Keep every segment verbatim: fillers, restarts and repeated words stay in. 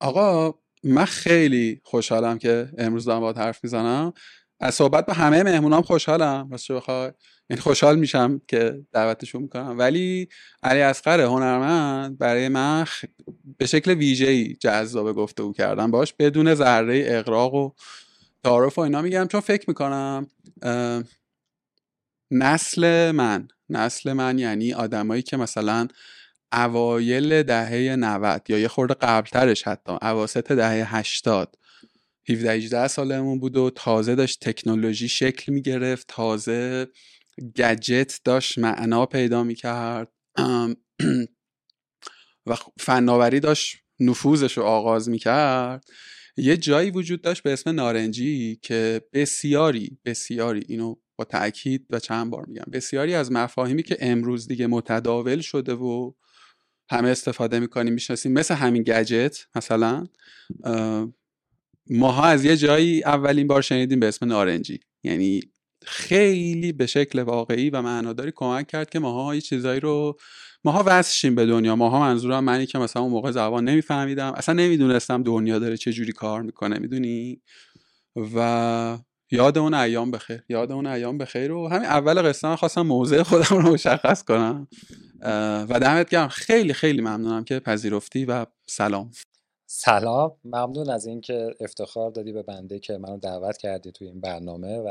آقا من خیلی خوشحالم که امروز دارم باهات حرف میزنم، از صحبت با همه مهمونام خوشحالم، راستش بخوای یعنی خوشحال میشم که دعوتشون میکنم، ولی علیاصغر هنرمند برای من خ... به شکل ویژه‌ای جذاب گفتگو کردم باش، بدون ذره اغراق و تعارف و اینا میگم، چون فکر میکنم اه... نسل من نسل من یعنی آدمایی که مثلا اوایل دهه نود یا یه خورده قبلترش، حتی اواسط دهه هشتاد، هفده هجده سالمون بود و تازه داشت تکنولوژی شکل میگرفت، تازه گجت داشت معنا پیدا میکرد و فناوری داشت نفوذش رو آغاز میکرد، یه جایی وجود داشت به اسم نارنجی که بسیاری بسیاری اینو با تأکید و چند بار میگم، بسیاری از مفاهیمی که امروز دیگه متداول شده و همه استفاده میکنیم میشناسیم، مثل همین گجت مثلا، ماها از یه جایی اولین بار شنیدیم به اسم نارنجی، یعنی خیلی به شکل واقعی و معناداری کمک کرد که ماها یه چیزایی رو ماها وصل شیم به دنیا، ماها منظورم منی که مثلا اون موقع زبان نمیفهمیدم، اصلا نمیدونستم دنیا داره چه جوری کار میکنه، میدونی؟ و یاد اون ایام بخیر، یاد اون ایام بخیر و همین اول قصه من خواستم موضع خودم رو مشخص کنم و دمت گرم، خیلی خیلی ممنونم که پذیرفتی و سلام. سلام، ممنون از این که افتخار دادی به بنده که منو دعوت کردی توی این برنامه و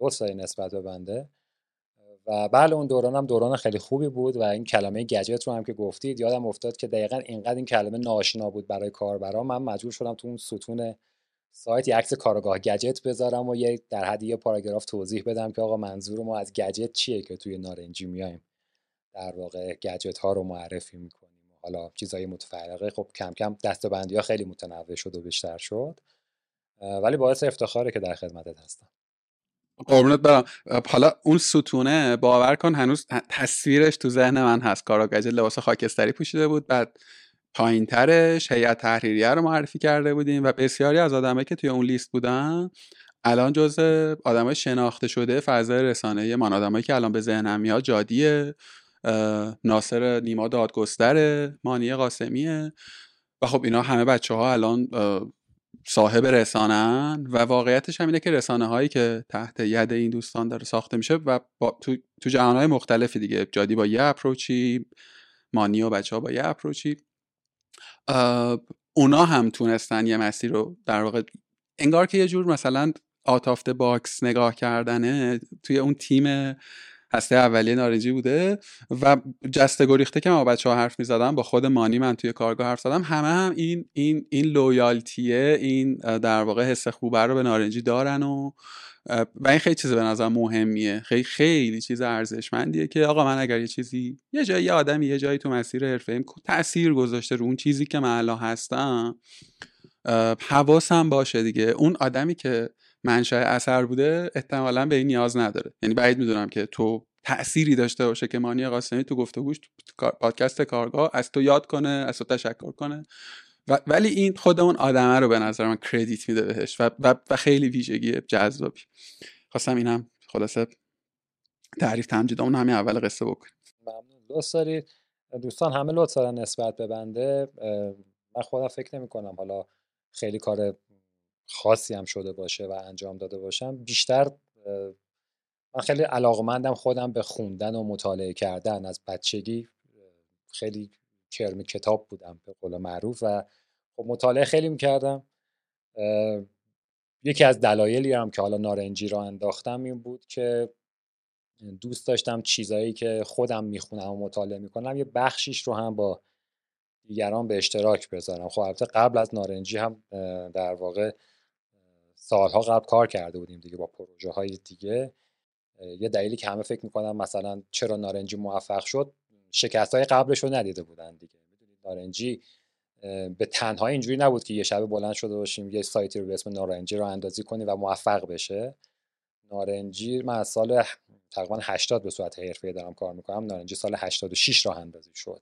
لطفی نسبت به بنده، و بله اون دورانم دوران خیلی خوبی بود و این کلمه گجت رو هم که گفتید یادم افتاد که دقیقاً اینقدر این کلمه ناشنا بود برای کاربرا، من مجبور شدم تو اون ستون سایت یه عکس کارگاه گجت بذارم و یه در حد یه پاراگراف توضیح بدم که آقا منظور ما از گجت چیه که توی نارنجی میایم در واقع گجت ها رو معرفی میکنیم. حالا چیزای متفرقه، خب کم کم دستبندی ها خیلی متنوع شد و بیشتر شد، ولی باعث افتخاره که در خدمتت هستم. قربونت برم. حالا اون ستونه باور کن هنوز تصویرش تو ذهن من هست، کارگاه گجت لباس خاکستری پوشیده بود، بعد پایین ترش هیئت تحریریه رو معرفی کرده بودیم و بسیاری از آدمایی که توی اون لیست بودن الان جزو آدمای شناخته شده فضای رسانه‌ای من، آدمایی که الان به ذهنم میاد جادی ناصر، نیما دادگستر، مانی قاسمیه و خب اینا همه بچه‌ها الان صاحب رسانه‌ان و واقعیتش همینه که رسانه‌هایی که تحت ید این دوستان داره ساخته میشه و تو تو جهان‌های مختلفی دیگه، جادی با یه اپروچی، مانی و بچه‌ها با یه اپروچی، اونا هم تونستن یه مسیر رو در واقع انگار که یه جور مثلا آت آف د باکس نگاه کردنه توی اون تیم هسته اولیه نارنجی بوده و جسته گریخته که ما بچه‌ها حرف می‌زدم، با خود مانی من توی کارگاه حرف زدم، همه هم این این این لویالتیه، این در واقع حس خوبه رو به نارنجی دارن و و این خیلی چیز به نظر مهمیه، خیلی خیلی چیز ارزشمندیه که آقا من اگر یه چیزی یه جایی یه آدمی یه جایی تو مسیر حرفه‌ایم تأثیر گذاشته رو اون چیزی که من الان هستم، حواسم باشه دیگه. اون آدمی که منشأ اثر بوده احتمالاً به این نیاز نداره، یعنی بعید میدونم که تو تأثیری داشته باشه که مانی قاسمی تو گفتگوش تو پادکست کارگاه از تو یاد کنه، از تو تشکر کنه، ولی این خود اون آدمه رو به نظر من کردیت میده بهش و, و, و خیلی ویژگی جذابی. خواستم اینم خلاصه تعریف تمجید اون همین اول قصه بکنیم. ممنون. دوست دارید دوستان همه لطف دارن نسبت به بنده، من خودم فکر نمی کنم حالا خیلی کار خاصی هم شده باشه و انجام داده باشم، بیشتر من خیلی علاقمندم خودم به خوندن و مطالعه کردن، از بچگی خیلی چرم کتاب بودم به قول معروف و خب مطالعه خیلی میکردم. یکی از دلایلی هم که حالا نارنجی را انداختم این بود که دوست داشتم چیزایی که خودم میخونم و مطالعه میکنم یه بخشیش رو هم با دیگران به اشتراک بذارم. خب البته قبل از نارنجی هم در واقع سالها قبل کار کرده بودیم دیگه با پروژه های دیگه، یه دلیلی که همه فکر میکنم مثلا چرا نارنجی موفق شد شکست‌های قبلش رو ندیده بودن دیگه، میدونید نارنجی به تنهایی اینجوری نبود که یه شب بلند شده باشیم یه سایتی رو به اسم نارنجی رو اندازی کنیم و موفق بشه. نارنجی من از سال تقریبا هشتاد به صورت حرفه‌ای دارم کار میکنم، نارنجی سال هشتاد و شش راه اندازی شد.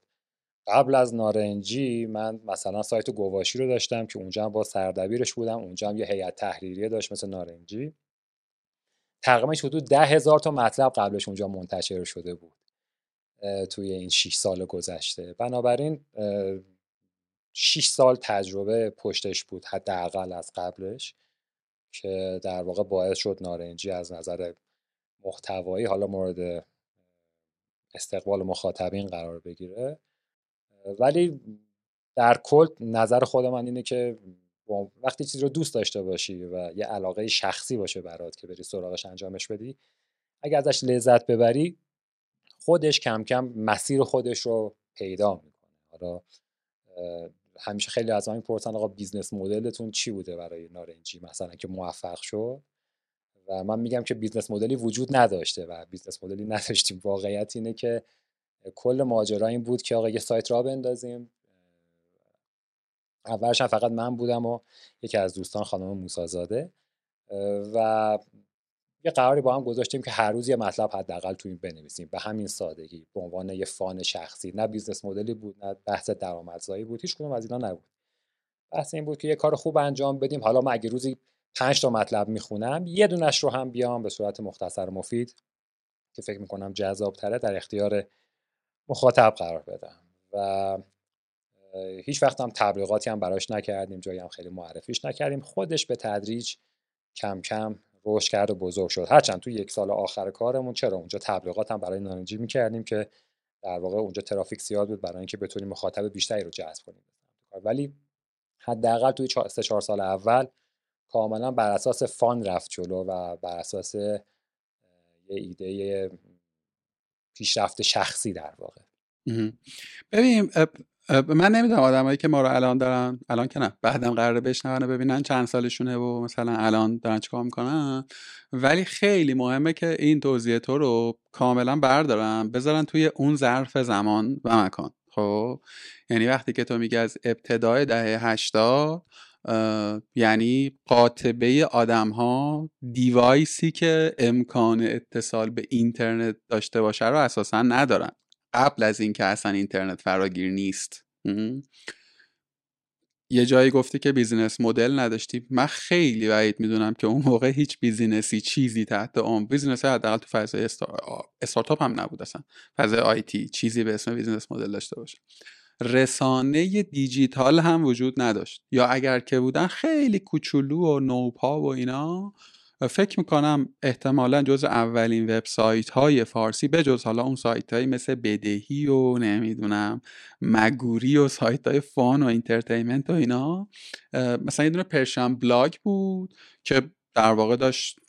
قبل از نارنجی من مثلا سایت گواشی رو داشتم که اونجا هم با سردبیرش بودم، اونجا هم یه هیئت تحریریه داشت مثل نارنجی، تقریبا حدود ده هزار تا مطلب قبلش اونجا منتشر شده بود توی این شش سال گذشته. بنابراین شش سال تجربه پشتش بود حداقل از قبلش، که در واقع باعث شد نارنجی از نظر محتوایی حالا مورد استقبال مخاطبین قرار بگیره. ولی در کل نظر خود من اینه که وقتی چیزی رو دوست داشته باشی و یه علاقه شخصی باشه برات که بری سراغش انجامش بدی، اگه ازش لذت ببری خودش کم کم مسیر خودش رو پیدا میکنه. حالا همیشه خیلی از من میپرسن آقا بیزنس مدلتون چی بوده برای نارنجی مثلا که موفق شد؟ و من میگم که بیزنس مدلی وجود نداشته و بیزنس مدلی نداشتیم. واقعیت اینه که کل ماجرا این بود که آقا یه سایت را بندازیم. اولش فقط من بودم و یکی از دوستان خانم موسی زاده، و یه قراری با هم گذاشتیم که هر روز یه مطلب حداقل تو این بنویسیم، به همین سادگی، به عنوان یه فان شخصی. نه بیزنس مدلی بود، نه بحث درآمدزایی بود، هیچ کدوم از اینا نبود. بحث این بود که یه کار خوب انجام بدیم. حالا من اگه روزی پنج تا مطلب میخونم، یه دونش رو هم بیام به صورت مختصر و مفید که فکر میکنم جذاب‌تره در اختیار مخاطب قرار بدم. و هیچ وقت هم تبلیغاتی هم براش نکردیم، جایی هم خیلی معرفیش نکردیم. خودش به تدریج کم کم رشد کرد و بزرگ شد. هرچند تو یک سال آخر کارمون چرا اونجا تبلیغات هم برای نارنجی میکردیم که در واقع اونجا ترافیک زیاد بود برای اینکه بتونیم مخاطب بیشتری رو جذب کنیم، ولی حداقل توی سه چهار سال اول کاملا بر اساس فان رفت جلو و بر اساس یه ایده پیشرفت شخصی در واقع. ببین من نمیدونم آدمایی که ما رو الان دارن، الان که نه بعدم قراره بشنون و ببینن چند سالشونه و مثلا الان دارن چیکار میکنن، ولی خیلی مهمه که این توضیح تو رو کاملا بردارن بذارن توی اون ظرف زمان و مکان. خب یعنی وقتی که تو میگی از ابتدای دهه هشتاد، یعنی قاطبه آدم ها دیوایسی که امکان اتصال به اینترنت داشته باشه رو اساسا ندارن، قبل از این که اصلا اینترنت فراگیر نیست. ام. یه جایی گفتی که بیزینس مدل نداشتی، من خیلی بعید میدونم که اون موقع هیچ بیزینسی چیزی تحت اون بیزینس حداقل تو فضای استار... استارتاپ هم نبود، اصلا فضای آیتی چیزی به اسم بیزینس مدل داشته باشه. رسانه دیجیتال هم وجود نداشت، یا اگر که بودن خیلی کوچولو و نوپا و اینا. فکر میکنم احتمالا جز اولین وبسایت های فارسی، به جز حالا اون سایت هایی مثل بدهی و نمیدونم مگوری و سایت های فان و اینترتینمنت و اینا، مثلا یه دونه پرشن بلاگ بود که در واقع داشت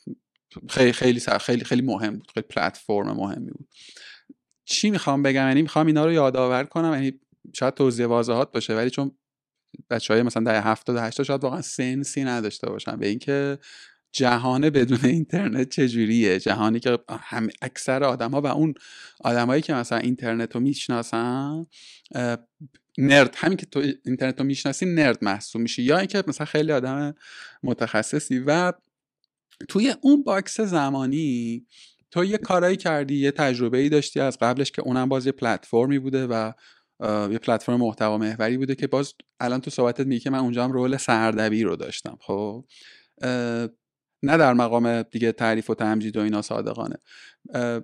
خیلی خیلی خیلی خیلی مهم بود، خیلی پلتفرم مهمی بود. چی میخوام بگم؟ یعنی میخوام اینا رو یادآور کنم، یعنی شاید توضیح واضحات باشه، ولی چون بچهای مثلا در هفتاد و هشتاد شاید واقعا سنسی نداشته باشن به اینکه جهان بدون اینترنت چجوریه، جهانی که هم اکثر آدم‌ها و اون آدمایی که مثلا اینترنت رو میشناسن، نرد، همین که تو اینترنت رو میشناسی نرد محسوب میشی، یا اینکه مثلا خیلی آدم متخصصی. و توی اون باکس زمانی تو یه کارایی کردی، یه تجربه‌ای داشتی از قبلش که اونم باز یه پلتفرمی بوده و یه پلتفرم محتوا محوری بوده که باز الان تو صحبتت میگی که من اونجا هم رول سردبیر رو داشتم. خب نه در مقام دیگه تعریف و تمجید و اینا صادقانه،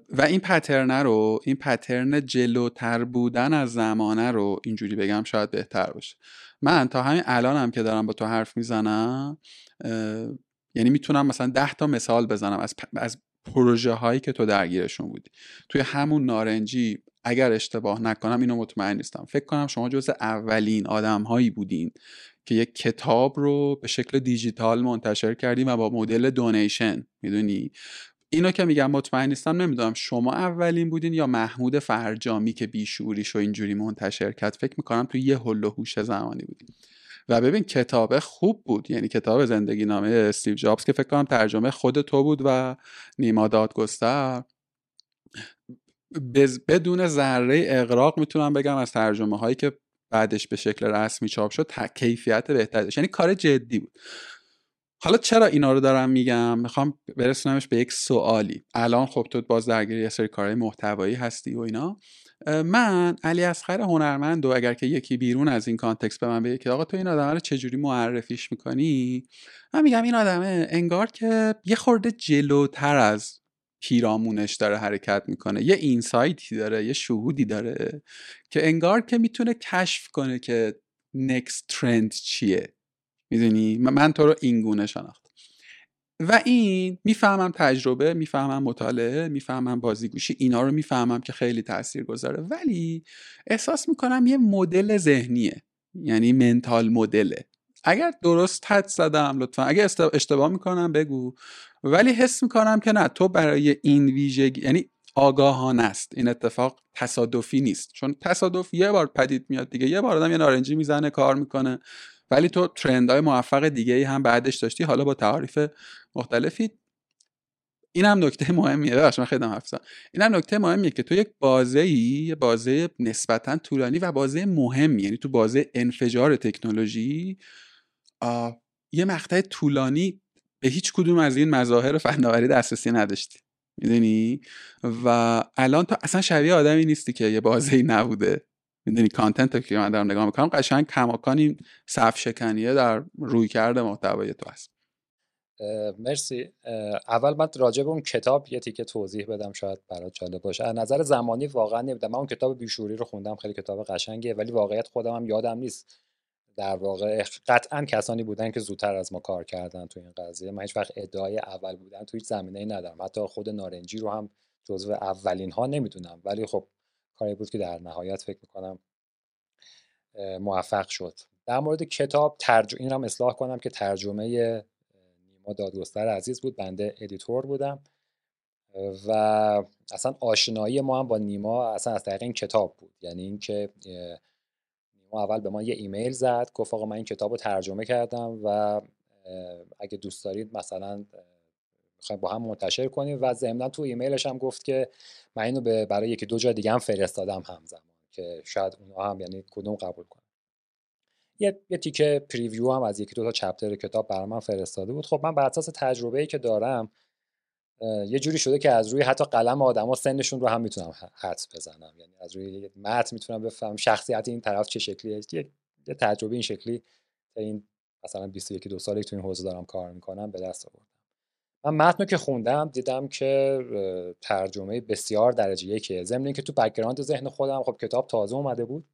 و این پترن رو، این پترن جلوتر بودن از زمانه رو اینجوری بگم شاید بهتر باشه. من تا همین الان هم که دارم با تو حرف میزنم، یعنی میتونم مثلا ده تا مثال بزنم از, پ... از پروژه هایی که تو درگیرشون بودی توی همون نارنجی. اگر اشتباه نکنم، اینو مطمئن نیستم، فکر کنم شما جز اولین آدم هایی بودین که یک کتاب رو به شکل دیجیتال منتشر کردیم و با مدل دونیشن. میدونی اینو که میگم مطمئن نیستم، نمیدونم شما اولین بودین یا محمود فرجامی که بیشوریشو اینجوری منتشر کرد. فکر میکنم توی یه هول و هوش زمانی بودیم و ببین کتاب خوب بود، یعنی کتاب زندگی نامه استیو جابز که فکر کنم ترجمه خود تو بود و نیما دادگستر. بدون ذره اغراق میتونم بگم از ترجمه هایی که بعدش به شکل رسمی چاپ شد کیفیت بهتری داشت، یعنی کار جدی بود. حالا چرا اینا رو دارم میگم؟ میخوام برسونمش به یک سوالی. الان خب تو باز درگیر یه سری کارهای محتوایی هستی و اینا. من علیاصغر هنرمند و اگر که یکی بیرون از این کانتکست به من بگه که آقا تو این آدمه رو چجوری معرفیش میکنی، من میگم این آدمه انگار که یه خورده جلوتر از پیرامونش داره حرکت میکنه، یه اینسایتی داره، یه شهودی داره که انگار که میتونه کشف کنه که next trend چیه، میدونی؟ من تو رو این گونه شناختم و این میفهمم تجربه، میفهمم مطالعه، میفهمم بازیگوشی، اینا رو میفهمم که خیلی تأثیر گذاره، ولی احساس میکنم یه مدل ذهنیه، یعنی منتال مدله. اگر درست حد زدم لطفا، اگر اشتباه میکنم بگو، ولی حس میکنم که نه، تو برای این ویژگی، یعنی آگاهانه است، این اتفاق تصادفی نیست، چون تصادف یه بار پدید میاد دیگه، یه بار آدم یه نارنجی میزنه کار میکنه، ولی تو ترندهای موفق دیگه‌ای هم بعدش داشتی، حالا با تعاریف مختلفی. این هم نکته مهمیه، ببخشید من خیلی دارم حرف زدم. این هم نکته مهمیه که تو یک بازه‌ای، یه بازه نسبتاً طولانی و بازه مهم، یعنی تو بازه انفجار تکنولوژی یه مقطع طولانی به هیچ کدوم از این مظاهر فناوری دسترسی نداشتی، میدونی؟ و الان تو اصلا شبیه آدمی نیستی که یه بازه‌ای نبوده، میدونی؟ کانتنت که من دارم نگاه میکنم قشنگ کماکانی صف شکنیه در روی کرده محتوای تو هست. مرسی. اول من راجع به اون کتاب یه تیکه توضیح بدم، شاید برات جالب باشه. از نظر زمانی واقعا نمیدونم، من اون کتاب بیشوری رو خوندم، خیلی کتاب قشنگه، ولی واقعیت خودم هم یادم نیست. در واقع قطعا کسانی بودن که زودتر از ما کار کردن تو این قضیه. من هیچ وقت ادعای اول بودن تو هیچ زمینه‌ای ندارم، حتی خود نارنجی رو هم جزو اولین ها نمیدونم، ولی خب کاری بود که در نهایت فکر می‌کنم موفق شد. در مورد کتاب ترجمه، این رو هم اصلاح کنم که ترجمه نیما دادگستر عزیز بود، بنده ادیتور بودم و اصلا آشنایی ما هم با نیما اصلا از طریق این کتاب بود. یعنی اینکه نیما اول به ما یه ایمیل زد، گفت آقا من این کتاب رو ترجمه کردم و اگه دوست دارید مثلا می‌خوایم با هم منتشر کنیم، و ضمناً تو ایمیلش هم گفت که من اینو به برای یکی دو جا دیگه هم فرستادم همزمان که شاید اونها هم یعنی کدوم قبول کنن. یه یه تیکه پریویو هم از یکی دو تا چپتر کتاب برای من فرستاده بود. خب من بر اساس تجربه‌ای که دارم یه جوری شده که از روی حتی قلم آدم‌ها سنشون رو هم میتونم حدس بزنم، یعنی از روی متن میتونم بفهم شخصیت این طرف چه شکلیه. یه, یه تجربه این شکلی این مثلا بیست و یک دو سالی که تو این حوزه دارم کار می‌کنم به دست آوردم. من متن رو که خوندم دیدم که ترجمه بسیار درجه یکیه، ضمن اینکه تو بک‌گراند ذهن خودم خب کتاب تازه اومده بود،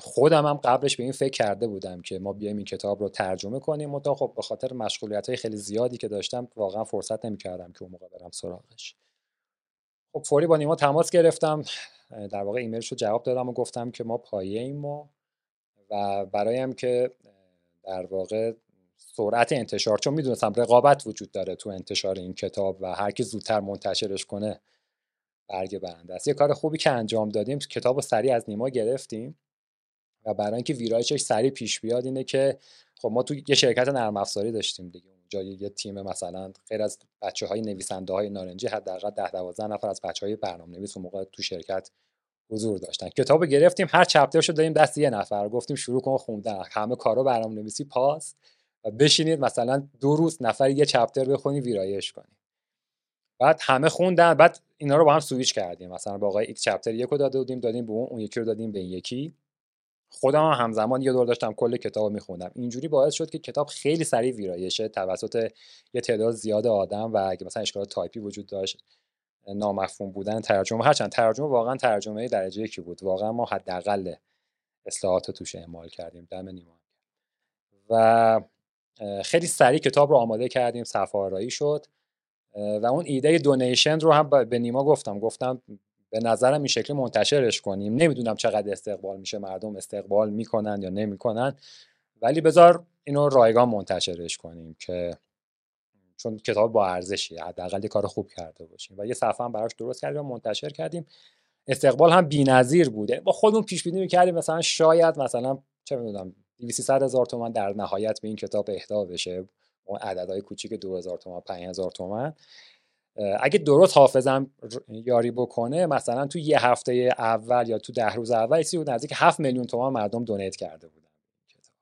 خودم هم قبلش به این فکر کرده بودم که ما بیایم این کتاب رو ترجمه کنیم، تا خب به خاطر مشغولیت‌های خیلی زیادی که داشتم واقعا فرصت نمی‌کردم که اون موقع برم سراغش. خب فوری با نیما تماس گرفتم، در واقع ایمیلش رو جواب دادم و گفتم که ما پایه‌ایم و برایم که در واقع سرعت انتشار، چون میدونستم رقابت وجود داره تو انتشار این کتاب و هر کی زودتر منتشرش کنه برگ برنده است. یه کار خوبی که انجام دادیم، کتابو سریع از نیما گرفتیم و برای اینکه ویرایشش سریع پیش بیاد اینه که خب ما تو یه شرکت نرم افزاری داشتیم دیگه، اونجا یه تیم مثلا غیر از بچه‌های نویسنده‌های نارنجی حداقل ده تا دوازده نفر از بچه‌های برنامه‌نویس اون موقع تو شرکت حضور داشتن. کتابو گرفتیم، هر چپترشو دادیم دست یه نفر، گفتیم شروع کن خوندن، همه کارو برنامه‌نویسی پاس و بشینید مثلا دو روز نفر یه چپتر بخونی ویرایش کنی. بعد همه خوندن، بعد اینا رو با هم سویچ کردیم، مثلا با آقای ایکس چپتر یکو داده بودیم دادیم به اون، اون یکی رو دادیم به این یکی. خودم هم همزمان یه دور داشتم کل کتابو میخوندم. اینجوری باعث شد که کتاب خیلی سریع ویرایشه توسط یه تعداد زیاد آدم و اگه مثلا اشکالات تایپی وجود داشت، نامفهوم بودن ترجمه، هرچند ترجمه واقعا ترجمه درجه یکی بود، واقعا ما حداقل اصلاحات توش اعمال کردیم. دم نیما و خیلی سریع کتاب رو آماده کردیم، صفحه آرایی شد و اون ایده دونیشن رو هم به نیما گفتم، گفتم به نظرم این شکلی منتشرش کنیم، نمیدونم چقدر استقبال میشه، مردم استقبال میکنن یا نمیکنن، ولی بذار اینو رایگان منتشرش کنیم که چون کتاب با ارزشی، حداقل کار خوب کرده باشیم. و یه صفحه هم براش درست کردیم و منتشر کردیم، استقبال هم بی‌نظیر بوده. با خودمون پیش بینی میکردیم مثلا شاید مثلا چه میدونم دویست هزار تومان در نهایت به این کتاب اهدا بشه، اون عددهای کوچیک دو هزار تومان پنج هزار تومان. اگه درست حافظم یاری بکنه مثلا تو یه هفته اول یا تو ده روز اول سی بود نزدیک هفت میلیون تومان مردم دونیت کرده بودن کتاب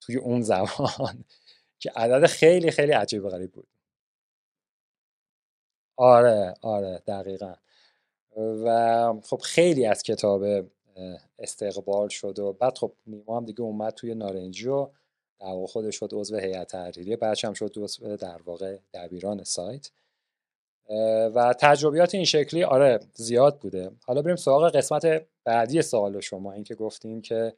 توی اون زمان که عدد خیلی خیلی عجیب و غریب بود. آره آره دقیقاً. و خب خیلی از کتاب استقبال شد و بعد خب نیما هم دیگه اومد توی نارنجی و در واقع خودش شد عضو هیئت تحریریه، بعدش هم شد عضو در واقع دبیران سایت و تجربیات این شکلی آره زیاد بوده. حالا بریم سراغ قسمت بعدی سوال شما، این که گفتیم که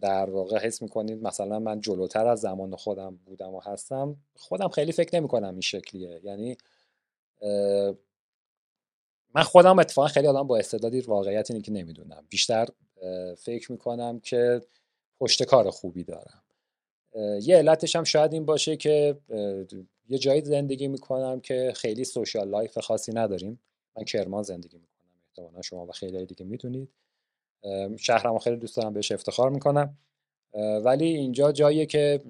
در واقع حس میکنید مثلا من جلوتر از زمان خودم بودم و هستم. خودم خیلی فکر نمی کنم این شکلیه، یعنی من خودم اتفاقا خیلی آدم با استعدادی، واقعیت اینه که نمیدونم، بیشتر فکر میکنم که پشت کار خوبی دارم. یه علتش هم شاید این باشه که یه جایی زندگی میکنم که خیلی سوشال لایف خاصی نداریم. من کرمان زندگی میکنم، احتمالا شما و خیلی دیگه میدونید. شهرمو خیلی دوست دارم، بهش افتخار میکنم، ولی اینجا جاییه که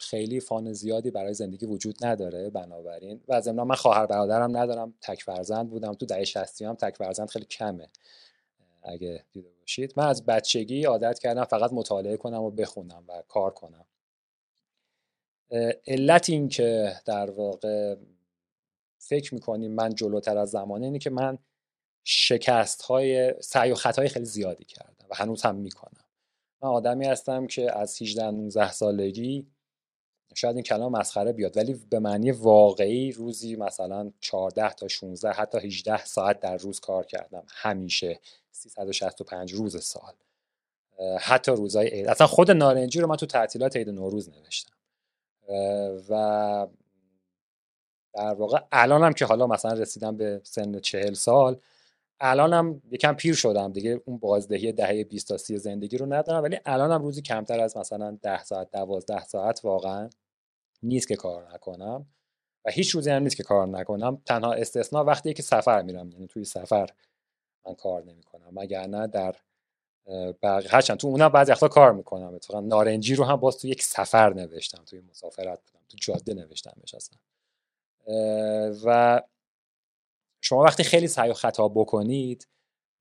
خیلی فان زیادی برای زندگی وجود نداره. بنابراین و ضمن من خواهر برادرم ندارم، تک فرزند بودم. تو دهه شصت هم تک فرزند خیلی کمه اگه دیده باشید. من از بچگی عادت کردم فقط مطالعه کنم و بخونم و کار کنم. علت این که در واقع فکر میکنیم من جلوتر از زمانه اینه که من شکست های سعی و خطای خیلی زیادی کردم و هنوز هم میکنم. من آدمی هستم که از هجده نوزده سالگی، شاید این کلام مسخره بیاد ولی به معنی واقعی، روزی مثلا چهارده تا شانزده حتی هجده ساعت در روز کار کردم، همیشه سیصد و شصت و پنج روز سال، حتی روزهای عید. اصلا خود نارنجی رو من تو تعطیلات عید نوروز نوشتم و در واقع الانم که حالا مثلا رسیدم به سن چهل سال، الانم یکم پیر شدم دیگه، اون بازدهی دهه بیست تا سی زندگی رو ندارم، ولی الانم روزی کمتر از مثلا ده ساعت دوازده ساعت واقعا نیست که کار نکنم و هیچ روزی هم نیست که کار نکنم. تنها استثناء وقتیه که سفر میرم، یعنی توی سفر من کار نمیکنم، مگر نه در بقیه. هرچند تو اونم بعضی وقتا کار میکنم. اتفاقا نارنجی رو هم باز تو یک سفر نوشتم، توی مسافرت بودم، تو جاده نوشتم اصلا. و شما وقتی خیلی سعی و خطا بکنید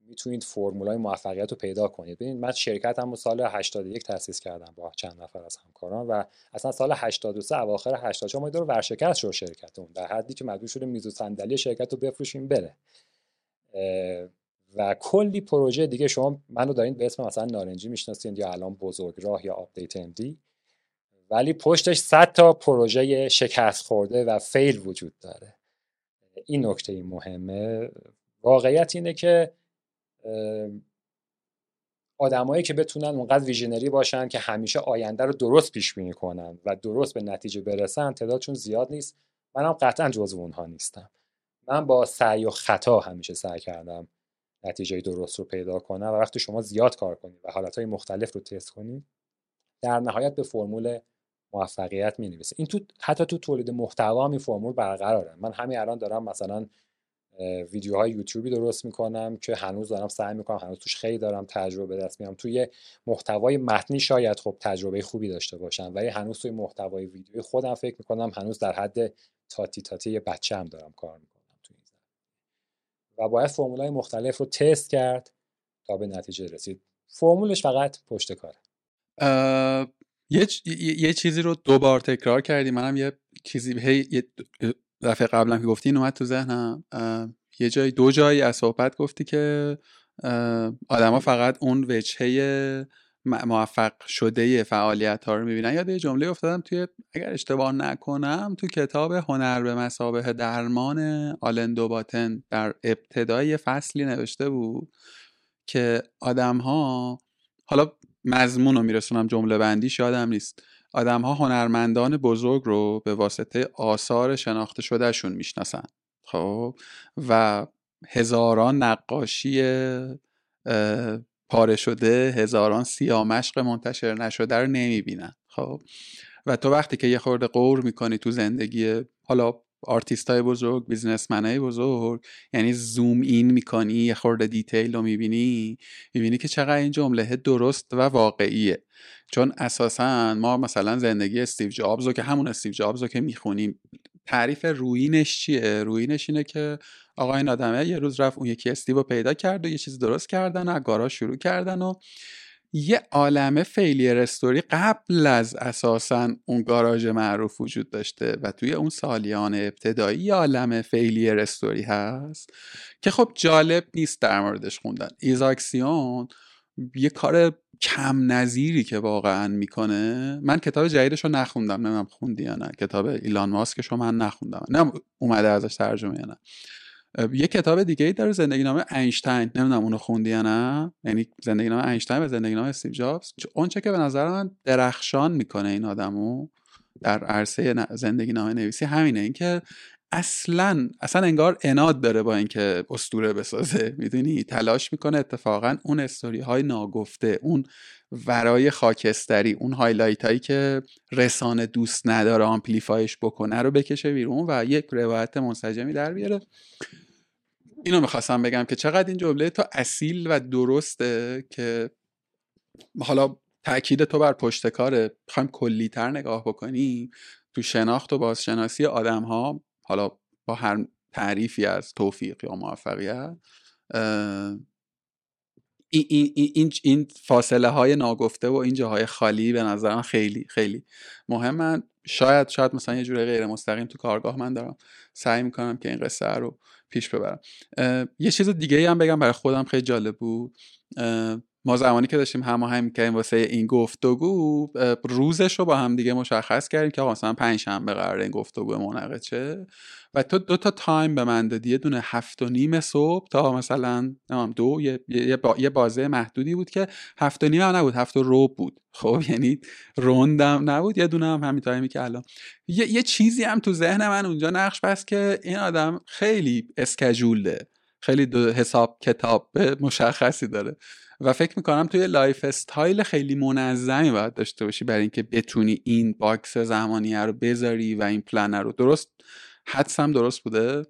میتونید فرمولای موفقیت رو پیدا کنید. ببینید من شرکتم رو سال هشتاد و یک تأسیس کردم با چند نفر از همکاران و اصلا سال هشتاد و سه اواخر هشتاد و چهار ما دور ورشکست شد شرکتمون، در حدی که مجبور شدیم میز و صندلی شرکت رو بفروشیم بره و کلی پروژه دیگه. شما منو دارین به اسم مثلا نارنجی میشناسین یا الان بزرگراه یا آپدیت ام دی، ولی پشتش صد تا پروژه شکست خورده و فیل وجود داره. این نکته ای مهمه. واقعیت اینه که آدمایی که بتونن اونقدر ویژنری باشن که همیشه آینده رو درست پیش بینی کنن و درست به نتیجه برسن تعدادشون زیاد نیست. منم قطعا جزو اونها نیستم. من با سعی و خطا همیشه سعی کردم نتیجه درست رو پیدا کنم و وقتی شما زیاد کار کنید و حالتهای مختلف رو تست کنید در نهایت به فرمول موفقیت می‌نویسه. این تو حتی تو تولید محتوا هم این فرمول برقراره. من همین الان دارم مثلا ویدیوهای یوتیوبی درست میکنم که هنوز دارم سعی میکنم، هنوز توش خیلی دارم تجربه دست میارم. توی محتوای متنی شاید خب تجربه خوبی داشته باشم ولی هنوز توی محتوای ویدیویی خودم فکر میکنم هنوز در حد تاتی تاتی بچه‌ام دارم کار میکنم توی این زمینه و باید فرمولای مختلف رو تست کرد تا به نتیجه رسید. فرمولش فقط پشت کاره. اه... یه،, یه چیزی رو دوبار تکرار کردی، منم یه چیزی هی یه دفعه قبلا که گفتی این اومد تو ذهنم. یه جایی دو جایی از صحبت گفتی که آدما فقط اون وجهه موفق شده فعالیت ها رو میبینن. یاد یه جمله افتادم توی، اگر اشتباه نکنم تو کتاب هنر به مثابه درمان آلن دوباتن در ابتدای فصلی نوشته بود که آدم ها، حالا مضمون رو میرسونم جمله بندیش یادم نیست، آدم ها هنرمندان بزرگ رو به واسطه آثار شناخته شده شون میشناسن. خب و هزاران نقاشی پاره شده، هزاران سیامشق منتشر نشده رو نمیبینن. خب و تو وقتی که یه خورده غور میکنی تو زندگی حالا آرتیستای بزرگ، بیزنسمنای بزرگ، یعنی زوم این میکنی، یه خورده دیتیل رو میبینی، میبینی که چقدر این جمله درست و واقعیه. چون اساساً ما مثلا زندگی استیو جابز رو که همون استیو جابز رو که میخونیم، تعریف رویینش چیه؟ رویینش اینه که آقا این آدمه یه روز رفت اون یکی استیو رو پیدا کرد و یه چیز درست کردن و از گاراژ شروع کردن و یه عالمه فیلیر استوری قبل از اساساً اون گاراژ معروف وجود داشته و توی اون سالیان ابتدایی یه عالمه فیلیر استوری هست که خب جالب نیست در موردش خوندن. ایزاکسیون یه کار کم نظیری که واقعا میکنه. من کتاب جدیدش رو نخوندم، نمیدونم خوندی یا نه، کتاب ایلان ماسکش رو من نخوندم، نمیدونم اومده ازش ترجمه یا نه. یه کتاب دیگه ای داره، زندگی نامه اینشتین، نمیدونم اونو خوندی یا نه، یعنی زندگی نامه اینشتین و زندگی نامه استیو جابز. اون چه که به نظر من درخشان میکنه این آدمو در عرصه زندگی نامه نویسی همینه، اینکه اصلا اصلا انگار عناد داره با اینکه اسطوره بسازه، میدونی، تلاش میکنه اتفاقا اون استوری های ناگفته، اون ورای خاکستری، اون هایلایت هایی که رسانه دوست نداره آمپلیفایش بکنه رو بکشه بیرون و یک روایت منسجمی در بیاره. اینو میخواستم بگم که چقدر این جمله تو اصیل و درسته که حالا تأکید تو بر پشت کاره. بخوایم کلی‌تر نگاه بکنیم تو شناخت و بازشناسی آدم‌ها، حالا با هر تعریفی از توفیق یا موفقیت، این این این این فاصله های ناگفته و این جاهای خالی به نظر من خیلی خیلی مهمه. شاید شاید مثلا یه جوری غیر مستقیم تو کارگاه من دارم سعی میکنم که این قصه رو پیش ببرم. یه چیز دیگه هم بگم برای خودم خیلی جالب بود. ما زمانی که داشتیم هماهنگ می‌کردیم واسه این گفتگو، روزش رو با هم دیگه مشخص کردیم که مثلا پنج شنبه قراره این گفتگو منعقد شه و تو دو تا تایم به من دادی، یه دونه هفت و نیم صبح تا مثلا نمیدونم دو، یه یه, با... یه بازه محدودی بود که هفت و نیم هم نبود، هفت و ربع بود، خب یعنی روندم نبود، یه دونه هم همین تایمی که الان. یه یه چیزی هم تو ذهن من اونجا نقش بست که این آدم خیلی اسکیجولده، خیلی دو حساب کتاب مشخصی داره و فکر میکنم توی لایف استایل خیلی منظمی باید داشته باشی برای اینکه بتونی این باکس زمانی رو بذاری و این پلن رو. درست حدسم درست بوده؟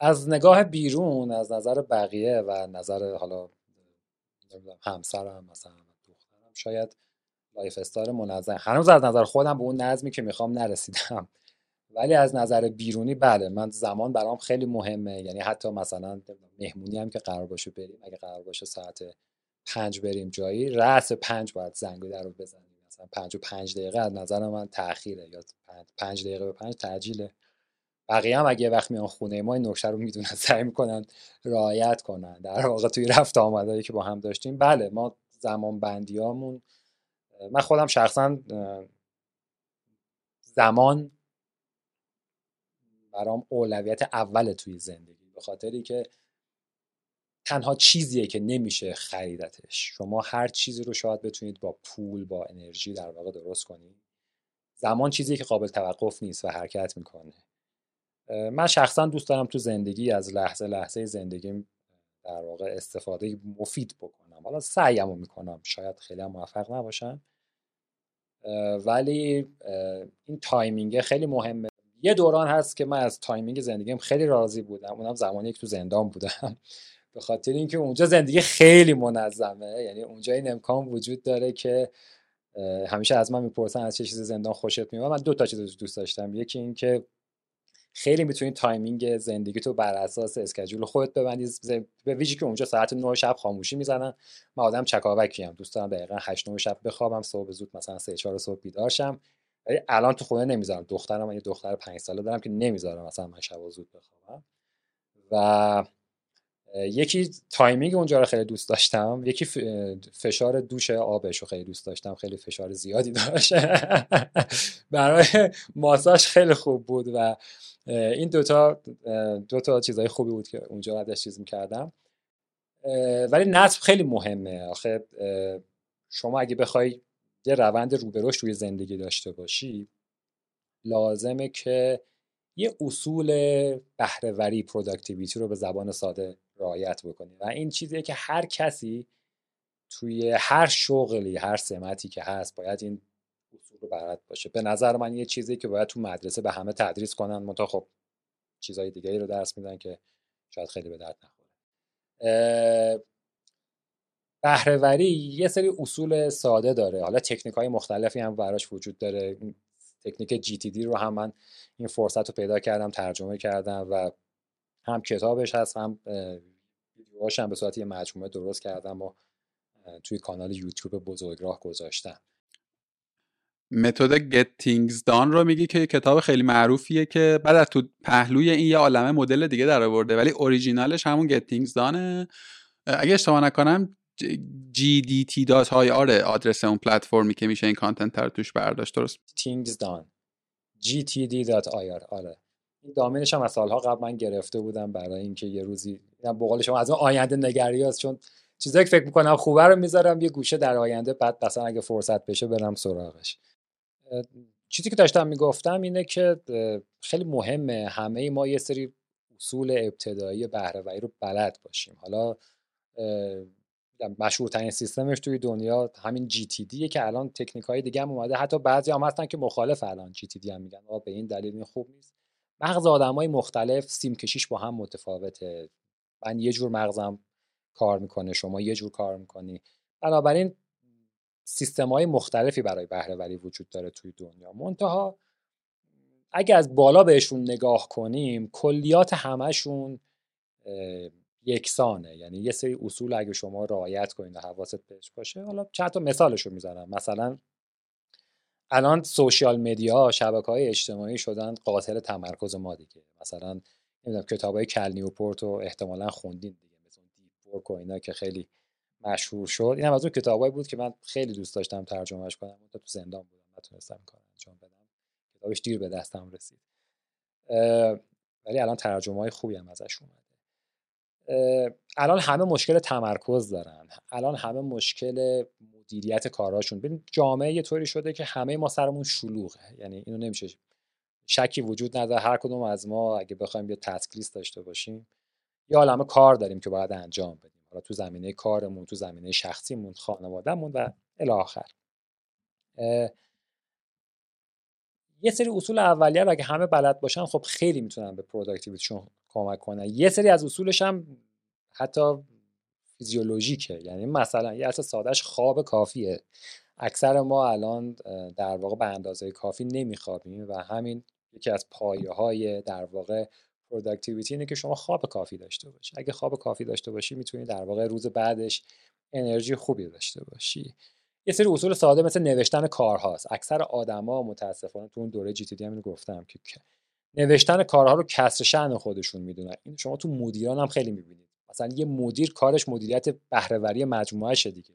از نگاه بیرون، از نظر بقیه و نظر حالا همسرم مثلا دخترم، شاید لایف استایل منظم، هنوز از نظر خودم به اون نظمی که میخوام نرسیدم، ولی از نظر بیرونی بله، من زمان برام خیلی مهمه. یعنی حتی مثلا مهمونی هم که قرار باشه بریم، اگه قرار باشه ساعت پنج بریم جایی، رأس پنج باید زنگ در رو بزنیم، مثلا پنج و پنج دقیقه از نظر من تأخیره، یا پنج دقیقه به پنج تعجیله. بقیه هم اگه وقت میان خونه ما این نکته رو میدونن، سعی میکنن رعایت کنن. در واقع توی رفت آمدایی که با هم داشتیم بله، ما زمان بندیامون، من خودم شخصا زمان برام اولویت اول توی زندگی، به خاطری که تنها چیزیه که نمیشه خریدتش. شما هر چیزی رو شاید بتونید با پول، با انرژی در واقع درست کنید، زمان چیزیه که قابل توقف نیست و حرکت میکنه. من شخصا دوست دارم تو زندگی از لحظه لحظه زندگیم در واقع استفاده مفید بکنم. حالا سعیم رو میکنم، شاید خیلی هم موفق نباشم، ولی این تایمینگ خیلی مهمه. یه دوران هست که من از تایمینگ زندگیم خیلی راضی بودم، اونم زمانی که تو زندان بودم به خاطر اینکه اونجا زندگی خیلی منظمه. یعنی اونجا این امکان وجود داره که همیشه از من میپرسن از چه چیز زندان خوشت میاد. من دو تا چیز دوست داشتم، یکی این که خیلی میتونی تایمینگ زندگیتو بر اساس اسکیجول خودت ببندی، به ویژه که اونجا ساعت نه شب خاموشی میزنن. من آدم چکاوکیم، دوست دارم دقیقاً هشت نه شب بخوابم، صبح زود مثلا سه چهار صبح بیدار شم. الان تو خونه نمیذارم، دخترم، یه دختر پنج ساله دارم که نمیذارم مثلا من شب زود بخوابم. و یکی تایمینگ اونجا رو خیلی دوست داشتم، یکی فشار دوش آبش رو خیلی دوست داشتم، خیلی فشار زیادی داشت برای ماساژ خیلی خوب بود و این دوتا دوتا چیزای خوبی بود که اونجا ازش چیز میکردم. ولی نصب خیلی مهمه. آخه شما اگه بخوای یه روند روبروش توی زندگی داشته باشی، لازمه که یه اصول بهره‌وری، پروداکتیویتی رو به زبان ساده رعایت بکنی و این چیزیه که هر کسی توی هر شغلی، هر سمتی که هست باید این اصول رو برات باشه. به نظر من یه چیزی که باید تو مدرسه به همه تدریس کنن، منتها خب چیزای دیگه‌ای رو درس میدن که شاید خیلی به درد نخوره. بهره‌وری یه سری اصول ساده داره، حالا تکنیک‌های مختلفی هم براش وجود داره. تکنیک جی تی دی رو هم من این فرصت رو پیدا کردم، ترجمه کردم و هم کتابش هست هم ویدیوهاش هم به صورت یه مجموعه درست کردم و توی کانال یوتیوب بزرگراه گذاشتم. متد Get Things Done رو میگی که کتاب خیلی معروفیه که بعد از تو پهلوی این یه عالمه مدل دیگه درآورده، ولی اوریجینالش همون Get Things Done. اگه اشتباه نکنم جی دی تی دات آی آر آدرس اون پلتفرمی که میشه این کانتنت رو توش برداشت، درست؟ Things Done جی تی دی دات آی آر. آره این دامینش هم از سالها قبل من گرفته بودم برای اینکه یه روزی بقول شما از اون آینده نگری هست، چون چیزایی که فکر میکنم خوبه رو میذارم یه گوشه در آینده، بعد مثلا اگه فرصت بشه برم سراغش. چیزی که داشتم میگفتم اینه که خیلی مهمه همه ای ما یه سری اصول ابتدایی بهره‌وری رو بلد باشیم. حالا مشهورترین سیستمش توی دنیا همین جی تی دیه که الان تکنیک‌های دیگه هم اومده، حتی بعضی هم هستن که مخالف الان جی تی دی هم میگن آقا به این دلیل این خوب نیست. مغز آدمای مختلف سیم کشیش با هم متفاوته، من یه جور مغزم کار میکنه، شما یه جور کار میکنی، بنابراین سیستم‌های مختلفی برای بهره‌وری وجود داره توی دنیا. منتها اگه از بالا بهشون نگاه کنیم کلیات همشون یکسانه، یعنی یه سری اصول اگه شما رعایت کنید و حواست بهش باشه. حالا چند تا مثالشو میزنم. مثلا الان سوشیال مدیا، شبکه‌های اجتماعی شدن قاتل تمرکز ما دیگه. مثلا نمیدونم کتابای کل نیوپورت رو احتمالاً خوندین دیگه، مثلا دیپ ورک و اینا که خیلی مشهور شد. اینم از اون کتابایی بود که من خیلی دوست داشتم ترجمهش کنم، اون تو زندان بودم نتونستم کار انجام بدم، کتابش دیر به دستم رسید، ولی الان ترجمه‌های خوبی هم ازش اومده. الان همه مشکل تمرکز دارن، الان همه مشکل مدیریت کاراشون. ببین جامعه یه طوری شده که همه ما سرمون شلوغه، یعنی اینو نمیشه شکی وجود نداره، هر کدوم از ما اگه بخوایم یه تاسک لیست داشته باشیم یه عالمه کار داریم که باید انجام بدیم، حالا تو زمینه کارمون، تو زمینه شخصیمون، خانوادهمون و الی آخر. یه سری اصول اولیه رو اگه همه بلد باشن خب خیلی میتونن به پروداکتیویتیشون کمک کنن. یه سری از اصولش هم حتی فیزیولوژیکه، یعنی مثلا یه اصل سادهش خواب کافیه. اکثر ما الان در واقع به اندازه کافی نمیخوابیم و همین یکی از پایه‌های در واقع پروداکتیویتی اینه که شما خواب کافی داشته باشی. اگه خواب کافی داشته باشی میتونی در واقع روز بعدش انرژی خوبی داشته باشی. یه سری اصول ساده مثل نوشتن کارهاست. اکثر آدما متاسفانه تو اون دوره جی تی دی هم اینو گفتم که نوشتن کارها رو کسر شأن خودشون میدونن. این شما تو مدیران هم خیلی میبینید، مثلا یه مدیر کارش مدیریت بهره‌وری مجموعه شه دیگه،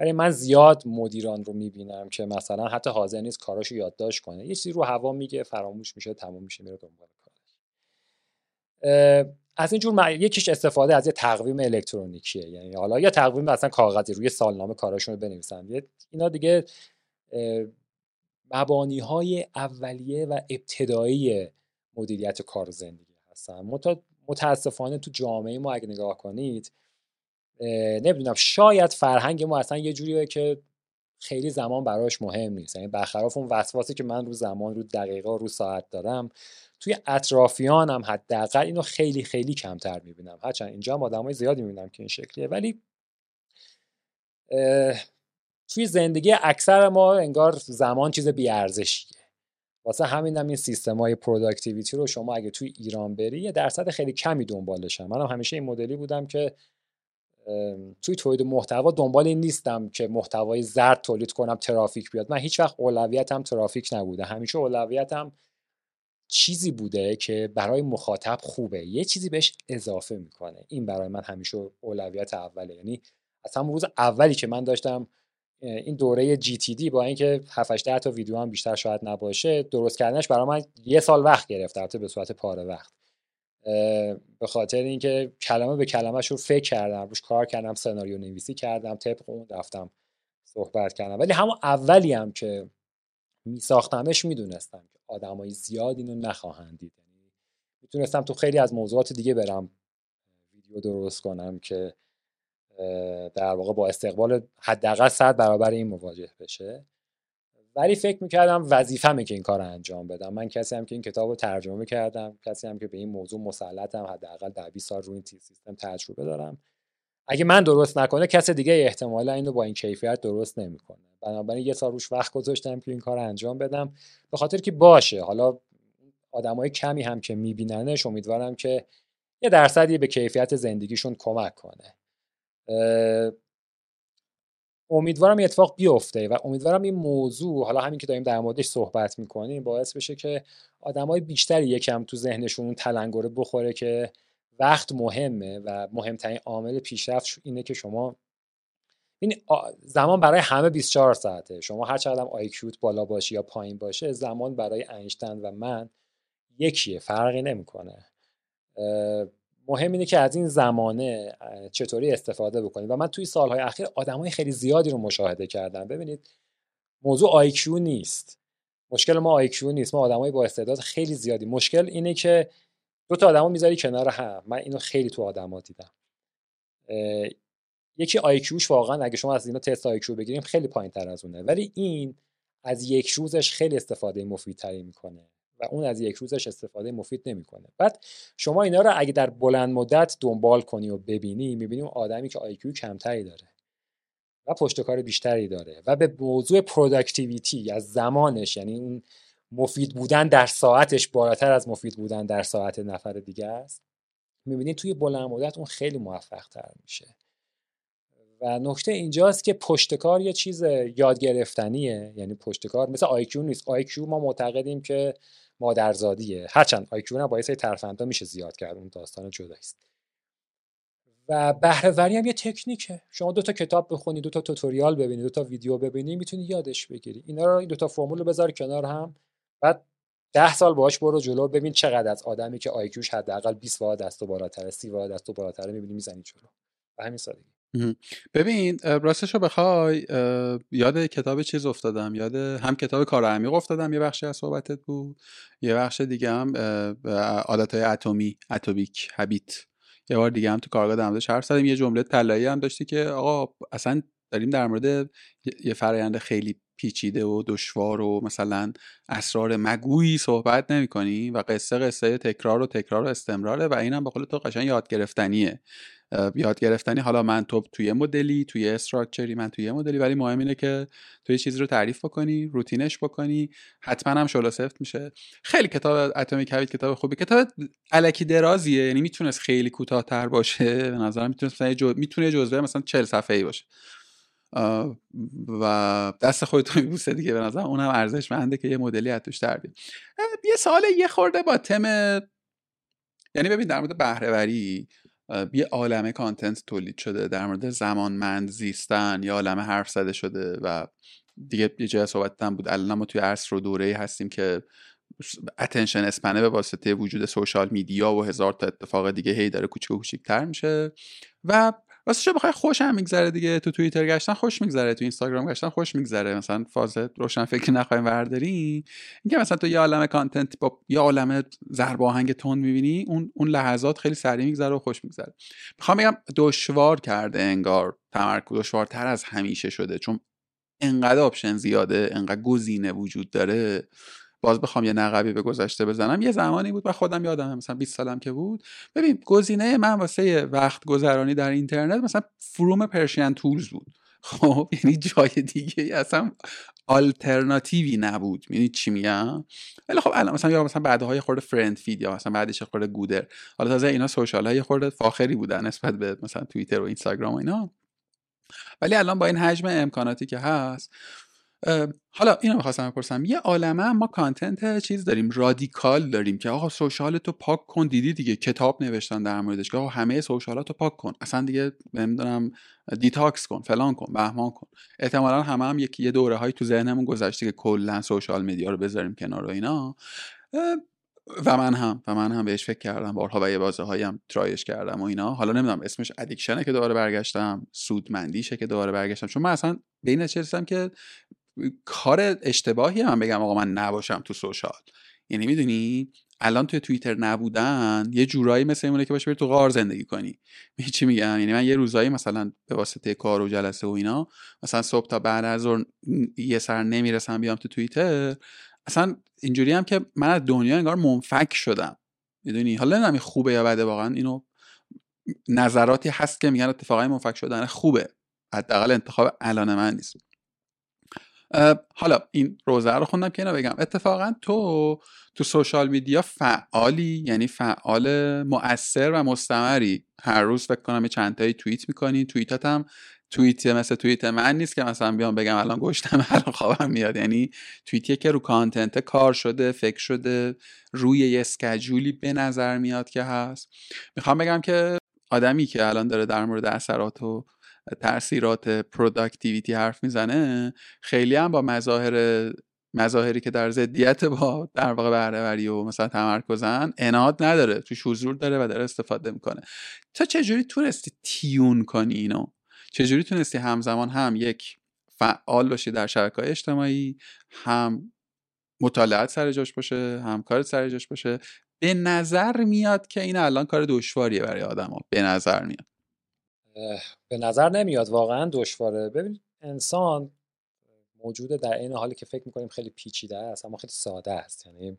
ولی من زیاد مدیران رو میبینم که مثلا حتی حاضر نیست کاراشو یادداشت کنه، یه چیزی رو هوا میگه، فراموش میشه، تموم میشه، میره دنبال کارش. از اینجور م... یکیش استفاده از یه تقویم الکترونیکیه، یعنی حالا یا تقویم مثلا کاغذی روی سالنامه کاراشون رو بنویسن. اینا دیگه مبانی‌های اولیه و ابتدایی مدیریت کار و زندگی هستن. متاسفانه تو جامعه ما اگه نگاه کنید نمیدونم، شاید فرهنگ ما اصلا یه جوریه که خیلی زمان براش مهم نیست، یعنی برخلاف اون وسواسی که من رو زمان، رو دقیقه، رو ساعت دارم، توی اطرافیانم حداقل اینو خیلی خیلی کمتر میبینم. هرچند اینجا هم آدمای زیادی میبینم که این شکلیه، ولی توی زندگی اکثر ما انگار زمان چیز بی‌ارزشیه. واسه همین هم این سیستم‌های پروداکتیویتی رو شما اگه توی ایران بری یه درصد خیلی کمی دنبالشن. منم هم همیشه این مدلی بودم که توی تولید محتوا دنبال این نیستم که محتوای زرد تولید کنم ترافیک بیاد. من هیچ وقت اولویتم ترافیک نبوده، همیشه اولویتم چیزی بوده که برای مخاطب خوبه، یه چیزی بهش اضافه میکنه. این برای من همیشه اولویت اوله، یعنی از همون روز اولی که من داشتم این دوره جی تی دی، با اینکه هفت هشت تا ویدیو هم بیشتر شاید نباشه، درست کردنش برای من یه سال وقت گرفت، البته به صورت پاره وقت، به خاطر اینکه کلمه به کلمه‌اش رو فکر کردم، روش کار کردم، سناریو نویسی کردم، طبق اون رفتم صحبت کردم. ولی همون اولی هم که میساختمش میدونستم که آدمای زیاد اینو نخواهند دید، یعنی میتونستم تو خیلی از موضوعات دیگه برم ویدیو درست کنم که در واقع با استقبال حداقل صد برابر این مواجه بشه، ولی فکر میکردم وظیفمه که این کار رو انجام بدم. من کسی هم که این کتاب رو ترجمه کردم، کسی هم که به این موضوع مسلطم، حداقل در بیست سال روی این سیستم تجربه دارم، اگه من درست نکنه کس دیگه احتمالا اینو با این کیفیت درست نمیکنه. بنابراین یه سال روش وقت گذاشتم که این کار رو انجام بدم، به خاطر که باشه حالا آدمای کمی هم که میبیننش امیدوارم که یه درصدی به کیفیت زندگیشون کمک کنه. امیدوارم این اتفاق بیفته و امیدوارم این موضوع، حالا همین که داریم در موردش صحبت میکنیم، باعث بشه که آدمای بیشتری یکم تو ذهنشون تلنگره بخوره که وقت مهمه و مهمترین عامل پیشرفت اینه که شما این زمان برای همه بیست و چهار ساعته. شما هر چقدر آی کیوت بالا باشه یا پایین باشه، زمان برای اینشتین و من یکیه، فرقی نمیکنه. مهم اینه که از این زمانه چطوری استفاده بکنید. و من توی سالهای اخیر آدمای خیلی زیادی رو مشاهده کردم. ببینید موضوع آی کیو نیست، مشکل ما آی کیو نیست، ما آدمای با استعداد خیلی زیادی. مشکل اینه که دو تا آدمو میذاری کنار هم. من اینو خیلی تو آدما دیدم. یکی آی کیوش واقعا اگه شما از اینا تست آی کیو بگیریم خیلی پایین‌تر از اونه، ولی این از یک روزش خیلی استفاده مفیدتری میکنه و اون از یک روزش استفاده مفید نمیکنه. بعد شما اینا رو اگه در بلند مدت دنبال کنی و ببینی، میبینیم آدمی که آی کیو کمتری داره و پشت کار بیشتری داره و به موضوع پروداکتیویتی از زمانش، یعنی اون مفید بودن در ساعتش بالاتر از مفید بودن در ساعت نفر دیگه است، میبینید توی بلند مدت اون خیلی موفق تر میشه. و نکته اینجاست که پشتکار یه چیز یاد گرفتنیه، یعنی پشتکار مثل آی کیو نیست. آی کیو ما معتقدیم که مادرزادیه، هرچند آی کیو هم با یه سری ترفندها میشه زیاد کرد، اون داستان جداست. و بهره‌وری هم یه تکنیکه. شما دو تا کتاب بخونی، دو تا توتوریال ببینی، دو تا ویدیو ببینی، میتونی یادش بگیری. اینا رو، این دو تا فرمول رو بذار کنار هم، بعد ده سال باهاش برو جلو، ببین چقدر از آدمی که آی کیوش حداقل بیست واحد است و بالاتر، سی واحد است و بالاتر، میبینی میزنی جلو. به همین سادگی. ببین راستشو بخوای یاد کتاب چیز افتادم، یاد هم کتاب کار عمیق افتادم، یه بخشی از صحبتت بود، یه بخش دیگه هم عادت‌های اتمی، اتوبیک هابیت، یه بار دیگه هم تو کارگاه درموردش حرف زدیم. یه جمله طلایی هم داشتی که آقا اصلا داریم در مورد یه فرآیند خیلی پیچیده و دشوار و مثلا اسرار مگویی صحبت نمی‌کنیم و قصه قصه تکرار و تکرار و استمراره و اینم به قول تو قشنگ یاد گرفتنیه. یاد گرفتنی، حالا من تو توی مدلی، توی استراکچری، من توی مدلی، ولی مهم اینه که توی چیزی رو تعریف بکنی، روتینش بکنی، حتما هم شعله سفت میشه. خیلی کتاب اتمیک هابیت کتاب خوبی، کتاب الکی درازیه، یعنی میتونست خیلی کوتاه‌تر باشه به نظرم، میتونست جو... میتونه جزوه مثلا چهل صفحه‌ای باشه و دست خودت میبوسه دیگه. به نظرم اونم ارزشمنده که یه مدلی اتوش دردی. یه سال یه خورده با تم، یعنی ببین در مورد بهره‌وری یه عالمه کانتنت تولید شده، در مورد زمانمند زیستن یه عالمه حرف زده شده و دیگه یه جای صحبتم بود الان ما توی عصر و دوره‌ای هستیم که اتنشن اسپنه به واسطه وجود سوشال میدیا و هزار تا اتفاق دیگه هی داره کوچیک کوچیک‌تر میشه و راستش بخوای خوشم میگذره دیگه. تو توییتر گشتن خوش میگذره، تو اینستاگرام گشتن خوش میگذره، مثلا فاز روشن فکر نخوایم ورداری، اینکه مثلا تو یه عالمه کانتنت با یه عالمه ضرب آهنگ تون میبینی، اون اون لحظات خیلی سریع میگذره و خوش میگذره. میخوام بگم دشوار کرده انگار تمرکز، دشوارتر از همیشه شده چون انقدر آپشن زیاده، انقدر گزینه وجود داره. باز بخوام یه نقبی به گذشته بزنم، یه زمانی بود و خودم یادم مثلا بیست سالم که بود، ببین گزینه من واسه وقت گذرانی در اینترنت مثلا فروم پرشین تولز بود. خب یعنی جای دیگه اصلا آلترناتیوی نبود. یعنی چی میگم؟ ولی خب الان مثلا یا مثلا بعدهای خورده فرند فید یا مثلا بعدش خورده گودر، حالا تازه اینا سوشال های خورده فاخری بودن نسبت به مثلا توییتر و اینستاگرام و اینا، ولی الان با این حجم امکاناتی که هست، حالا اینو می‌خواستم بپرسم، یه عالمه ما کانتنت چیز داریم، رادیکال داریم که آقا سوشالتو پاک کن، دیدی دیگه کتاب نوشتن در موردش که آقا همه سوشالاتو پاک کن، اصلا دیگه نمیدونم دیتاکس کن، فلان کن، بهمان کن. احتمالاً همه هم یک یه دوره‌هایی تو ذهنمون گذشته که کلا سوشال مدیا رو بذاریم کنار و اینا، و من هم و من هم بهش فکر کردم بارها و یه بازه‌هایی هم ترایش کردم و اینا. حالا نمیدونم اسمش ادیکشنه که دوباره برگشتم، سودمندیشه که دوباره برگشتم، چون من اصلا به این نچرسیدم که کار اشتباهی هم بگم آقا من نباشم تو سوشال. یعنی میدونی الان توی توییتر نبودن یه جورایی مثل اینه که باشه بری تو غار زندگی کنی. می چی میگم؟ یعنی من یه روزایی مثلا به واسطه کار و جلسه و اینا مثلا صبح تا بعد از ظهر یه سر نمیرسم بیام تو توییتر، اصلا اینجوری هم که من از دنیا انگار منفک شدم. میدونی حالا نمیدونم خوبه یا بده، واقعا اینو نظراتی هست که میگن اتفاقا منفک شدن خوبه، حداقل انتخاب الان من نیست. حالا این روزه رو خوندم که اینو بگم. اتفاقا تو تو سوشال میدیا فعالی، یعنی فعال مؤثر و مستمری، هر روز فکر کنم چند تایی توییت میکنی، توییتات هم توییته مثلا توییت من نیست که مثلا بیام بگم الان گشتم الان خوابم میاد، یعنی توییتیه که رو کانتنت کار شده، فکر شده، روی یه اسکیجولی به نظر میاد که هست. میخوام بگم که آدمی که الان داره در مورد اثرات و تاثیرات پروداکتیویتی حرف میزنه، خیلی هم با مظاهر مظاهری که در ضدیت با در واقع بهره‌وری و مثلا تمرکزن اناد نداره، توش حضور داره و داره استفاده میکنه. تا چجوری تونستی تیون کنی اینو؟ چجوری تونستی همزمان هم یک فعال باشی در شبکه‌های اجتماعی، هم مطالعات سر جاش باشه، هم کارت سر جاش باشه؟ به نظر میاد که این الان کار دشواریه برای آدما. به نظر میاد، به نظر نمیاد واقعا دشواره. ببین انسان موجوده در این حالی که فکر میکنیم خیلی پیچیده است، اما خیلی ساده است. یعنی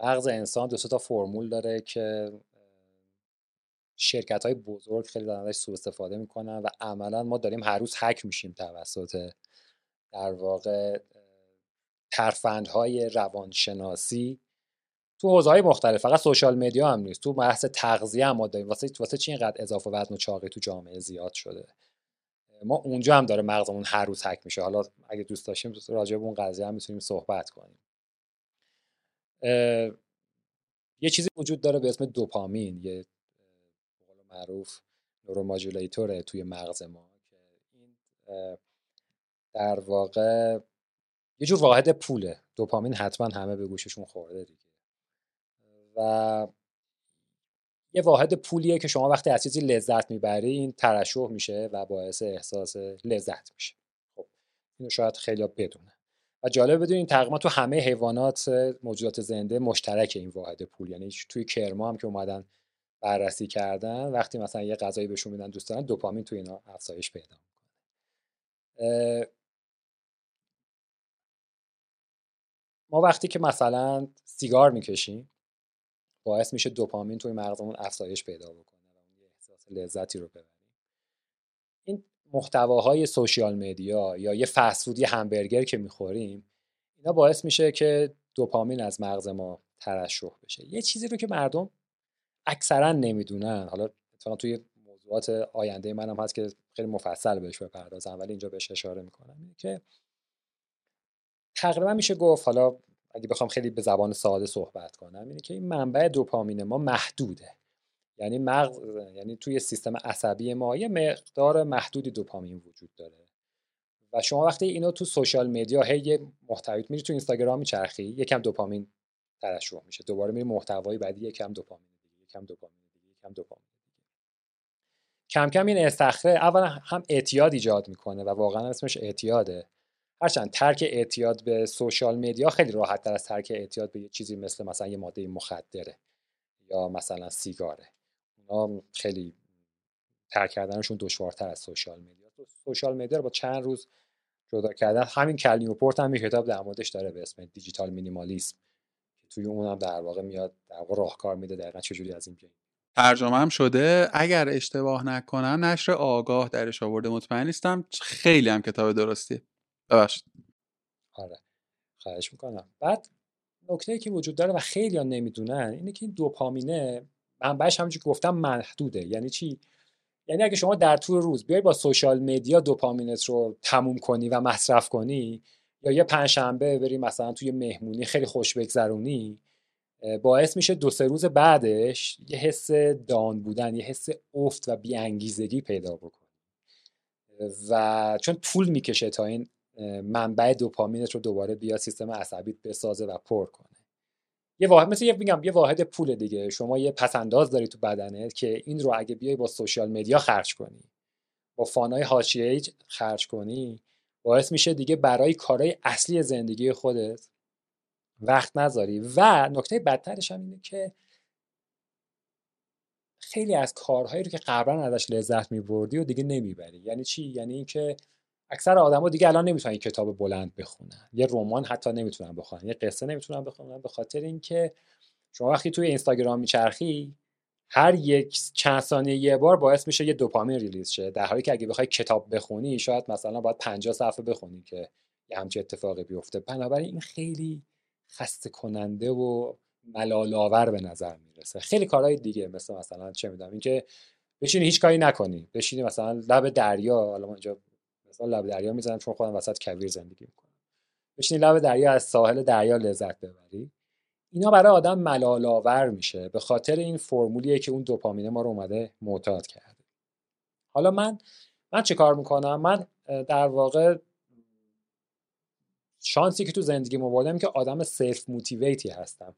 مغز انسان دو سه تا فرمول داره که شرکت‌های بزرگ خیلی دارن ازش سوء استفاده میکنن و عملا ما داریم هر روز هک میشیم توسط در واقع ترفندهای روانشناسی تو حوزه‌های مختلف. فقط سوشال مدیا هم نیست، تو بحث تغذیه هم ما داریم. واسه واسه چی اینقدر اضافه وزن و چاقی تو جامعه زیاد شده؟ ما اونجا هم داره مغزمون هر روز هک میشه. حالا اگه دوست داشتیم راجع به اون قضیه هم میتونیم صحبت کنیم. یه چیزی وجود داره به اسم دوپامین، یه به قول معروف نوروماژولیتوره توی مغز ما که این در واقع یه جور واحد پوله. دوپامین حتما همه به گوششون خورده دیگه، و یه واحد پولیه که شما وقتی از چیزی لذت میبری این ترشح میشه و باعث احساس لذت میشه. خب اینو شاید خیلی‌ها بدونن. و جالب بدونین تقریبا تو همه حیوانات موجودات زنده مشترک این واحد پول، یعنی توی کرما هم که اومدن بررسی کردن، وقتی مثلا یه غذایی بهشون میدن دوست دارن، دوپامین تو اینا افزایش پیدا میکنه. ما وقتی که مثلا سیگار میکشیم باعث میشه دوپامین توی مغزمون افزایش پیدا بکنه و اون احساس لذتی رو ببریم. این محتواهای سوشیال مدیا یا یه فست فود، یه همبرگر که میخوریم، اینا باعث میشه که دوپامین از مغز ما ترشح بشه. یه چیزی رو که مردم اکثرا نمیدونن، حالا مثلا توی موضوعات آینده منم هست که خیلی مفصل بهش بپردازم، ولی اینجا بهش اشاره میکنم، اینه که تقریبا میشه گفت، حالا اگه بخوام خیلی به زبان ساده صحبت کنم، اینه که این منبع دوپامین ما محدوده. یعنی مغز، یعنی توی سیستم عصبی ما یه مقدار محدودی دوپامین وجود داره و شما وقتی اینو تو سوشال مدیا هی محتویت میری، تو اینستاگرام میچرخی، یکم دوپامین ترشح میشه، دوباره میری محتوای بعدی، یکم دوپامین دیگه، یکم دوپامین دیگه، یکم دوپامین دیگه. کم کم این استخره اولا هم اعتیاد ایجاد میکنه و واقعا اسمش اعتیاده، هرچند ترک اعتیاد به سوشال مدیا خیلی راحت تر از ترک اعتیاد به یه چیزی مثل مثلا یه ماده مخدره یا مثلا سیگاره. اونا خیلی ترک کردنشون دشوارتر از سوشال مدیا. سوشال مدیا رو با چند روز جدا کردن. همین کل نیوپورت هم یه کتاب در موردش داره به اسم دیجیتال مینیمالیسم که توی اونم در واقع میاد در واقع راهکار میده دقیقاً چجوری از این بیایم. ترجمه هم شده اگر اشتباه نکنم، نشر آگاه درش آورده، مطمئن نیستم. خیلی هم کتاب درستیه. ببخشید. آره خواهش میکنم. بعد نکته که وجود داره و خیلی ها نمیدونن اینه که این دوپامینه منبعش همونجوری گفتم محدوده. یعنی چی؟ یعنی اگه شما در طول روز بیای با سوشال مدیا دوپامینت رو تموم کنی و مصرف کنی، یا یه پنجشنبه بری مثلا توی مهمونی خیلی خوش بگذرونی، باعث میشه دو سه روز بعدش یه حس دان بودن، یه حس افت و بی‌انگیزگی پیدا بکنی، و چون طول میکشه تا این منبع دوپامینت رو دوباره بیا سیستم عصبیت بسازه و پر کنه. یه واحد مثل یه میگم یه واحد پول دیگه، شما یه پسنداز داری تو بدنت که این رو اگه بیای با سوشال مدیا خرج کنی، با فانای حاشیه‌ای خرج کنی، باعث میشه دیگه برای کارهای اصلی زندگی خودت وقت نذاری. و نکته بدترش هم اینه که خیلی از کارهایی رو که قبلا ازش لذت می‌بردی و دیگه نمی‌بری. یعنی چی؟ یعنی اینکه اکثر آدما دیگه الان نمیتونن کتاب بلند بخونن، یه رمان حتی نمیتونن بخونن، یه قصه نمیتونن بخونن، به خاطر اینکه شما وقتی توی اینستاگرام میچرخی هر یک چند ثانیه یه بار باعث میشه یه دوپامین ریلیز شه، در حالی که اگه بخوای کتاب بخونی شاید مثلا باید پنجاه صفحه بخونی که یه همچین اتفاقی بیفته. بنابراین این خیلی خسته کننده و ملال آور به نظر میرسه. خیلی کارهای دیگه مثل مثلا چه میدونم اینکه بشینی هیچ کاری نکنی، بشینی مثلا لب دریا، حالا من اینجا مثلا لب دریا میزنم چون خودم وسط کویر زندگی میکنم، بشینی لب دریا از ساحل دریا لذت ببری، اینا برای آدم ملال آور میشه به خاطر این فرمولیه که اون دوپامین ما رو اومده معتاد کرده. حالا من من چه کار میکنم؟ من در واقع شانسی که تو زندگی مواردم که آدم سلف موتیویتی هستم،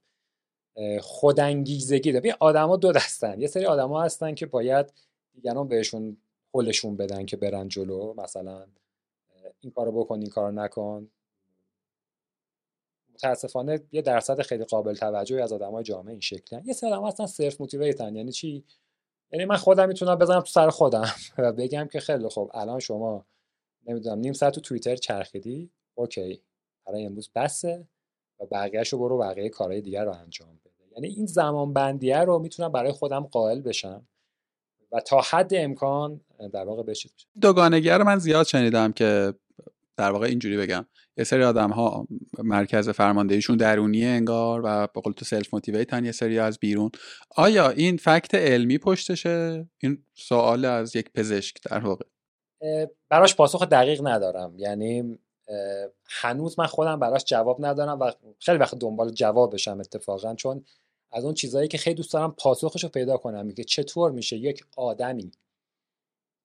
خودانگیزگی دارم. یه آدم ها دو دستن، یه سری آدم ها هستن که باید دیگران بهشون حلشون بدن که برن جلو، مثلا این کار رو بکن این کار رو نکن. متاسفانه یه درصد خیلی قابل توجهی از آدمای جامعه این شکلی هستن. یه سری آدم ها هستن سلف موتیویتن، یعنی چی؟ یعنی من خودم میتونم بزنم تو سر خودم و بگم که خیلی خوب الان شما نمیدونم نیم ساعت تو توییتر چرخیدی، اوکی برای امروز بسه و بقیه‌شو برو بقیه کارهای دیگر رو انجام بده. یعنی این زمان بندیه رو میتونم برای خودم قائل بشم و تا حد امکان در واقع بشید. دوگانگی‌ها رو من زیاد شنیدم که در واقع اینجوری بگم یه سری آدم‌ها مرکز فرماندهیشون درونیه انگار و به قول تو سلف موتیویتن، یه سری از بیرون. آیا این فکت علمی پشتشه؟ این سوال از یک پزشک در واقع. براش پاسخ دقیق ندارم، یعنی هنوز من خودم براش جواب ندارم و خیلی وقت دنبال جوابشم اتفاقا، چون از اون چیزایی که خیلی دوست دارم پاسخشو پیدا کنم که چطور میشه یک آدمی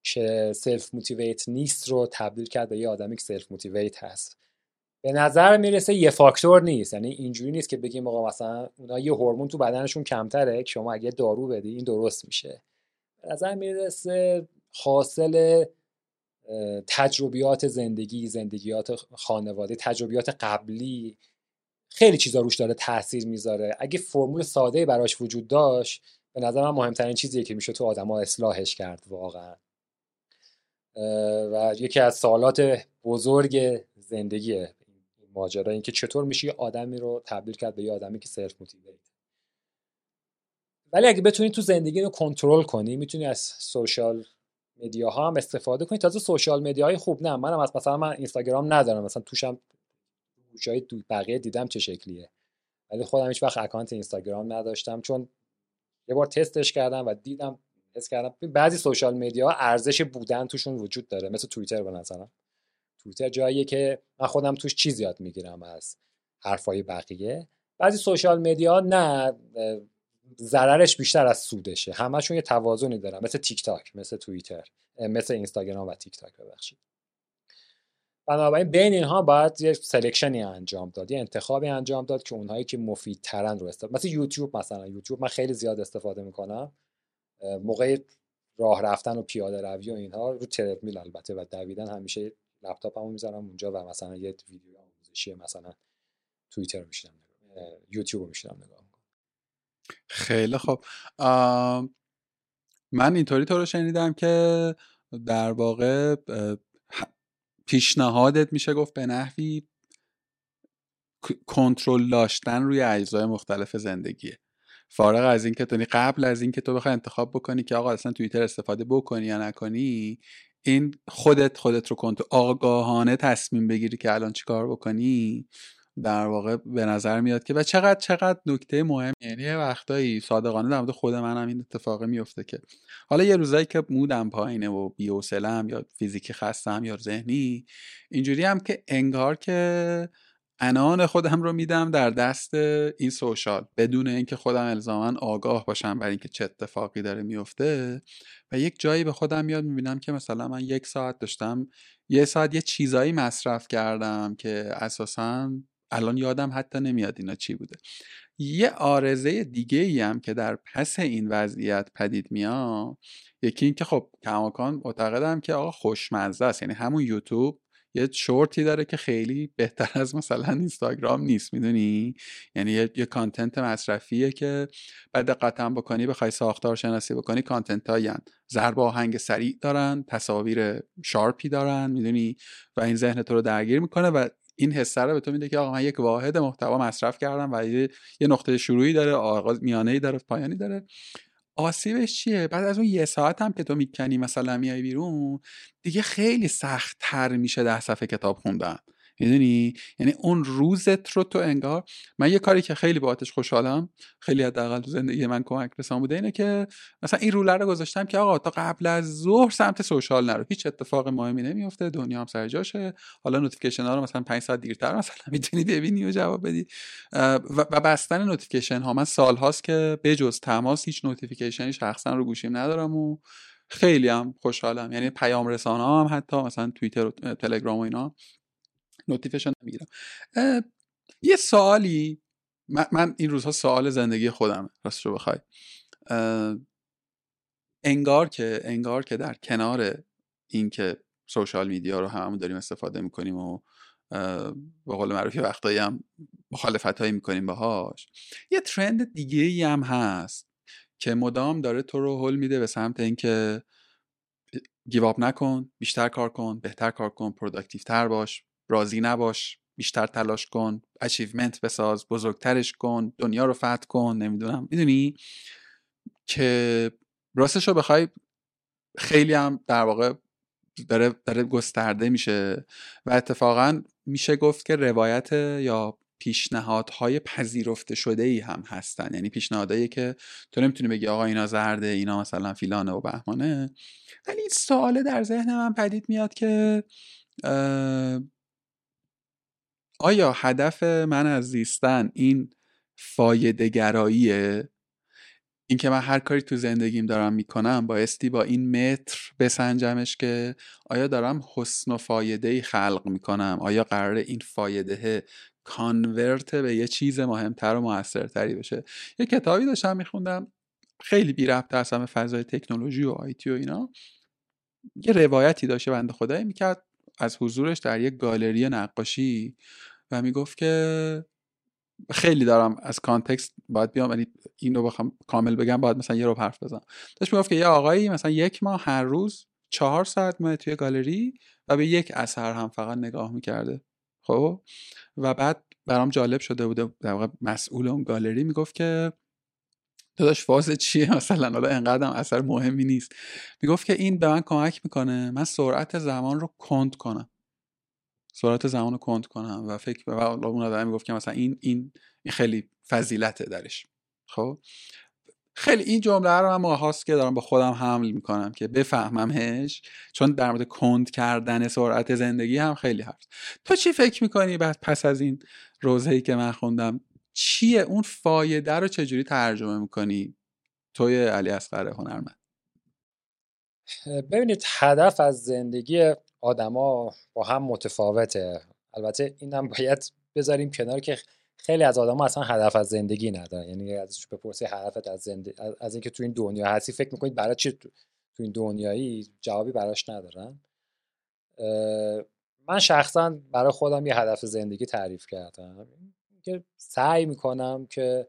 که سلف موتیویت نیست رو تبدیل کرد به یه آدمی که سلف موتیویت هست. به نظر میرسه یه فاکتور نیست، یعنی اینجوری نیست که بگیم آقا مثلا اونا یه هورمون تو بدنشون کمتره که شما اگه دارو بدی این درست میشه. به نظر میرسه حاصل تجربیات زندگی، زندگیات خانواده، تجربیات قبلی، خیلی چیزا روش داره تاثیر میذاره. اگه فرمول ساده براش وجود داشت به نظر من مهمترین چیزیه که میشه تو آدما اصلاحش کرد واقعا و یکی از سوالات بزرگ زندگیه این ماجرا، این که چطور میشه یه آدمی رو تبدیل کرد به یه آدمی که سلف موتیویت. ولی اگه بتونی تو زندگی رو کنترل کنی میتونی از سوشال مدیاها هم استفاده کنید. تازه سوشال مدیاهای خوب نه، منم از مثلا من اینستاگرام ندارم، مثلا توشم جای بقیه دیدم چه شکلیه، ولی خودم هیچ وقت اکانت اینستاگرام نداشتم چون یه بار تستش کردم و دیدم حس کردم بعضی سوشال مدیاها ارزش بودن توشون وجود داره، مثل توییتر. به نظرم توییتر جاییه که من خودم توش چیز یاد میگیرم از حرفای بقیه. بعضی سوشال مدیاها نه، ضررش بیشتر از سودشه، همشون یه توازنی دارن، مثل تیک تاک، مثل توییتر، مثل اینستاگرام و تیک تاک. ببخشید. بنابراین بین اینها باید یه سلکشنی انجام داد، یه انتخابی انجام داد که اونهایی که مفیدترن رو استفاده. مثل یوتیوب، مثلا یوتیوب من خیلی زیاد استفاده میکنم موقع راه رفتن و پیاده روی و اینها، رو ترپمیل البته و دویدن. همیشه لپتاپمو هم میذارم اونجا و مثلا یه ویدیو آموزشی مثلا توییتر میشینم نگاه، یوتیوب میشینم نگاه. خیلی خب. من اینطوری تو رو شنیدم که در واقع پیشنهادت میشه گفت به نحوی کنترل داشتن روی اجزای مختلف زندگیه، فارغ از این که تو قبل از این که تو بخوای انتخاب بکنی که آقا اصلا توییتر استفاده بکنی یا نکنی، این خودت خودت رو کنترل، آگاهانه تصمیم بگیری که الان چیکار بکنی. در واقع به نظر میاد که و چقدر چقدر نکته مهم، یعنی وقتایی صادقانه در مورد خود منم این اتفاق میفته که حالا یه روزایی که مودم پایینه و بی‌حوصله‌ام یا فیزیکی خستم یا ذهنی، اینجوری هم که انگار که انان خودم رو میدم در دست این سوشال بدون اینکه خودم الزاماً آگاه باشم برای اینکه چه اتفاقی داره میفته و یک جایی به خودم میاد میبینم که مثلا من یک ساعت داشتم یک ساعت یه چیزایی مصرف کردم که اساساً الان یادم حتی نمیاد اینا چی بوده. یه آرزه دیگه ای هم که در پس این وضعیت پدید میاد، یکی این که خب کماکان معتقدم که آقا خوشمزه است، یعنی همون یوتیوب یه شورتی داره که خیلی بهتر از مثلا اینستاگرام نیست، میدونی، یعنی یه, یه کانتنت مصرفیه که بعد دقیقاً بکنی بخوای ساختار شناسی بکنی کانتنت هایی هن ضرب آهنگ سریع دارن، تصاویر شارپی دارن، میدونی، و این ذهن تو رو درگیر میکنه و این حسه رو به تو میده که آقا من یک واحد محتوا مصرف کردم و یه نقطه شروعی داره، آغاز، میانه‌ای داره، پایانی داره. آسیبش چیه؟ بعد از اون یه ساعت هم که تو میکنی مثلا میای بیرون، دیگه خیلی سخت‌تر میشه ده صفحه کتاب خوندن. میدونی، یعنی اون روزت رو تو انگار. من یه کاری که خیلی باهاتش خوشحالم، خیلی حداقل تو زندگی من کمک رسان بوده، اینه که مثلا این رولر رو گذاشتم که آقا تا قبل از ظهر سمت سوشال نرو، هیچ اتفاق مهمی نمیفته، دنیا هم سر جاشه، حالا نوتیفیکیشن ها رو مثلا پنج ساعت دیرتر مثلا میتونی ببینی و جواب بدی و بستن نوتیفیکیشن ها. من سال هاست که بجز تماس هیچ نوتیفیکیشنی شخصا رو گوشیم ندارم و خیلی هم خوشحالم. یعنی پیام رسانه‌ها هم حتی مثلا توییتر و تلگرام و اینا نوتیفیکیشن نمیگیرم. یه سوالی من, من این روزها سوال زندگی خودمه راستش رو بخوای. انگار که انگار که در کنار این که سوشال میدیا رو هممون داریم استفاده میکنیم و به قول معروف وقتایی هم مخالفتایی میکنیم باهاش، یه ترند دیگه ای هم هست که مدام داره تو رو هل میده به سمت اینکه گیو آپ نکن، بیشتر کار کن، بهتر کار کن، پروداکتیو تر باش، راضی نباش، بیشتر تلاش کن، اچیومنت بساز، بزرگترش کن، دنیا رو فتح کن، نمیدونم. میدونی که راستش رو بخوای خیلی هم در واقع داره داره گسترده میشه و اتفاقا میشه گفت که روایت یا پیشنهادهای پذیرفته شده ای هم هستن. یعنی پیشنهادایی که تو نمیتونی بگی آقا اینا زرده، اینا مثلا فیلانه و بهمانه. ولی این سوال در ذهن من پدید میاد که آیا هدف من از زیستن این فایده گراییه؟ این که من هر کاری تو زندگیم دارم میکنم بایستی با این متر بسنجمش که آیا دارم حسن و فایده‌ای خلق میکنم؟ آیا قراره این فایده کانورت به یه چیز مهمتر و موثرتری بشه؟ یه کتابی داشتم میخوندم خیلی بی ربط اصلا به فضای تکنولوژی و آیتی و اینا، یه روایتی داشته بنده خدایی میکرد از حضورش در یک گالری نقاشی و میگفت که خیلی دارم از کانتکست باید بیام، یعنی اینو بخوام کامل بگم باید مثلا یه رو حرف بزنم. داشت میگفت که یه آقایی مثلا یک ماه هر روز چهار ساعت میاد توی گالری و به یک اثر هم فقط نگاه میکرده. خب و بعد برام جالب شده بوده، در واقع مسئول اون گالری میگفت که داداش فاز چیه مثلا، حالا انقدر هم اثر مهمی نیست. میگفت که این به من کمک میکنه من سرعت زمان رو کند کنم، سرعت زمان رو کند کنم و فکر و اون آدم میگفت که مثلا این این خیلی فضیلته درش. خب خیلی این جمله رو من ماهاست که دارم با خودم حمل میکنم که بفهممش، چون در مورد کند کردن سرعت زندگی هم خیلی هست. تو چی فکر میکنی بعد پس از این روزهایی که من خوندم چیه اون فایده رو چجوری ترجمه میکنی توی علیاصغر هنرمند؟ ببینید هدف از زندگی آدما با هم متفاوته. البته اینم باید بذاریم کنار که خیلی از آدما اصلا هدف از زندگی ندارن. یعنی ازش بپرسی هدفت از زندگی، از اینکه تو این دنیا هستی فکر میکنید برای چی تو این دنیایی، جوابی براش ندارن. من شخصا برای خودم یه هدف زندگی تعریف کردم که سعی میکنم که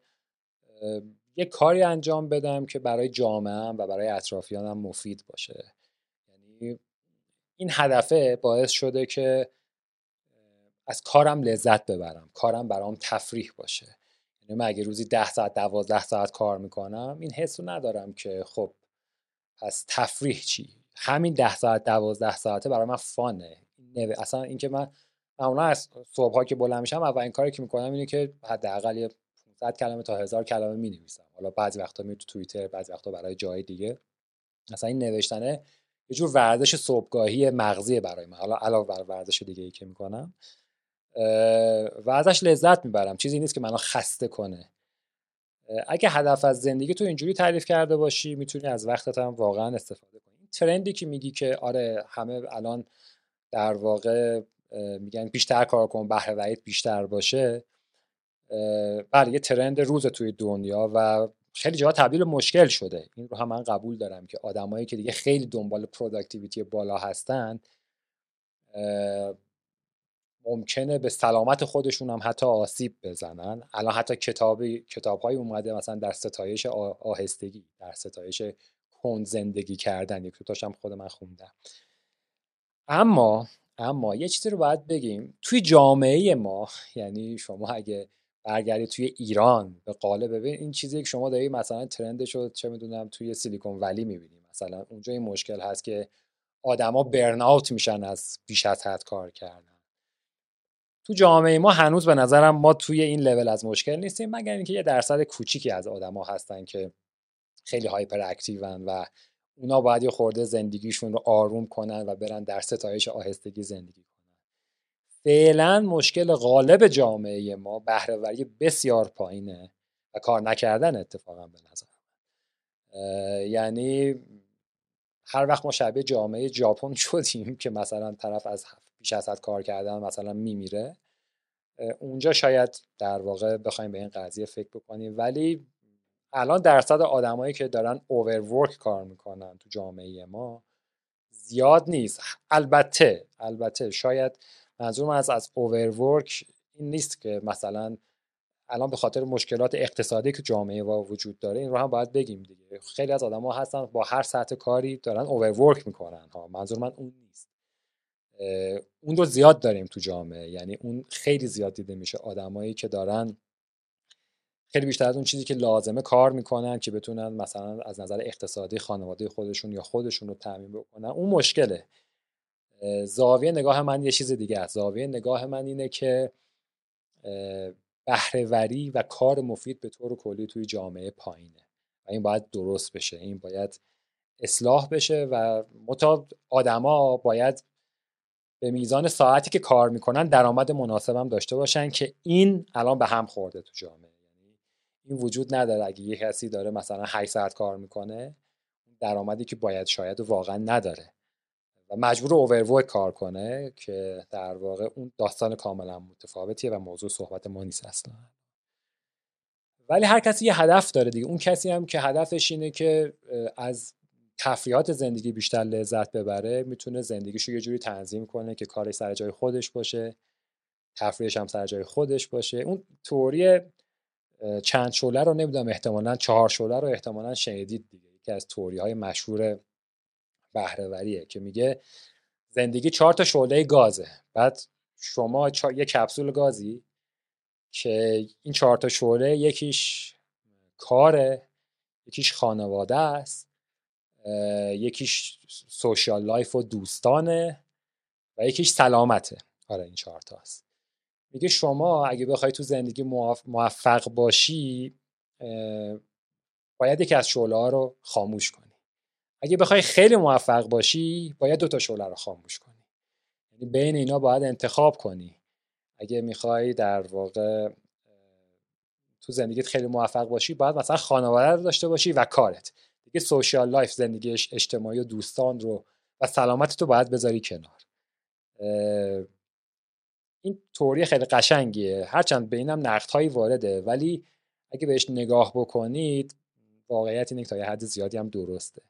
یه کاری انجام بدم که برای جامعه‌ام و برای اطرافیانم مفید باشه. یعنی این هدفه باعث شده که از کارم لذت ببرم، کارم برام تفریح باشه. یعنی من اگه روزی ده ساعت دوازده ساعت کار میکنم این حس رو ندارم که خب پس تفریح چی؟ همین ده ساعت دوازده ساعته برای من فانه. اصلا این که من معمولا از صبح‌ها که بلند میشم اولین کاری که میکنم اینه که حداقل یه پانصد کلمه تا هزار کلمه مینویسم. حالا بعضی وقتا میرم تو توییتر، بعضی وقتا برای جای دیگه. مثلا این نوشتنه یه جور ورزش صبحگاهی مغزی برای من، حالا علاوه بر ورزش دیگه‌ای که میکنم و ازش لذت میبرم. چیزی نیست که منو خسته کنه. اگه هدف از زندگی تو اینجوری تعریف کرده باشی میتونی از وقتت هم واقعا استفاده کنی. این ترندی که میگی که آره همه الان در واقع میگن بیشتر کار کن بهره وریت بیشتر باشه، بله یه ترند روز توی دنیا و خیلی جاها تبدیل مشکل شده. این رو هم من قبول دارم که آدمایی که دیگه خیلی دنبال پروداکتیویتی بالا هستن ممکنه به سلامت خودشون هم حتی آسیب بزنن. الان حتی کتابی کتاب‌های اومده مثلا در ستایش آهستگی، در ستایش کند زندگی کردن، یک دوتاش هم خود من خوندم. اما اما یه چیزی رو باید بگیم توی جامعه ما، یعنی شما اگه برگردی توی ایران به قالب ببین این چیزی که شما داری مثلا ترندشو چه میدونم توی سیلیکون ولی میبینی، مثلا اونجا این مشکل هست که آدما برن اوت میشن از بیش از حد کار کردن. تو جامعه ما هنوز به نظرم ما توی این لول از مشکل نیستیم، مگر اینکه یه درصد کوچیکی از آدما هستن که خیلی هایپر اکتیون و اونا باید یه خورده زندگیشون رو آروم کنن و برن در ستایش آهستگی زندگی کنن. فعلا مشکل غالب جامعه ما بهره‌وری بسیار پایینه و کار نکردن اتفاقا به نظر میاد. یعنی هر وقت ما شبیه جامعه ژاپن شدیم که مثلا طرف از بیش از حد کار کردن مثلا میمیره، اونجا شاید در واقع بخوایم به این قضیه فکر بکنیم. ولی الان درصد آدمایی که دارن اوورورک کار میکنن تو جامعه ما زیاد نیست. البته البته شاید منظور من از از اوورورک این نیست که مثلا الان به خاطر مشکلات اقتصادی که جامعه ما وجود داره، این رو هم باید بگیم دیگه، خیلی از آدما هستن با هر سطح کاری دارن اوورورک میکنن ها، منظور من اون نیست. اون رو زیاد داریم تو جامعه، یعنی اون خیلی زیاد دیده میشه، آدمایی که دارن خیلی بیشتر از اون چیزی که لازمه کار میکنن که بتونن مثلا از نظر اقتصادی خانواده خودشون یا خودشون رو تامین بکنن. اون مشکله. زاویه نگاه من یه چیز دیگه است. زاویه نگاه من اینه که بهره‌وری و کار مفید به طور کلی توی جامعه پایینه و این باید درست بشه، این باید اصلاح بشه و متا آدما باید به میزان ساعتی که کار میکنن درآمد مناسب هم داشته باشن که این الان به هم خورده تو جامعه. این وجود نداره. اگه یه کسی داره مثلا هشت ساعت کار میکنه، درآمدی که باید شاید واقعا نداره و مجبور اوورورک کار کنه که در واقع اون داستان کاملا متفاوتیه و موضوع صحبت ما نیست اصلا. ولی هر کسی یه هدف داره دیگه. اون کسی هم که هدفش اینه که از تفریحات زندگی بیشتر لذت ببره، میتونه زندگیشو یه جوری تنظیم کنه که کارش سر جای خودش باشه، تفریحش هم سر جای خودش باشه. اون تئوری چند شعله رو نمیدونم، احتمالاً چهار شعله رو احتمالاً شنیدید دیگه، یکی از تئوری‌های مشهور بهره‌وریه که میگه زندگی چهار تا شعله گازه. بعد شما چا... یه کپسول گازی که این چهار تا شعله یکیش کاره، یکیش خانواده است، یکیش سوشال لایف و دوستانه و یکیش سلامته. آره این چهار تا است. میگه شما اگه بخوای تو زندگی موفق باشی باید یکی از شعله‌ها رو خاموش کنی. اگه بخوای خیلی موفق باشی باید دوتا شعله رو خاموش کنی. یعنی بین اینا باید انتخاب کنی. اگه میخوای در واقع تو زندگیت خیلی موفق باشی باید مثلا خانواده رو داشته باشی و کارت. دیگه سوشال لایف، زندگی اجتماعی و دوستان رو و سلامتت رو باید بذاری کنار. این تئوری خیلی قشنگیه، هرچند به اینم نقدهایی وارده، ولی اگه بهش نگاه بکنید واقعیت اینه که تا یه حد زیادی هم درسته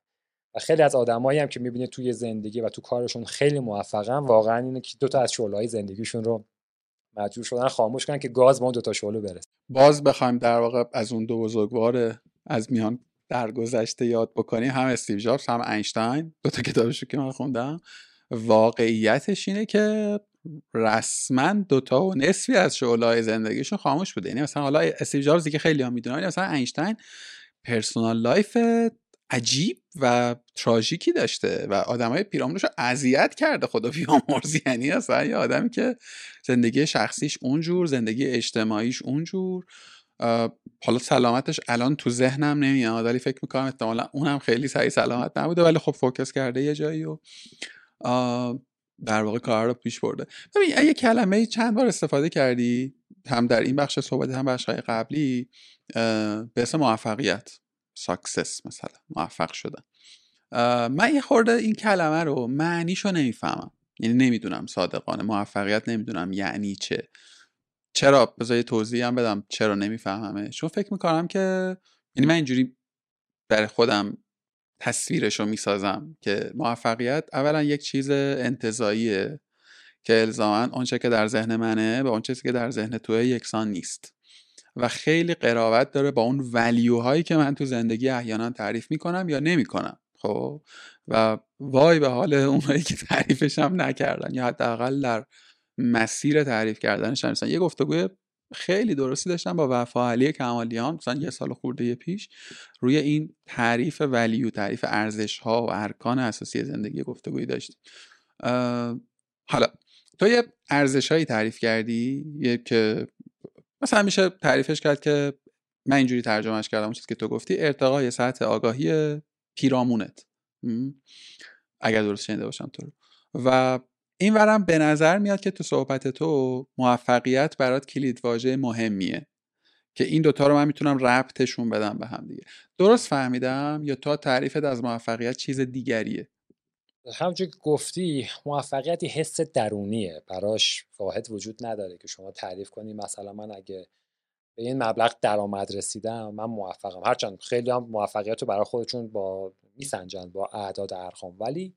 و خیلی از آدمایی هم که میبینید توی زندگی و تو کارشون خیلی موفقن، واقعا اینه که دوتا از شعله‌های زندگیشون رو مجبور شدن خاموش کنن که گاز به اون دوتا شعله برسه. باز بخوایم در واقع از اون دو بزرگوار از میان درگذشته یاد بکنیم، هم استیو جابز هم اینشتین، دو تا کتابشو که من خوندم، واقعیتش اینه که رسما دوتا و نصفی از شعله‌های زندگیشون خاموش بوده. یعنی مثلا حالا استیو جابز دیگه خیلی هم میدونن، مثلا اینشتین پرسونال لایف عجیب و تراژیکی داشته و آدمای پیرامونش رو اذیت کرده خدا بیامرز. یعنی اصلا یه آدمی که زندگی شخصیش اونجور، زندگی اجتماعیش اونجور. حالا سلامتش الان تو ذهنم نمیاد ولی فکر میکنم احتمالاً اونم خیلی صحیح سلامت نبوده، ولی خب فوکس کرده یه جایی و در واقع کار رو پیش برده. ببین اگه کلمه چند بار استفاده کردی هم در این بخش صحبت هم بخش‌های قبلی به اسم موفقیت، ساکسس مثلا، موفق شدن، من یه خورده این کلمه رو معنیشو نمیفهمم. یعنی نمیدونم صادقانه موفقیت نمیدونم یعنی چه. چرا؟ بذار توضیح هم بدم چرا نمیفهممه. چون فکر میکنم که یعنی من اینجوری برای خودم تصویرشو میسازم که موفقیت اولا یک چیز انتزاعیه که الزاماً آنچه که در ذهن منه به آنچه که در ذهن توه یکسان نیست و خیلی قرابت داره با اون ولیوهایی که من تو زندگی احیانا تعریف میکنم یا نمیکنم. خب و وای به حال اونایی که تعریفش هم نکردن یا حداقل در مسیر تعریف کردنش. مثلا یه گفتگوی خیلی درستی داشتم با وفا علی کمالیان مثلا یه سال خورده پیش روی این تعریف ولیو، تعریف ارزش‌ها و ارکان اساسی زندگی گفتگویی داشتیم. حالا تو یه ارزش‌هایی تعریف کردی که مثلا همیشه تعریفش کرد که من اینجوری ترجمهش کردم، اون چیزی که تو گفتی ارتقای سطح آگاهی پیرامونت، اگر درست شنیده باشم تو رو. و این ورم به نظر میاد که تو صحبت تو موفقیت برات کلیدواژه مهمیه که این دوتا رو من میتونم ربطشون بدم به هم دیگه. درست فهمیدم یا تا تعریفت از موفقیت چیز دیگریه؟ همونجور که گفتی موفقیت یه حس درونیه، براش واحد وجود نداره که شما تعریف کنی مثلا من اگه به این مبلغ درآمد رسیدم من موفقم. هرچند خیلی هم موفقیت رو برای خودشون با میسنجن با اعداد ارقام، ولی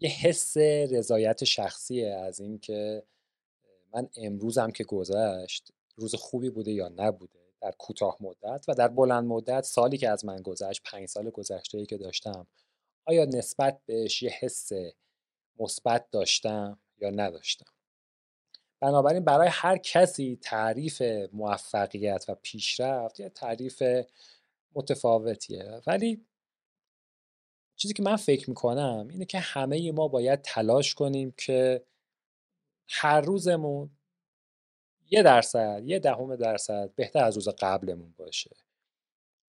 یه حس رضایت شخصیه از این که من امروزم که گذشت روز خوبی بوده یا نبوده، در کوتاه مدت و در بلند مدت سالی که از من گذشت، پنج سال گذشته‌ای که داشتم آیا نسبت بهش یه حس مثبت داشتم یا نداشتم. بنابراین برای هر کسی تعریف موفقیت و پیشرفت یه تعریف متفاوتیه، ولی چیزی که من فکر میکنم اینه که همه ما باید تلاش کنیم که هر روزمون یه درصد یه دهم درصد بهتر از روز قبلمون باشه.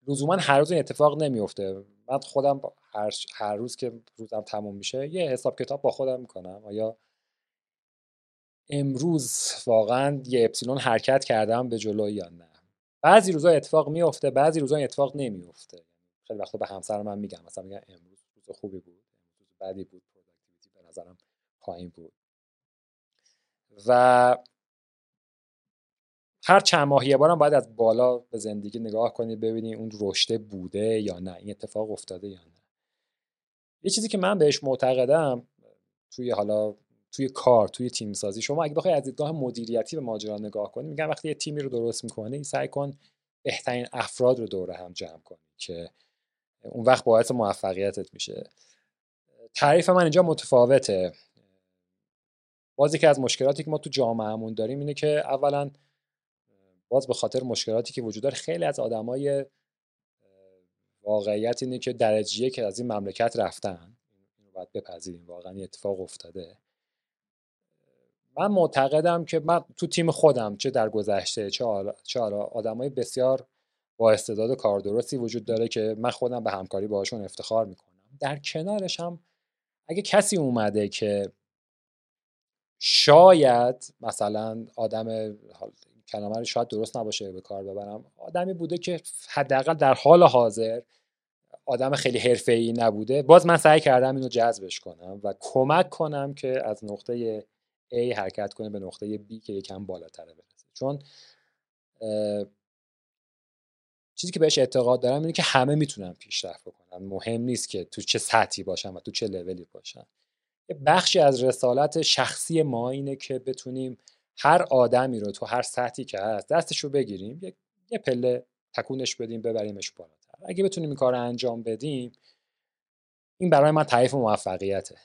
لزوما هر روز این اتفاق نمیفته. من خودم هر, هر روز که روزم تموم میشه یه حساب کتاب با خودم میکنم، آیا امروز واقعا یه اپسیلون حرکت کردم به جلو یا نه. بعضی روزا اتفاق میفته، بعضی روزا اتفاق نمیفته. خیلی وقتا به همسر من میگم، مثلا میگم امروز روز خوبی بود، امروز بدی بود، پروداکتیویتی به نظرم پایین بود. و هر چند ماه یه بارم باید از بالا به زندگی نگاه کنی ببینی اون رشته بوده یا نه، این اتفاق افتاده یا نه. یه چیزی که من بهش معتقدم توی حالا توی کار، توی تیم سازی، شما اگه بخوای از دیدگاه مدیریتی به ماجرا نگاه کنی، میگم وقتی یه تیمی رو درست می‌کنی سعی کن بهترین افراد رو دور هم جمع کنی که اون وقت باعث موفقیتت میشه. تعریف من اینجا متفاوته. بازی که از مشکلاتی که ما تو جامعهمون داریم اینه که اولاً باز به خاطر مشکلاتی که وجود داره خیلی از آدمای واقعیت اینه که درجیه که از این مملکت رفتن، اینو باید بپذیریم، واقعاً این اتفاق افتاده. من معتقدم که من تو تیم خودم چه در گذشته چه حالا چه حالا آدمای بسیار با استعداد کار درستی وجود داره که من خودم به همکاری باهاشون افتخار میکنم. در کنارش هم اگه کسی اومده که شاید مثلا آدم، کلمه رو شاید درست نباشه به کار ببرم، آدمی بوده که حداقل در حال حاضر آدم خیلی حرفه‌ای نبوده، باز من سعی کردم اینو جذبش کنم و کمک کنم که از نقطه A حرکت کنه به نقطه B که یکم بالاتره برسه. چون چیزی که بهش اعتقاد دارم اینه که همه میتونن پیشرفت بکنن، مهم نیست که تو چه سطحی باشن و تو چه لولی باشن. یه بخشی از رسالت شخصی ما اینه که بتونیم هر آدمی رو تو هر سطحی که هست دستش رو بگیریم، یه،, یه پله تکونش بدیم، ببریمش بالاتر. اگه بتونیم این کار رو انجام بدیم، این برای من تعریف موفقیته.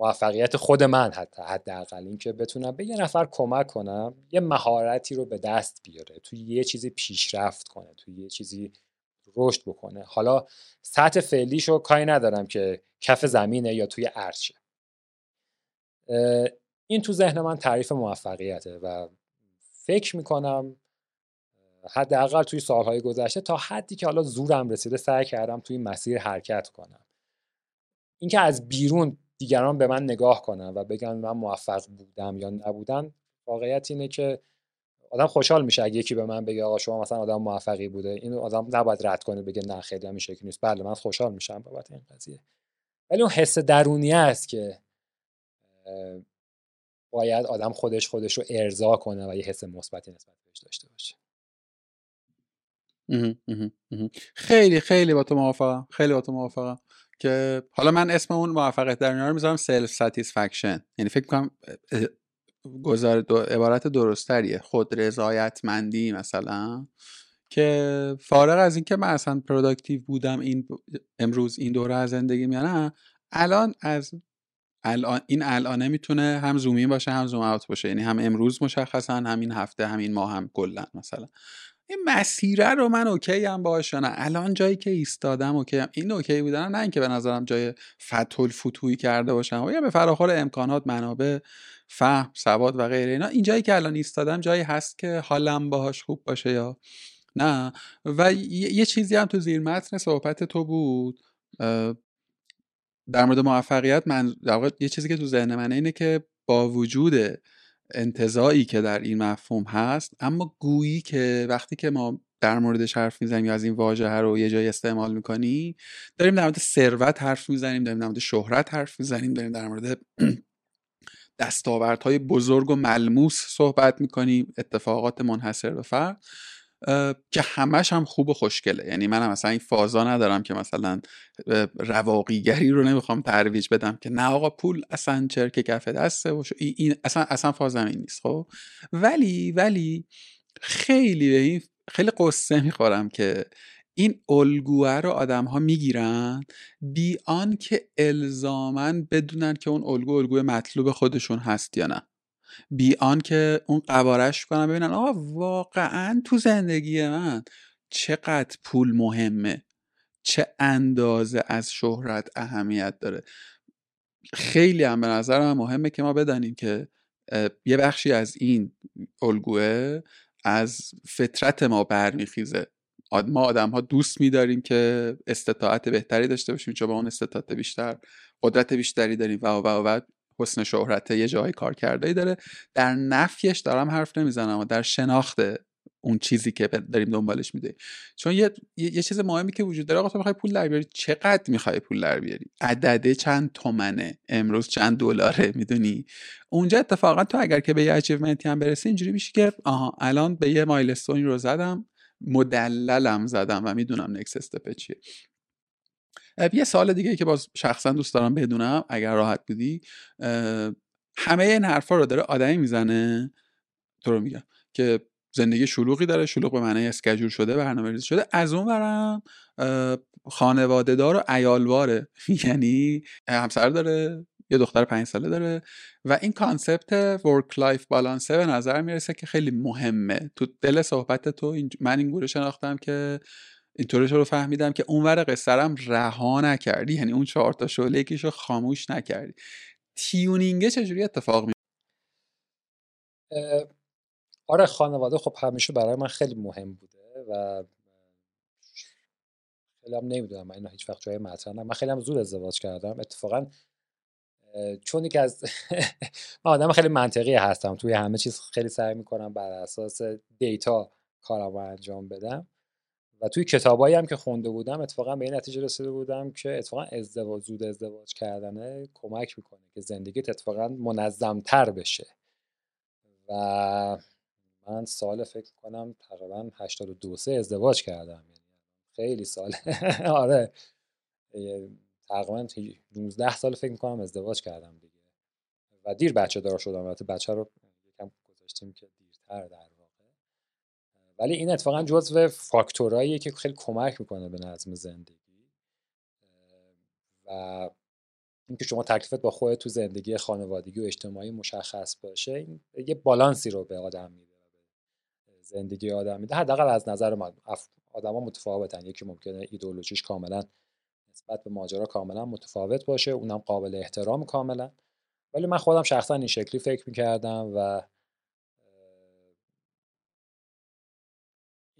موفقیت خود من حتی حداقل این که بتونم به یه نفر کمک کنم یه مهارتی رو به دست بیاره، توی یه چیزی پیشرفت کنه، توی یه چیزی رشد بکنه. حالا سطح فعلیشو کاری ندارم که کف زمینه یا توی عرشه. این تو ذهن من تعریف موفقیته و فکر میکنم حداقل توی سالهای گذشته تا حدی که حالا زورم رسیده سعی کردم توی مسیر حرکت کنم. اینکه از بیرون دیگران به من نگاه کنن و بگن من موفق بودم یا نبودم، واقعیت اینه که آدم خوشحال میشه اگه یکی به من بگه آقا شما مثلا آدم موفقی بوده. اینو آدم نباید رد کنه بگه نه خیلی هم این شکلی نیست. بله من خوشحال میشم بابت این قضیه، ولی اون حس درونی است که باید آدم خودش خودش رو ارضا کنه و یه حس مثبتی نسبت بهش داشته باشه. خیلی خیلی با تو موافقم، خیلی با تو موافقم که حالا من اسم اون موفقیت درونی رو میذارم سلف ساتیسفکشن، یعنی فکر کنم گزار دو عبارت درستریه، خود رضایتمندی مثلا، که فارغ از این که من اصلا پروداکتیو بودم این امروز این دوره از زندگیم یا نه، الان از الان این الانه میتونه هم زوم این باشه هم زوم اوت باشه، یعنی هم امروز مشخصا هم این هفته هم این ماه هم کلا مثلا. این مسیره رو من اوکی ام باهاش، نه الان جایی که ایستادم اوکی ام، این اوکی بودن، نه اینکه به نظرم جای فتح الفتوحی کرده باشم، یا به فراخور امکانات، منابع، فهم، سواد و غیره اینا. این جایی که الان ایستادم جایی هست که حالم باهاش خوب باشه یا نه. و یه چیزی هم تو زیر متن صحبت تو بود در مورد موفقیت، من در واقع یه چیزی که تو ذهن منه اینه که با وجود انتزاعی که در این مفهوم هست، اما گویی که وقتی که ما در موردش حرف میزنیم یا از این واژه رو یه جایی استعمال میکنیم، داریم در مورد ثروت حرف میزنیم، داریم در مورد شهرت حرف میزنیم، داریم در مورد دستاوردهای بزرگ و ملموس صحبت میکنیم، اتفاقات منحصر به فرد که همش هم خوب و خوشگله. یعنی منم مثلا این فازا ندارم که مثلا رواقیگری رو نمیخوام ترویج بدم که نه آقا پول اصلا چرک کف دسته و این اصلا اصلا فازم این نیست. خب ولی ولی خیلی به این خیلی قصه میخورم که این الگوه رو آدم ها میگیرن بی آن که الزامن بدونن که اون الگو الگوی مطلوب خودشون هست یا نه، بی آن که اون قوارش کنن ببینن آقا واقعا تو زندگی من چقدر پول مهمه، چه اندازه از شهرت اهمیت داره. خیلی هم به نظرم مهمه که ما بدانیم که یه بخشی از این الگوه از فطرت ما برمیخیزه. ما آدم ها دوست می‌داریم که استطاعت بهتری داشته باشیم چون با اون استطاعت بیشتر قدرت بیشتری داریم و و و حسن شهرت یه جای کار کرده‌ای داره. در نفیش دارم حرف نمیزنم اما در شناخت اون چیزی که داریم دنبالش میده، چون یه یه چیز مهمی که وجود داره، آقا تو میخوای پول در بیاری، چقدر میخوای پول در بیاری، عدده چند تومنه، امروز چند دلاره، میدونی اونجا اتفاقا تو اگر که به یه اچیومنتی هم برسی اینجوری میشه که آها الان به یه مایلستونی رو زدم، مدللم زدم و میدونم نکست استپ چیه. یه سوال دیگه که باز شخصا دوست دارم بدونم اگر راحت بودی، همه این حرفا رو داره آدمی میزنه، تو رو میگم که زندگی شلوغی داره، شلوغ به معنی اسکیجول شده، برنامه‌ریزی شده، از اون ورم خانواده دار و عیالواره یعنی همسر داره، یه دختر پنج ساله داره و این کانسپت ورک لایف بالانس به نظر میرسه که خیلی مهمه. تو دل صحبت تو من اینجوری شناختم که اینطوریش رو فهمیدم که اونور قصرم رها نکردی، یعنی اون چهار تا شعله یکیشو خاموش نکردی. تیونینگ چجوری اتفاق می آره خانواده خب همیشه برای من خیلی مهم بوده و خیلی هم نمیدونم من اینو هیچ وقت جای مطرح نم. من خیلی هم زود ازدواج کردم اتفاقا، چون یکی از من آدم خیلی منطقی هستم، توی همه چیز خیلی سعی میکنم بر اساس دیتا کارم رو انجام بدم و توی کتابایی هم که خونده بودم اتفاقا به این نتیجه رسیده بودم که اتفاقا ازدواج زود ازدواج کردنه کمک میکنه که زندگیت اتفاقا منظم‌تر بشه. و من سال فکر کنم تقریبا هشتاد و دو ازدواج کردم، یعنی خیلی سال آره تقریبا نوزده سال فکر میکنم ازدواج کردم دیگه و دیر بچه دار شدم. البته بچه رو یکم گذاشتیم که دیرتر در، ولی این اتفاقا جزو فاکتوراییه که خیلی کمک میکنه به نظم زندگی و اینکه شما تکلیفت با خودت تو زندگی خانوادگی و اجتماعی مشخص باشه، این یه بالانسی رو به آدم میده، زندگی آدم میده. حداقل از نظر من آدما متفاوتن، یکی ممکنه ایدئولوژیش کاملا نسبت به ماجرا کاملا متفاوت باشه، اونم قابل احترام کاملا، ولی من خودم شخصا این شکلی فکر میکردم و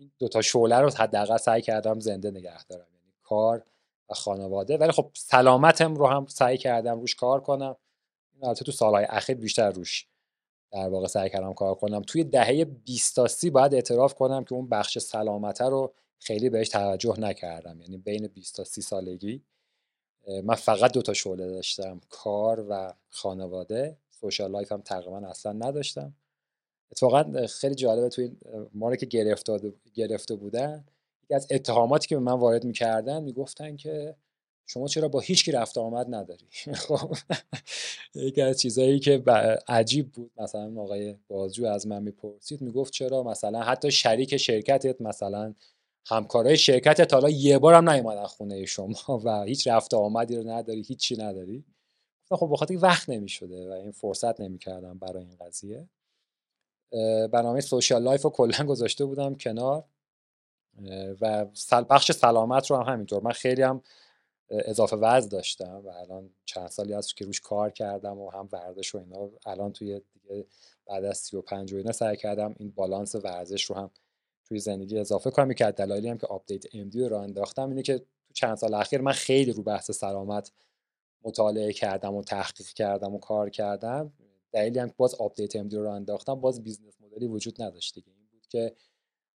این دوتا شعله رو حداقل سعی کردم زنده نگه دارم، یعنی کار و خانواده. ولی خب سلامتم رو هم سعی کردم روش کار کنم، البته تو سالهای اخیر بیشتر روش در واقع سعی کردم کار کنم. توی دهه بیست تا سی باید اعتراف کنم که اون بخش سلامت رو خیلی بهش توجه نکردم، یعنی بین بیست تا سی سالگی من فقط دوتا شعله داشتم، کار و خانواده، سوشال لایف هم تقریبا اصلا نداشتم. اتفاقا خیلی جالبه توی ما رو که گرفته بودن، یکی از اتهاماتی که به من وارد میکردن میگفتن که شما چرا با هیچ کی رفت آمد نداری. خب یکی از چیزایی که عجیب بود، مثلا آقای بازجو از من میپرسید میگفت چرا مثلا حتی شریک شرکتت، مثلا همکارای شرکتت حالا یه بارم نیومدن خونه شما و هیچ رفت آمدی رو نداری، هیچی نداری. خب بخاطر وقت نمیشده و این فرصت نمیکردم برای این قضیه. برنامه سوشال لایف رو کلا گذاشته بودم کنار، و بخش سلامت رو هم همینطور. من خیلی هم اضافه وزن داشتم و الان چند سالی هست که روش کار کردم و هم ورزش و اینا. الان توی دیگه بعد از سی و پنج و اینا سعی کردم این بالانس ورزش رو هم توی زندگی اضافه کنم. یک از دلایلی هم که آپدیت ام دی رو راه انداختم اینه که تو چند سال اخیر من خیلی رو بحث سلامت مطالعه کردم و تحقیق کردم و کار کردم. دلیلی هم که باز آپدیت ام دی رو راه انداختم، باز بیزنس مدلی وجود نداشت دیگه، این بود که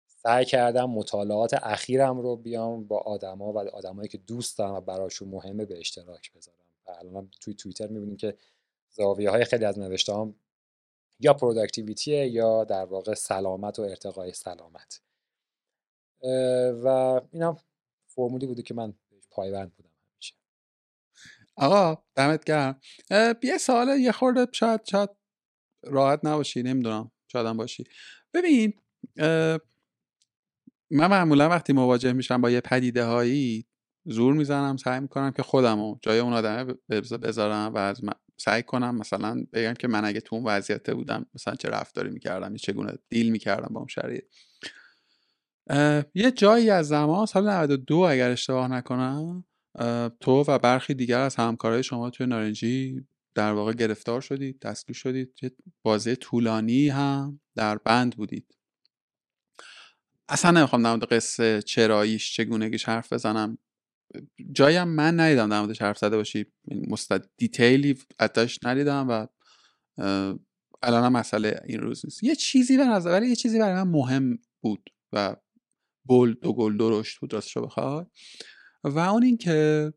سعی کردم مطالعات اخیرم رو بیام با آدما و آدمایی که دوست دارم و براشون مهمه به اشتراک بذارم. و الان توی توییتر می‌بینین که زاویه‌های خیلی از نوشته‌هام یا پروداکتیویتیه یا در واقع سلامت و ارتقای سلامت. و اینم فرمولی بوده که من پایبند بودم همیشه. آقا دمت گرم. یه سواله یه خورده شاید شاید راحت نباشی، نمیدونم، شاید هم باشی. ببین من معمولا وقتی مواجه میشم با یه پدیده هایی زور میزنم، سعی میکنم که خودمو جای اون آدمه بذارم و از سعی کنم مثلا بگم که من اگه تو اون وضعیت بودم مثلا چه رفتاری میکردم یا چگونه دیل میکردم با اون شرایط. یه جایی از زمان سال نود و دو اگر اشتباه نکنم تو و برخی دیگر از همکارای شما توی نارنجی در واقع گرفتار شدید، دستگیر شدید، یه بازه طولانی هم در بند بودید. اصلا نمیخوام در مورد قصه چراییش چگونگیش حرف بزنم، جایم من ندیدم در موردش حرف زده باشی، مستد دیتیلی ازش ندیدم و الان مسئله این روز نیست. یه چیزی به نظر ولی یه چیزی برای من مهم بود و بولد و گل درشت بود راستشو بخوای، و اون این که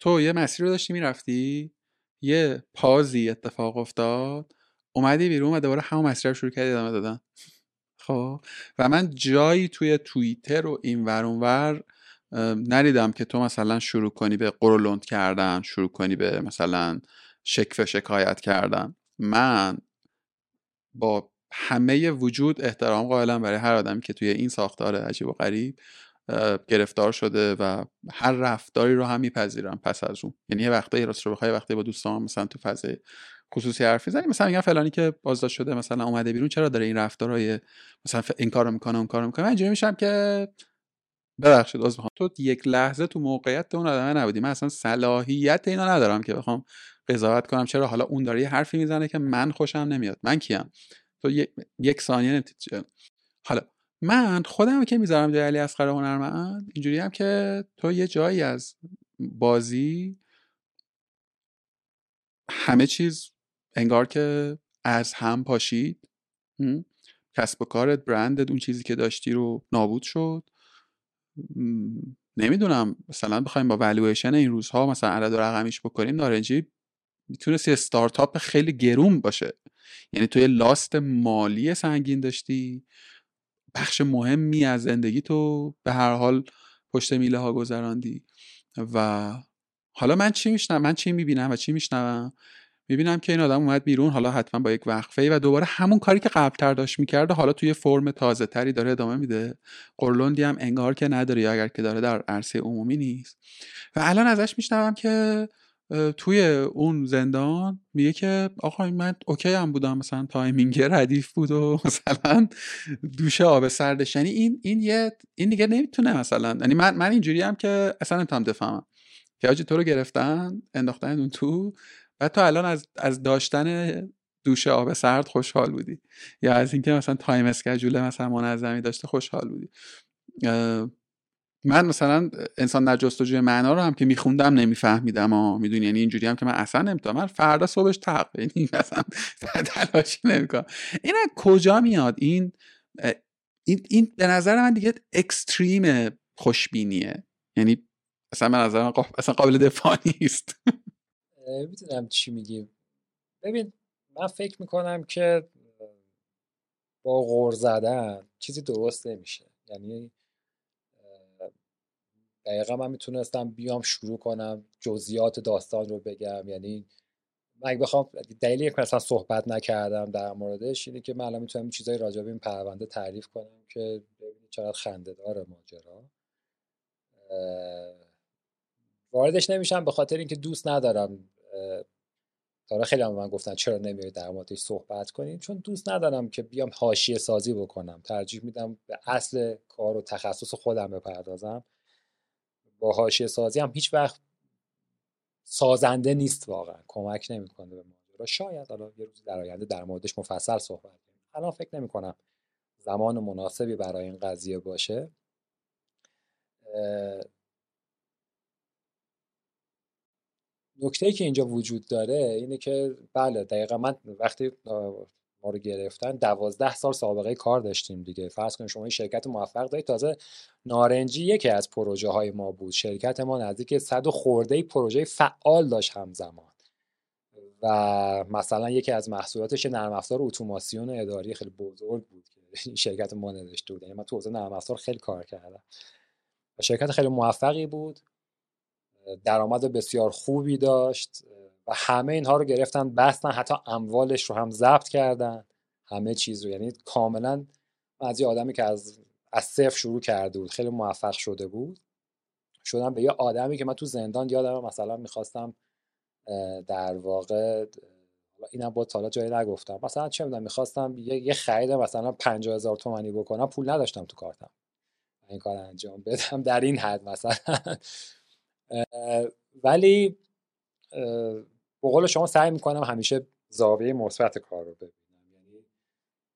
تو یه مسیر رو داشتی میرفتی، یه پازی اتفاق افتاد، اومدی بیرون و دوباره همون مسیر رو شروع کردی ادامه دادن. خب و من جایی توی توییتر و این ور اون ور ندیدم که تو مثلا شروع کنی به قرولند کردن، شروع کنی به مثلا شکوه شکایت کردن. من با همه وجود احترام قائلم برای هر آدمی که توی این ساختار عجیب و غریب گرفتار شده و هر رفتاری رو هم میپذیرم پس از اون. یعنی یه وقتایی راست رو بخوای وقتی با دوستام مثلا تو فضای خصوصی حرف می‌زنیم، مثلا میگم فلانی که بازداشت شده مثلا اومده بیرون چرا داره این رفتارهای مثلا این کارو میکنه اون کارو میکنه، من اینجوری میشم که ببخشید عذر میخوام، تو یک لحظه تو موقعیت اون آدمه نبودی، من اصلا صلاحیت اینو ندارم که بخوام قضاوت کنم چرا حالا اون داره یه حرفی میزنه که من خوشم نمیاد. من کیم؟ تو یک, یک ثانیه نمی‌تونی. حالا من خودم که میذارم جای علیاصغر هنرمند اینجوری هم که تو یه جایی از بازی همه چیز انگار که از هم پاشید، کسب و کارت، برندت، اون چیزی که داشتی رو نابود شد. نمیدونم مثلا بخوایم با والویشن این روزها مثلا عدد و رقمیش بکنیم، نارنجی میتونست یه ستارتاپ خیلی گرون باشه. یعنی تو یه لاست مالی سنگین داشتی، بخش مهمی از زندگی تو به هر حال پشت میله ها گذراندی. و حالا من چی میشنم، من چی میبینم و چی میشنم؟ میبینم که این آدم اومد بیرون، حالا حتما با یک وقفه و دوباره همون کاری که قبلتر داشت میکرده، حالا توی فرم تازه تری داره ادامه میده، قرلندی هم انگار که نداره یا اگر که داره در عرصه عمومی نیست. و الان ازش میشنوم که توی اون زندان میگه که آقا من اوکی هم بودم، مثلا تایمینگ ردیف بود و مثلا دوش آب سردش. یعنی این این یه این دیگه نمیتونه مثلا، یعنی من من اینجوری هم که اصلا نمیتونم بفهمم که آجی تو رو گرفتن انداختن اون تو، بعد تو الان از از داشتن دوش آب سرد خوشحال بودی یا از اینکه مثلا تایم اسکیجول مثلا منظمی داشته خوشحال بودی. من مثلا انسان در جستجوی معنا رو هم که میخوندم نمیفهمیدم ها، میدونی، یعنی اینجوری هم که من اصلا نمیتونم، من فردا صبحش تعقیب مثلا تلاش نمیکنم. این از کجا میاد؟ این این این به نظر من دیگه اکستریم خوشبینیه، یعنی اصلا من از من قابل اصلا قابل دفاع نیست. میدونم چی میگیم. ببین من فکر میکنم که با غر زدن چیزی درست نمیشه. یعنی دقیقا من میتونستم بیام شروع کنم جزئیات داستان رو بگم. یعنی من اگه بخوام دلیلی که اصلا صحبت نکردم در موردش اینه که من الان میتونم چیزای راجع به این پرونده تعریف کنم که ببینید چقدر خنده‌دار ماجرا. واردش نمیشم به خاطر اینکه دوست ندارم تا خیلی هم من گفتن چرا نمیاید در موردش صحبت کنیم، چون دوست ندارم که بیام حاشیه سازی بکنم، ترجیح میدم به اصل کار و تخصص خودم بپردازم. با حاشیه سازی هم هیچ وقت سازنده نیست، واقعا کمک نمیکنه به ماجرا. شاید حالا یه روز در آینده در موردش مفصل صحبت کنیم، الان فکر نمیکنم زمان مناسبی برای این قضیه باشه. نکته‌ای که اینجا وجود داره اینه که بله دقیقاً من وقتی ما رو گرفتن دوازده سال سابقه کار داشتیم دیگه. فرض کنید شما این شرکت موفق دارید، تازه نارنجی یکی از پروژه های ما بود، شرکت ما نزدیک صد و خورده پروژه فعال داشت همزمان و مثلا یکی از محصولاتش نرم افزار اتوماسیون اداری خیلی بزرگ بود که این شرکت ما نداشت بود. یعنی من تو حوزه نرم افزار خیلی کار کردم و شرکت خیلی موفقی بود، درآمد بسیار خوبی داشت و همه اینها رو گرفتن بستن، حتی اموالش رو هم ضبط کردن، همه چیز رو. یعنی کاملا از یه آدمی که از از صفر شروع کرده بود خیلی موفق شده بود، شدم به یه آدمی که من تو زندان یادم مثلا میخواستم در واقع اینم با تالا جایی نگفتم، مثلا چه میدونم میخواستم یه, یه خرید مثلا پنجاه هزار تومانی بکنم، پول نداشتم تو کارتم این کار انجام بدم در این حد مثلا. ولی به قول شما سعی میکنم همیشه زاویه مثبت کار رو ببینم. یعنی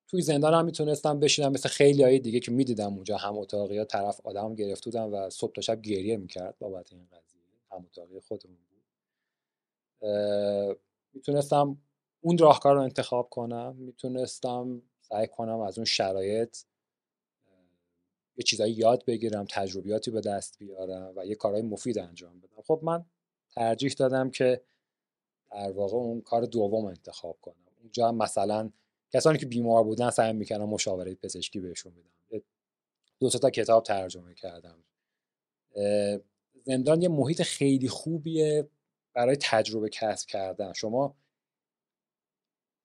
توی زندان هم میتونستم بشینم مثل خیلی های دیگه که میدیدم اونجا هم اتاقی ها، طرف آدم گرفته بودن و صبح تا شب گریه میکرد بابت این قضیه، هم اتاقی خودمون بود. میتونستم اون راهکار رو انتخاب کنم، میتونستم سعی کنم از اون شرایط یه چیزایی یاد بگیرم، تجربیاتی به دست بیارم و یه کارهای مفید انجام بدم. خب من ترجیح دادم که در واقع اون کار دوم انتخاب کنم. اونجا مثلا کسانی که بیمار بودن سعی میکردم مشاوره پزشکی بهشون بدم، دو تا کتاب ترجمه کردم. زندان یه محیط خیلی خوبیه برای تجربه کسب کردن. شما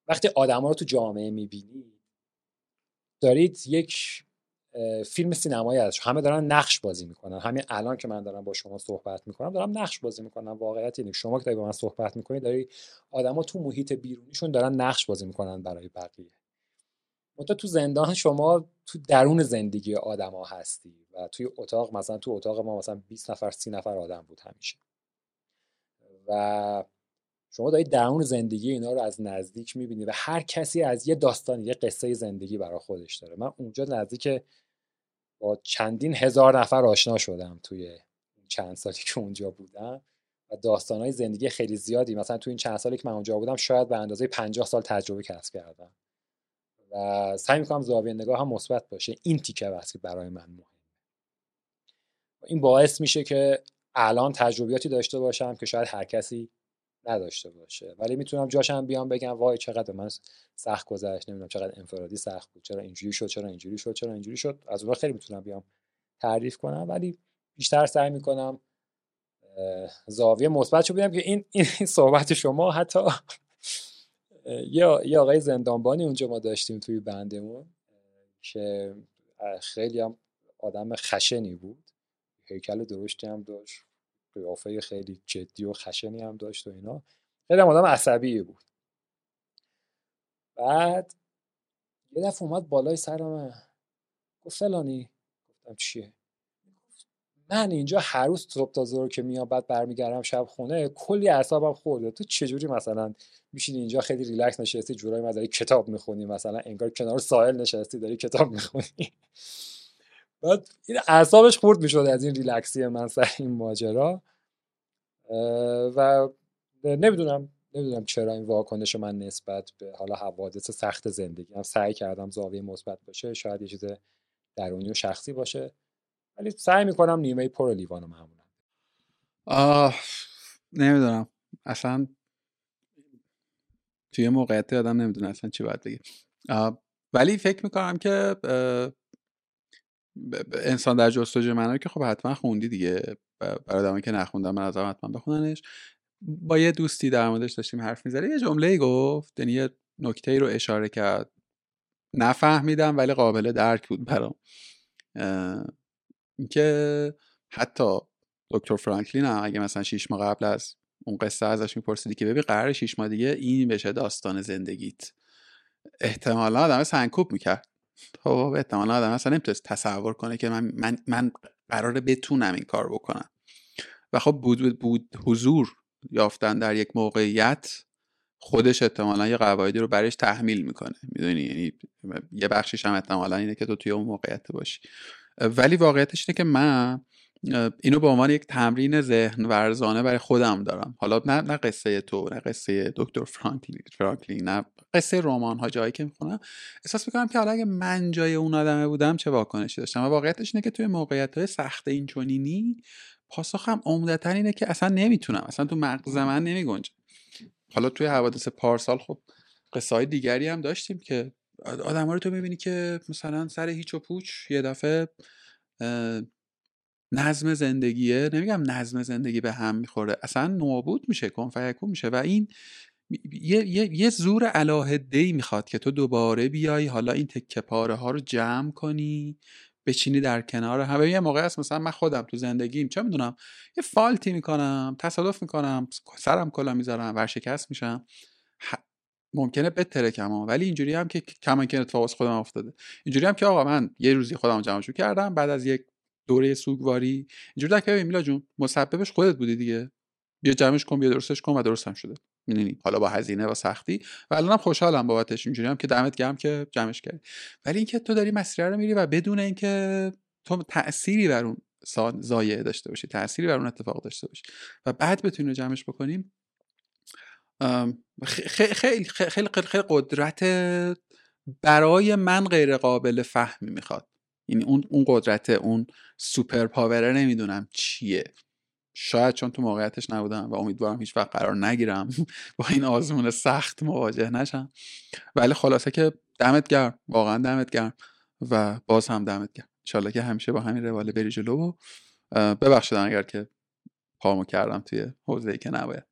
وقتی آدما رو تو جامعه میبینید دارید یک فیلم سینمایی ازش، همه دارن نقش بازی میکنن. همین الان که من دارم با شما صحبت میکنم دارم نقش بازی میکنم. واقعیت اینه شما که داری با من صحبت میکنی داری آدما تو محیط بیرونیشون دارن نقش بازی میکنن برای بقیه. مثلا تو زندان شما تو درون زندگی آدما هستی و توی اتاق، مثلا تو اتاق ما مثلا بیست نفر سی نفر آدم بود همیشه و شما دارید درون زندگی اینا رو از نزدیک میبینی و هر کسی از یه داستانی، یه قصه زندگی برای خودش داره. من اونجا نزدیک با چندین هزار نفر آشنا شدم توی چند سالی که اونجا بودم و داستانهای زندگی خیلی زیادی، مثلا توی این چند سالی که من اونجا بودم شاید به اندازه پنجاه سال تجربه کسب کردم و سعی میکنم زاویه نگاه هم مثبت باشه. این تیکه واسه برای من مهمه، این باعث میشه که الان تجربیاتی داشته باشم که شاید هر کسی نداشته باشه، ولی میتونم جاشم بیام بگم وای چقدر من سخت گذشت، نمیدونم چقدر انفرادی سخت بود، چرا اینجوری شد چرا اینجوری شد چرا اینجوری شد از اونها خیلی میتونم بیام تعریف کنم. ولی بیشتر سعی میکنم زاویه مثبتشو ببینم که این این صحبت شما، حتی یا یا آقای زندانبانی اونجا ما داشتیم توی بندمون که خیلی هم آدم خشنی بود، هیکل درشتی هم داشت، قیافه خیلی جدی و خشنی هم داشت و اینا، خیلی هم آدم عصبی بود. بعد یه دفعه اومد بالای سرم گفت فلانی، گفتم چیه؟ من اینجا هر روز صبح تا ظهر که میام بعد برمیگردم شب خونه کلی اعصابم خورده، تو چجوری مثلا میشینی اینجا خیلی ریلکس نشستی جورایی ما داری کتاب میخونی، مثلا انگار کنار ساحل نشستی داری کتاب میخونی. بعد این اعصابش خورد میشد از این ریلکسی من سر این ماجرا و نمیدونم نمیدونم چرا این واکنش من نسبت به حالا حوادث سخت زندگی، هم سعی کردم زاویه مثبت باشه، شاید یه چیز درونی و شخصی باشه، ولی سعی میکنم نیمه پر لیوانو معمولا. آه نمیدونم اصلا توی موقعیت آدم نمیدونه اصلا چی باید بگه، ولی فکر میکنم که انسان در جستجوی معنا که خب حتما خوندی دیگه، برای آدمی که نخوندن من از حتما بخوننش. با یه دوستی در موردش داشتیم حرف می‌زدیم، یه جمله‌ای گفت، یعنی یه نکته‌ای رو اشاره کرد نفهمیدم ولی قابل درک بود برام، اینکه حتی دکتر فرانکلین هم اگه مثلا شش ماه قبل از اون قصه ازش میپرسیدی که ببین قرار شش ماه دیگه این بشه داستان زندگیت، احتمالا آدم سنکوب میکرد. خب احتمالا آدم اصلا نمیتونست تصور کنه که من من من قراره بتونم این کار بکنم. و خب بود بود حضور یافتن در یک موقعیت خودش احتمالا یه قواعدی رو برش تحمیل میکنه، میدونی، یعنی یه بخشش هم احتمالا اینه که تو توی اون موقعیت باشی. ولی واقعیتش اینه که من اینو به عنوان یک تمرین ذهن ورزانه برای خودم دارم. حالا نه نه قصه تو، نه قصه دکتر فرانکلین، نه قصه رمان ها، جایی که میخونم احساس میکنم که حالا اگه من جای اون آدمه بودم چه واکنشی داشتم. و واقعیتش اینه که توی موقعیت های سخت اینچنینی پاسخم عمدتاً اینه که اصلا نمیتونم، اصلا تو مغز من نمیگنجم. حالا توی حوادث پارسال خب قصه های دیگری هم داشتیم که آدما رو تو میبینی که مثلا سر هیچ و پوچ یه دفعه نظم زندگیه، نمیگم نظم زندگی به هم میخوره، اصلا نابود میشه، کنفیکون میشه. و این یه, یه،, یه زور علاهدهی میخواد که تو دوباره بیای حالا این تکه پاره ها رو جمع کنی، بچینی در کنار هم. یه موقع هست مثلا من خودم تو زندگیم چه میدونم یه فالتی میکنم، تصادف میکنم، سرم کلا میذارم، ورشکست میشم، ممکنه بترکم، ولی اینجوری هم که کما کن اتفاق واسه خودم افتاده. اینجوری هم که آقا من یه روزی خودم جمعش کردم بعد از یک دوره سوگواری. اینجوری که ببین میلا جون مسببش خودت بودی دیگه، بیا جمعش کن، بیا درستش کن، و درست هم شده، میدونی، حالا با هزینه و سختی، و الانم خوشحالم بابتش. اینجوری هم که دمت گرم که جمعش کردی. ولی اینکه تو داری مسیر رو میری و بدون اینکه تو تأثیری بر اون زایعه داشته باشی، تأثیری بر اون اتفاق داشته باشی، و بعد بتونیم جمعش بکنیم، خیلی خیلی خیلی خیلی قدرت برای من غیر قابل فهمی میخواد. یعنی اون اون قدرت، اون سوپر پاوره نمیدونم چیه، شاید چون تو موقعیتش نبودم و امیدوارم هیچ وقت قرار نگیرم با این آزمون سخت مواجه نشم. ولی خلاصه که دمت گرم، واقعا دمت گرم، و باز هم دمت گرم. انشالله که همیشه با همین رواله بری جلو. و ببخشید اگر که پامو کردم توی حوزه‌ای که نباید.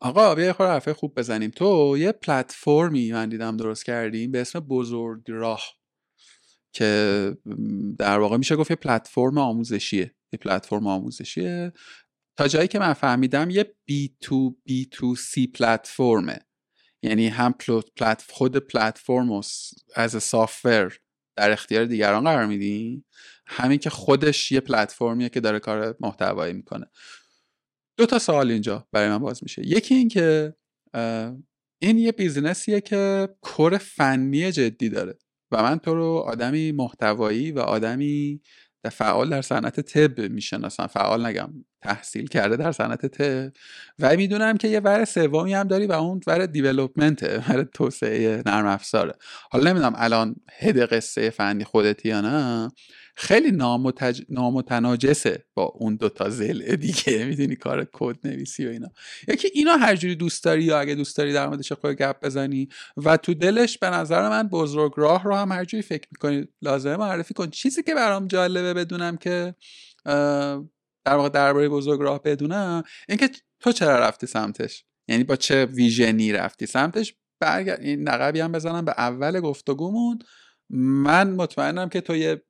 آقا بیا یه خورده حرفای خوب بزنیم. تو یه پلتفرمی من دیدم درست کردیم به اسم بزرگراه، که در واقع میشه گفت یه پلتفرم آموزشیه. یه پلتفرم آموزشیه تا جایی که من فهمیدم یه بی تو بی تو سی پلتفرمه، یعنی هم پلت خود پلتفرم از سافت‌ور در اختیار دیگران قرار میدین، همین که خودش یه پلتفرمیه که داره کار محتوایی میکنه. دو تا سوال اینجا برای من باز میشه. یکی این که این یه بیزنسیه که کور فنی جدی داره، و من تو رو آدمی محتوایی و آدمی در فعال در صنعت طب میشناسم، فعال نگم تحصیل کرده در صنعت طب، و میدونم که یه ور سومی هم داری و اون ور دیولپمنته، ور توسعه نرم افزاره. حالا نمیدونم الان هد قصه فنی خودتی یا نه، خیلی نامتج... نامتناجسه با اون دوتا زل دیگه، میدونی، کار کد نویسی و اینا. یکی اینا هر جوری دوست داری، یا اگه دوست داری در موردش خود گپ بزنی و تو دلش، به نظر من بزرگراه رو هم هر جوری فکر میکنی لازمه معرفی کن. چیزی که برام جالبه بدونم که در واقع درباره بزرگراه بدونم اینکه تو چرا رفتی سمتش، یعنی با چه ویژنی رفتی سمتش. برگرد این نقبی هم بزنم به اول گفتگومون، من مطمئنم که تو یه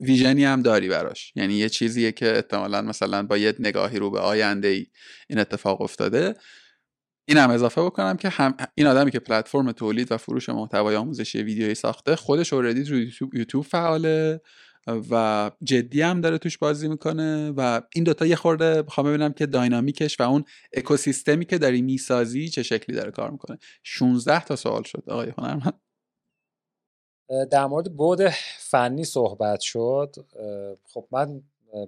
ویژنی هم داری براش، یعنی یه چیزیه که احتمالاً مثلا با یه نگاهی رو به آینده ای این اتفاق افتاده. این هم اضافه بکنم که هم این آدمی که پلتفرم تولید و فروش محتوای آموزشی ویدیویی ساخته، خودش اوردی تو یوتیوب فعاله و جدی هم داره توش بازی میکنه. و این دوتا یه خورده بخوام ببینم که داینامیکش و اون اکوسیستمی که داری میسازی چه شکلی داره کار میکنه. شانزده تا سوال شد آقای هنرمند. در مورد بعد فنی صحبت شد. خب من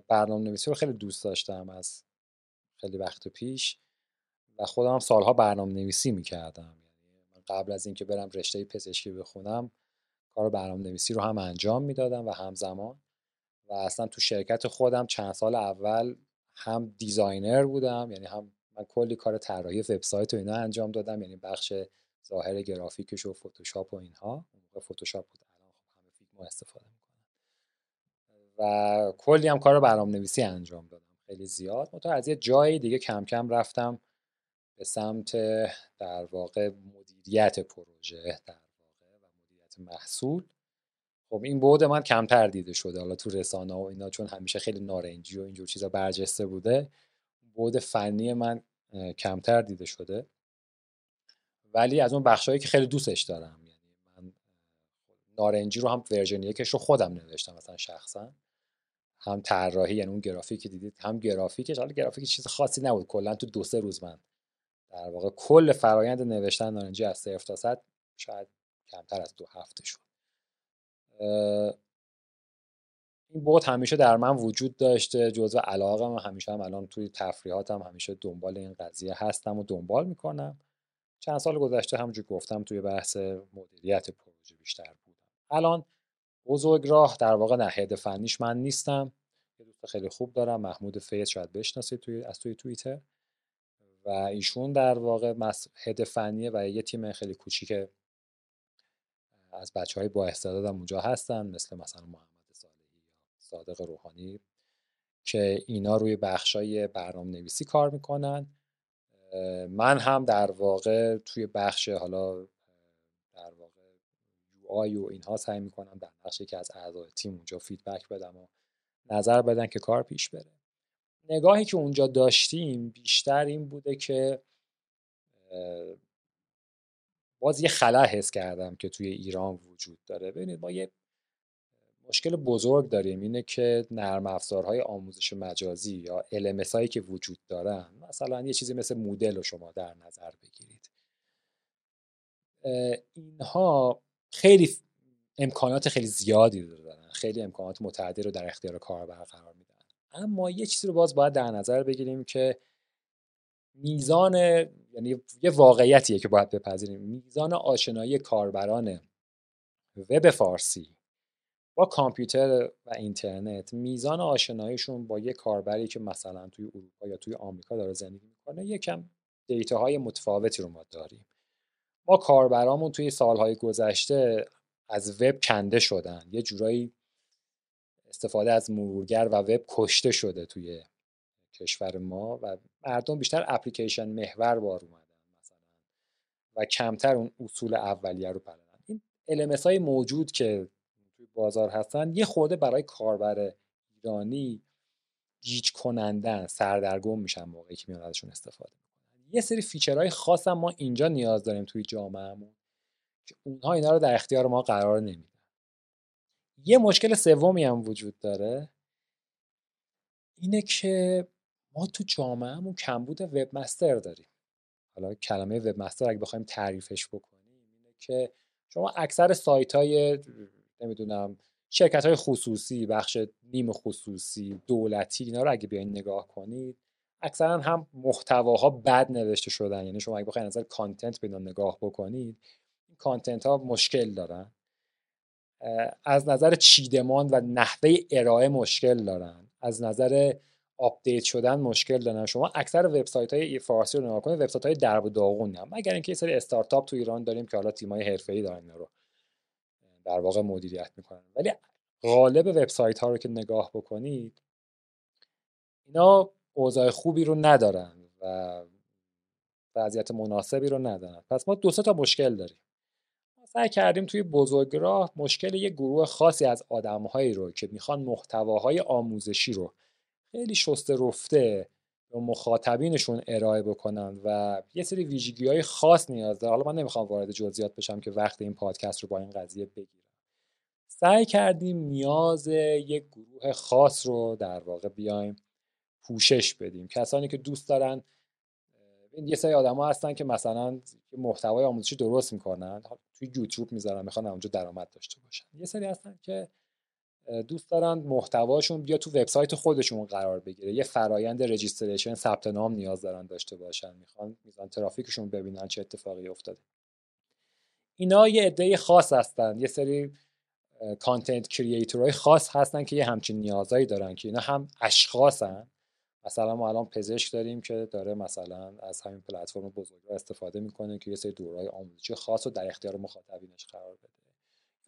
برنامه‌نویسی رو خیلی دوست داشتم از خیلی وقت پیش، و خودم هم سالها برنامه‌نویسی می‌کردم. یعنی قبل از اینکه برم رشته پزشکی بخونم کار برنامه‌نویسی رو هم انجام میدادم و همزمان، و اصلا تو شرکت خودم چند سال اول هم دیزاینر بودم، یعنی هم من کلی کار طراحی وبسایت و اینا انجام دادم، یعنی بخش ظاهر گرافیکش و فتوشاپ و اینها. فتوشاپ بود، الان خب همه فیگما استفاده میکنن، و کلی هم کار برنامه‌نویسی انجام دادم، خیلی زیاد. من از یه جایی دیگه کم کم رفتم به سمت در واقع مدیریت پروژه در واقع و مدیریت محصول. خب این بعد من کمتر دیده شده حالا تو رسانه و اینا، چون همیشه خیلی نارنجی و اینجور چیزا برجسته بوده. بعد فنی من کمتر دیده شده، ولی از اون بخشایی که خیلی دوستش دارم. یعنی من نارنجی رو هم ورژن یکش رو خودم نوشتم مثلا شخصا، هم طراحی، یعنی اون گرافیکی دیدید، هم گرافیکش. حالا گرافیک چیز خاصی نبود، کلا تو دو سه روز من در واقع کل فرایند نوشتن نارنجی از صفر تا صد شاید کمتر از دو هفته شد. این بود همیشه در من وجود داشته، جزء علاقه من همیشه، هم الان توی تفریحاتم هم همیشه دنبال این قضیه هستم و دنبال میکنم. چند سال گذشته همونجوری گفتم توی بحث مدیریت پروژه بیشتر بودم. الان بزرگراه در واقع نه، هد فنیش من نیستم، یه دوست خیلی خوب دارم، محمود فیز، شاید بشناسید توی از توی توییتر، و ایشون در واقع هد فنیه و یه تیم خیلی کوچیکه از بچهای با استعدادم اونجا هستن، مثل مثلا محمد صالحی یا صادق روحانی، که اینا روی بخشای برنامه‌نویسی کار میکنن. من هم در واقع توی بخش حالا در واقع یو آی و اینها سعی میکنم در بخشی که از اعضای تیم اونجا فیدبک بدم و نظر بدن که کار پیش بره. نگاهی که اونجا داشتیم بیشتر این بوده که باز یه خلأ حس کردم که توی ایران وجود داره. ببینید ما یه مشکل بزرگ داریم، اینه که نرم افزارهای آموزش مجازی یا ال ام اس هایی که وجود دارن، مثلا یه چیزی مثل مودل رو شما در نظر بگیرید، اینها خیلی امکانات خیلی زیادی رو دارن، خیلی امکانات متعددی رو در اختیار کاربر قرار میدن، اما یه چیزی رو باز باید در نظر بگیریم که میزان، یعنی یه واقعیتیه که باید بپذیریم، میزان آشنایی کاربران وب فارسی با کامپیوتر و اینترنت، میزان آشناییشون با یه کاربری که مثلا توی اروپا یا توی آمریکا داره زندگی میکنه، یکم دیتاهای متفاوتی رو ما داریم. ما کاربرامون توی سالهای گذشته از وب کنده شدن، یه جورایی استفاده از مرورگر و وب کشته شده توی کشور ما، و مردم بیشتر اپلیکیشن محور بار اومدن مثلا و کمتر اون اصول اولیه رو پرندن. این ال ام اس های موجود که بازار هستن یه خورده برای کاربر ایرانی گیج کنندن، سردرگم میشن موقعی که میان ازشون استفاده میکنن. یه سری فیچرهای خاص هم ما اینجا نیاز داریم توی جامعهمون که اونها اینا رو در اختیار ما قرار نمیدن. یه مشکل سومی هم وجود داره، اینه که ما تو جامعهمون کمبود وب مستر داریم. حالا کلمه وب مستر اگه بخوایم تعریفش بکنیم، اینه که شما اکثر سایت‌های نمیدونم شرکت های خصوصی، بخش نیم خصوصی، دولتی، اینا رو اگه بیاین نگاه کنید، اکثرا هم محتواها بد نوشته شدن. یعنی شما اگه بخواید نظر کانتنت به اینا نگاه بکنید، این کانتنت ها مشکل دارن، از نظر چیدمان و نحوه ارائه مشکل دارن، از نظر آپدیت شدن مشکل دارن. شما اکثر وبسایت های فارسی رو نگاه کنید، وبسایت های درب و داغون هم، مگر اینکه یه سری استارتاپ تو ایران داریم که حالا تیمای حرفه‌ای دارن اینا رو در واقع مدیریت میکنن، ولی غالب وبسایت ها رو که نگاه بکنید، اینا اوضاع خوبی رو ندارن و وضعیت مناسبی رو ندارن. پس ما دو سه تا مشکل داریم. ما سعی کردیم توی بزرگراه مشکل یه گروه خاصی از آدم‌هایی رو که میخوان محتواهای آموزشی رو خیلی شسته رفته به مخاطبینشون ارائه بکنن و یه سری ویژگی‌های خاص نیاز داره. حالا من نمیخوام وارد جزئیات بشم که وقت این پادکست رو با این قضیه بگیرم. سعی کردیم نیاز یک گروه خاص رو در واقع بیایم پوشش بدیم، کسانی که دوست دارن. این یه سری آدم‌ها هستن که مثلا محتوای آموزشی درست میکنن، توی یوتیوب میذارن، میخوان اونجا درآمد داشته باشن. یه سری هستن که دوست دارن محتواشون بیا تو وبسایت خودشون قرار بگیره، یه فرایند رجیستریشن، ثبت نام نیاز دارن داشته باشن، میخوان میزان ترافیکشون ببینن چه اتفاقی افتاده. اینا یه عده خاص هستن، یه سری کانتنت کریئیتورهای خاص هستن که یه همچین نیازایی دارن، که اینا هم اشخاصن. مثلا ما الان پزشک داریم که داره مثلا از همین پلتفرم بزرگراه استفاده میکنه که یه سری دوره‌های آموزشی خاصو در اختیار مخاطبینش قرار بده.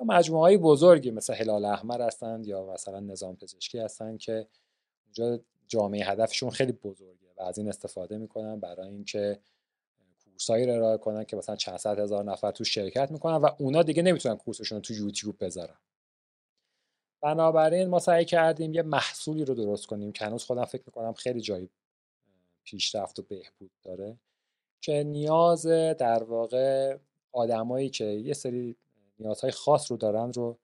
مجموعه‌های بزرگی مثل هلال احمر هستند یا مثلا نظام پزشکی هستند که اونجا جامعه هدفشون خیلی بزرگه و از این استفاده میکنن برای اینکه کورسایی رو ارائه کنن که مثلا چند صد هزار نفر تو شرکت میکنن و اونا دیگه نمیتونن کورسشون رو تو یوتیوب بذارن. بنابراین ما سعی کردیم یه محصولی رو درست کنیم که هنوز خودم فکر میکنم خیلی جایی پیشرفت و بهبود داره، که نیاز در واقع آدمایی که یه سری نیازهای خاص رو دارن رو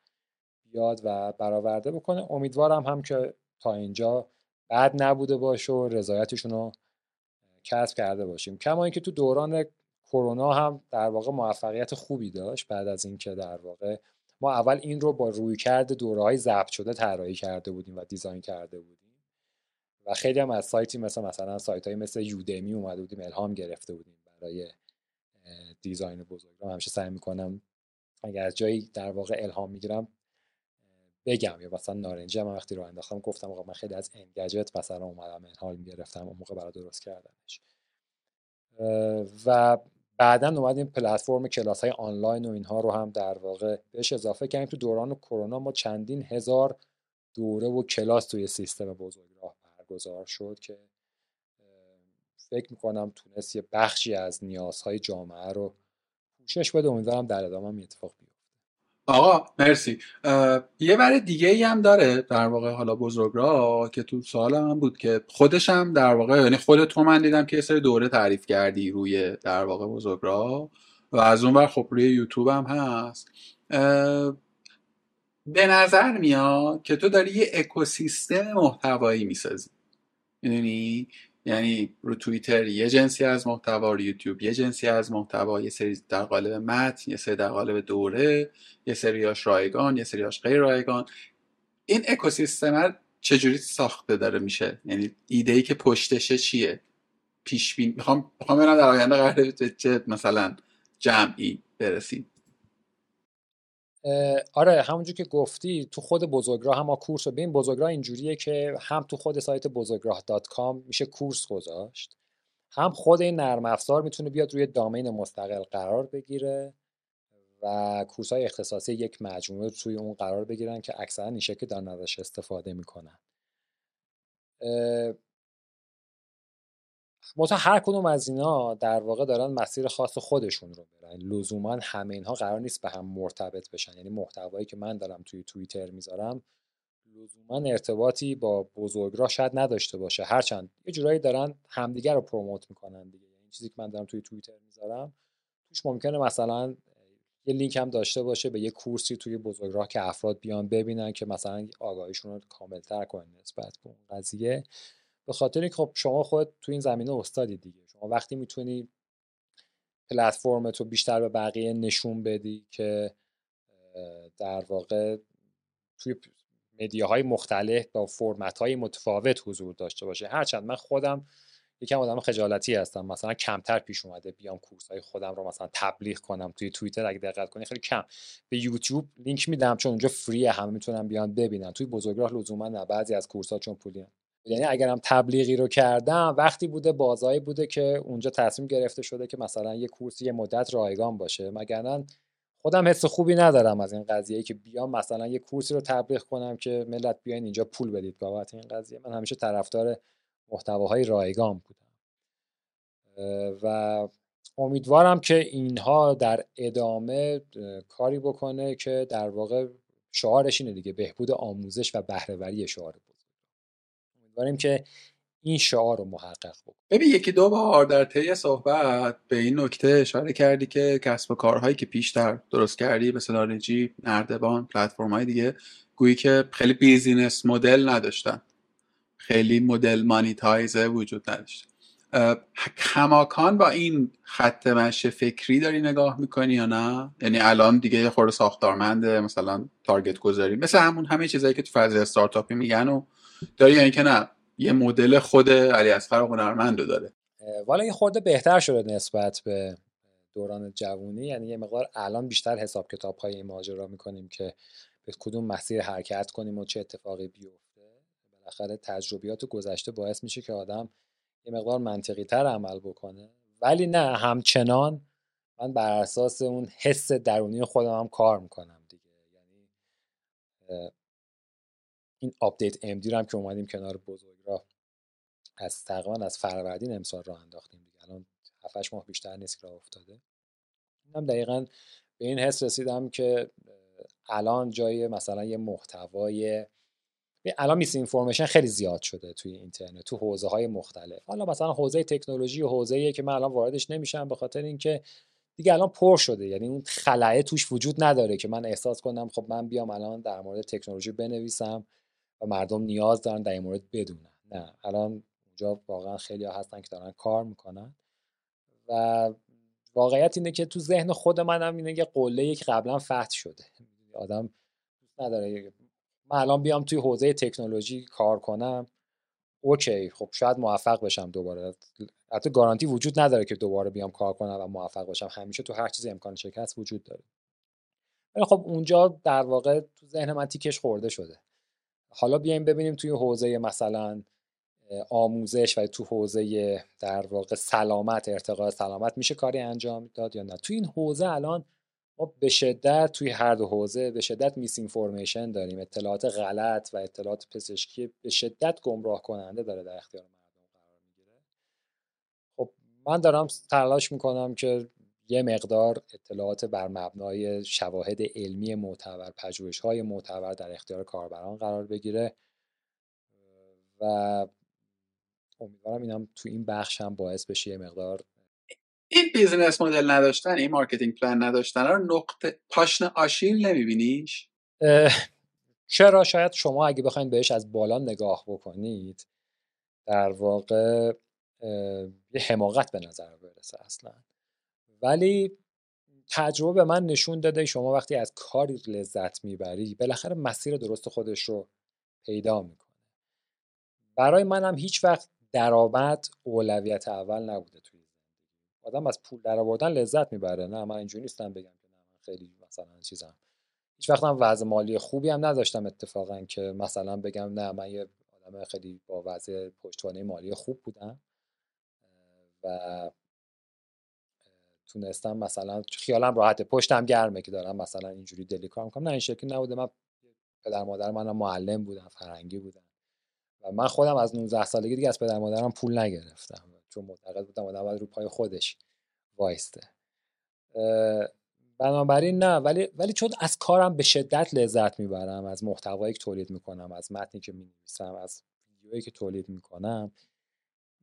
بیاد و برآورده بکنه. امیدوارم هم که تا اینجا بد نبوده باشه و رضایتشون رو کسب کرده باشیم. کما اینکه تو دوران کرونا هم در واقع موفقیت خوبی داشت، بعد از اینکه در واقع ما اول این رو با رویکرد دوره‌های ضبط شده طراحی کرده بودیم و دیزاین کرده بودیم و خیلی هم از سایتی مثل مثلا سایت‌های مثل یودمی اومده بودیم الهام گرفته بودیم برای دیزاین بزرگراه. همیشه سعی می‌کنم اگر از جایی در واقع الهام می‌گیرم بگم، یا مثلا نارنجی هم وقتی رو انداختم گفتم آقا من خیلی از انگجت مثلا اومدم الهام گرفتم اون موقع برای درست کردنش. و بعدن اومدیم پلتفرم کلاس‌های آنلاین و اینها رو هم در واقع بهش اضافه کردیم. تو دوران کرونا ما چندین هزار دوره و کلاس توی سیستم بزرگراه برگزار شد که فکر می‌کنم تونست یه بخشی از نیازهای جامعه رو پوشش بده. امیدوارم در ادامه هم اتفاق بیفته. آقا مرسی. یه بار دیگه ای هم داره در واقع حالا بزرگراه که تو سوال من بود که خودش هم در واقع، یعنی خودت تو من دیدم که یه سری دوره تعریف کردی روی در واقع بزرگراه و از اون ور خب روی یوتیوب هم هست. به نظر میاد که تو داری یه اکوسیستم محتوایی میسازی، یعنی یعنی رو توییتر یه جنسی از محتوا، رو یوتیوب یه جنسی از محتوا، یه سری در قالب متن، یه سری در قالب دوره، یه سریاش رایگان، یه سریاش غیر رایگان. این اکوسیستم چجوری ساخته داره میشه؟ یعنی ایده‌ای که پشتشه چیه؟ پیش بین میخوام میخوام ببینم در آینده قراره چه مثلا جمعی برسیم. آره، همونجور که گفتی تو خود بزرگراه هم ما کورس رو ببین بزرگراه اینجوریه که هم تو خود سایت بزرگراه دات کام میشه کورس گذاشت، هم خود این نرم افزار میتونه بیاد روی دامین مستقل قرار بگیره و کورس‌های اختصاصی یک مجموعه توی اون قرار بگیرن که اکثرا این شکلی دارن ازش استفاده میکنن. مثلا هر کدوم از اینا در واقع دارن مسیر خاص خودشون رو برن، لزوما همه اینها قرار نیست به هم مرتبط بشن. یعنی محتوایی که من دارم توی توییتر میذارم لزوما ارتباطی با بزرگراه شاید نداشته باشه، هرچند یه جورایی دارن همدیگر رو پروموت میکنن دیگه. یعنی چیزی که من دارم توی توییتر میذارم توش ممکنه مثلا یه لینک هم داشته باشه به یه کورسی توی بزرگراه که افراد بیان ببینن که مثلا آگاهیشون رو کامل‌تر کنن نسبت به اون قضیه. به خاطر اینکه خب شما خود تو این زمینه استادی دیگه، شما وقتی میتونی پلتفرمت رو بیشتر به بقیه نشون بدی که در واقع توی مدیاهای مختلف با فرمت‌های متفاوت حضور داشته باشه. هرچند من خودم یکم آدم خجالتی هستم، مثلا کمتر پیش اومده بیام کورس‌های خودم رو مثلا تبلیغ کنم توی توییتر. اگه دقت کنی خیلی کم به یوتیوب لینک میدم چون اونجا فریه، همه میتونن بیان ببینن. توی بزرگراه لزوما نه، بعضی از کورس‌ها چون پولیه، یعنی اگرم تبلیغی رو کردم وقتی بوده بازایی بوده که اونجا تصمیم گرفته شده که مثلا یه کورسی یه مدت رایگان باشه، مگرنه خودم حس خوبی ندارم از این قضیه که بیام مثلا یه کورسی رو تبلیغ کنم که ملت بیاین اینجا پول بدید بابت این قضیه. من همیشه طرفدار محتواهای رایگان بودم و امیدوارم که اینها در ادامه کاری بکنه که در واقع شعارش اینه دیگه، بهبود آموزش و بهره‌وری شعار بود. داریم که این شعار رو محقق بکنیم. ببین یکی دو بار در طی صحبت به این نکته اشاره کردی که کسب و کارهایی که پیشتر درست کردی مثل نارنجی، نردبان، پلتفرم‌های دیگه گویی که خیلی بیزینس مدل نداشتن، خیلی مدل مانیتایزه وجود نداشت. کماکان با این خط مشی فکری داری نگاه میکنی یا نه؟ یعنی الان دیگه یه خورده ساختارمنده، مثلا تارگت گذاری مثل همون همه چیزایی که تو فاز استارتاپی میگن و داری، یعنی که نه یه مدل خود علیاصغر هنرمند رو داره. والا یه خورده بهتر شده نسبت به دوران جوانی، یعنی یه مقدار الان بیشتر حساب کتاب های این ماجرا میکنیم که به کدوم مسیر حرکت کنیم و چه اتفاقی بیفته. بالاخره تجربیات گذشته باعث میشه که آدم یه مقدار منطقی تر عمل بکنه، ولی نه همچنان من بر اساس اون حس درونی خودم هم کار میکنم دیگه. یعنی این آپدیت ام دی رو هم که اومدیم کنار بزرگراه از تقریبا از فروردین امسال راه انداختیم دیگه، الان هفت هشت ماه بیشتر نیست که راه افتاده. منم دقیقاً به این حس رسیدم که الان جای مثلا یه محتوای الان میس اینفورمیشن خیلی زیاد شده توی اینترنت، تو حوزه‌های مختلف. حالا مثلا حوزه تکنولوژی، حوزه‌ای که من الان واردش نمیشم به خاطر اینکه دیگه الان پر شده، یعنی اون خلأه توش وجود نداره که من احساس کنم خب من بیام الان در مورد تکنولوژی بنویسم و مردم نیاز دارن در این مورد بدونن. نه، الان اونجا واقعا خیلی‌ها هستن که دارن کار میکنن و واقعیت اینه که تو ذهن خود منم اینه یه قله‌ای که قبلا فتح شده. آدم دوست نداره من الان بیام توی حوزه تکنولوژی کار کنم. اوکی، خب شاید موفق بشم دوباره، حتی گارانتی وجود نداره که دوباره بیام کار کنم و موفق بشم. همیشه تو هر چیزی امکان شکست وجود داره. ولی خب اونجا در واقع تو ذهن من تیکش خورده شده. حالا بیایم ببینیم توی حوزه مثلا آموزش و تو حوزه در واقع سلامت، ارتقاء سلامت، میشه کاری انجام داد یا نه. تو این حوزه الان ما به شدت توی هر دو حوزه به شدت میس اینفورمیشن داریم. اطلاعات غلط و اطلاعات پزشکی به شدت گمراه کننده داره در اختیار مردم قرار میگیره. خب من دارم تلاش میکنم که یه مقدار اطلاعات بر مبنای شواهد علمی معتبر، پژوهش‌های معتبر در اختیار کاربران قرار بگیره و امیدوارم اینم تو این بخش هم باعث بشه یه مقدار این بیزنس مدل نداشتن، این مارکتینگ پلن نداشتن رو نقطه پاشنه آشیل نمیبینیش؟ چرا؟ شاید شما اگه بخواید بهش از بالا نگاه بکنید در واقع یه حماقت به نظر برسه اصلا، ولی تجربه به من نشون داده شما وقتی از کاری لذت میبری بالاخره مسیر درست خودش رو پیدا میکنه. برای من هم هیچ وقت درآمد اولویت اول نبوده توی آدم. از پول درآوردن لذت میبره. نه من اینجوری نیستم بگم که نه من خیلی مثلا چیزام، هیچ وقت هم وضع مالی خوبی هم نداشتم اتفاقا که مثلا بگم نه من یه آدم خیلی با وضع پشتوانه مالی خوب بودم و تونستم مثلا خیالم راحت، پشتم گرمه که دارم مثلا اینجوری دلی کار میکنم. نه این شکلی نبوده. من پدر مادر منم معلم بودن، فرنگی بودن و من خودم از نوزده سالگی دیگه از پدر مادرم پول نگرفتم چون معتقد بودم آدم باید رو پای خودش وایسته. بنابراین نه، ولی ولی چون از کارم به شدت لذت میبرم، از محتوایی که تولید میکنم، از متنی که می‌نویسم، از ویدیویی که تولید میکنم،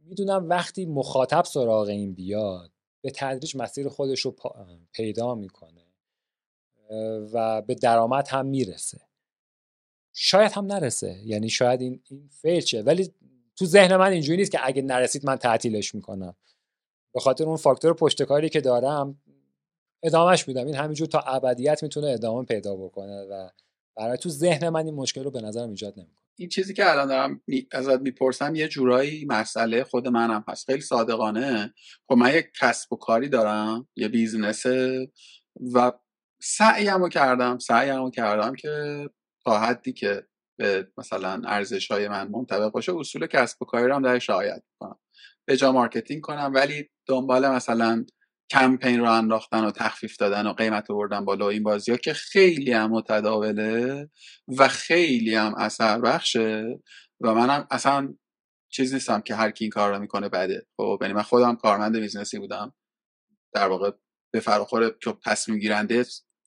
میدونم وقتی مخاطب سراغ این بیاد به تدریج مسیر خودش رو پیدا میکنه و به درآمد هم میرسه. شاید هم نرسه، یعنی شاید این این فیل شه، ولی تو ذهن من اینجوری نیست که اگه نرسید من تعطیلش میکنم. به خاطر اون فاکتور پشتکاری که دارم ادامهش میدم. این همینجور تا ابدیت میتونه ادامه پیدا بکنه و برای تو ذهن من این مشکل رو به نظرم ایجاد نمیکنه. این چیزی که الان دارم می... ازت میپرسم یه جورایی مسئله خود منم هست، خیلی صادقانه. خب من یک کسب و کاری دارم، یه بیزنسه و سعیمو کردم سعیمو کردم که تا حدی که به مثلا ارزش‌های من منطبق باشه اصول کسب و کاری رو هم درش رعایت کنم، به جا مارکتینگ کنم، ولی دنبال مثلا کمپین رو انداختن و تخفیف دادن و قیمت رو بردن بالا، این بازی‌ها که خیلی هم متداوله و خیلی هم اثر بخشه و منم اصلا چیز نیستم که هر کی این کار رو میکنه بده. خب یعنی من خودم کارمند بیزنسی بودم، در واقع به فراخور که تصمیم گیرنده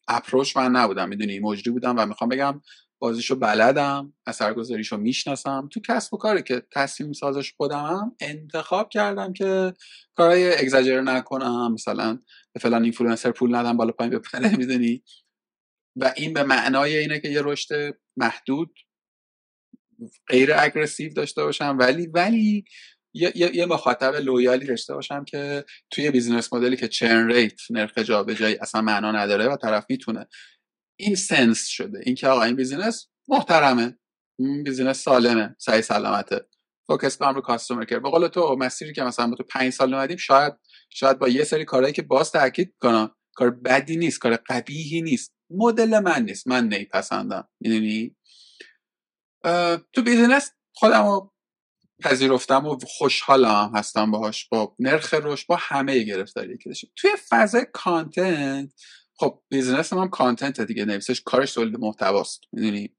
اپروچ من نبودم، میدونی مجری بودم و میخوام بگم بازیشو بلدم، اثرگذاریشو میشناسم. تو کسب و کاری که تصمیم سازش خودمم انتخاب کردم که کارهای اگزاجر نکنم، مثلا به فلان اینفلوئنسر پول ندم بالا پایین بپره، میدونی. و این به معنای اینه که یه رشد محدود غیر اگریسیو داشته باشم، ولی ولی یه یه مخاطب لویالی داشته باشم که توی بیزینس مدلی که چرن ریت، نرخ جابجایی اصلا معنا نداره و طرف میتونه این سنس شده این که آقا این بیزینس محترمه، این بیزینس سالمه، سعی سلامته، فوکس کنم رو کاستومر کیر. به قول تو مسیری که مثلا ما تو پنج سال اومدیم، شاید شاید با یه سری کارهایی که باز تاکید کنم کار بدی نیست، کار قبیحی نیست، مدل من نیست، من نمیپسندم، میدونی. تو بیزینس خودمو پذیرفتم و خوشحالم هستم باهاش، با نرخ رشد، با همه گرفتاری که داشتم. توی فضای کانتنت، خب بیزنس هم کانتنت دیگه، نویسش کارش تولید محتواست، میدونی.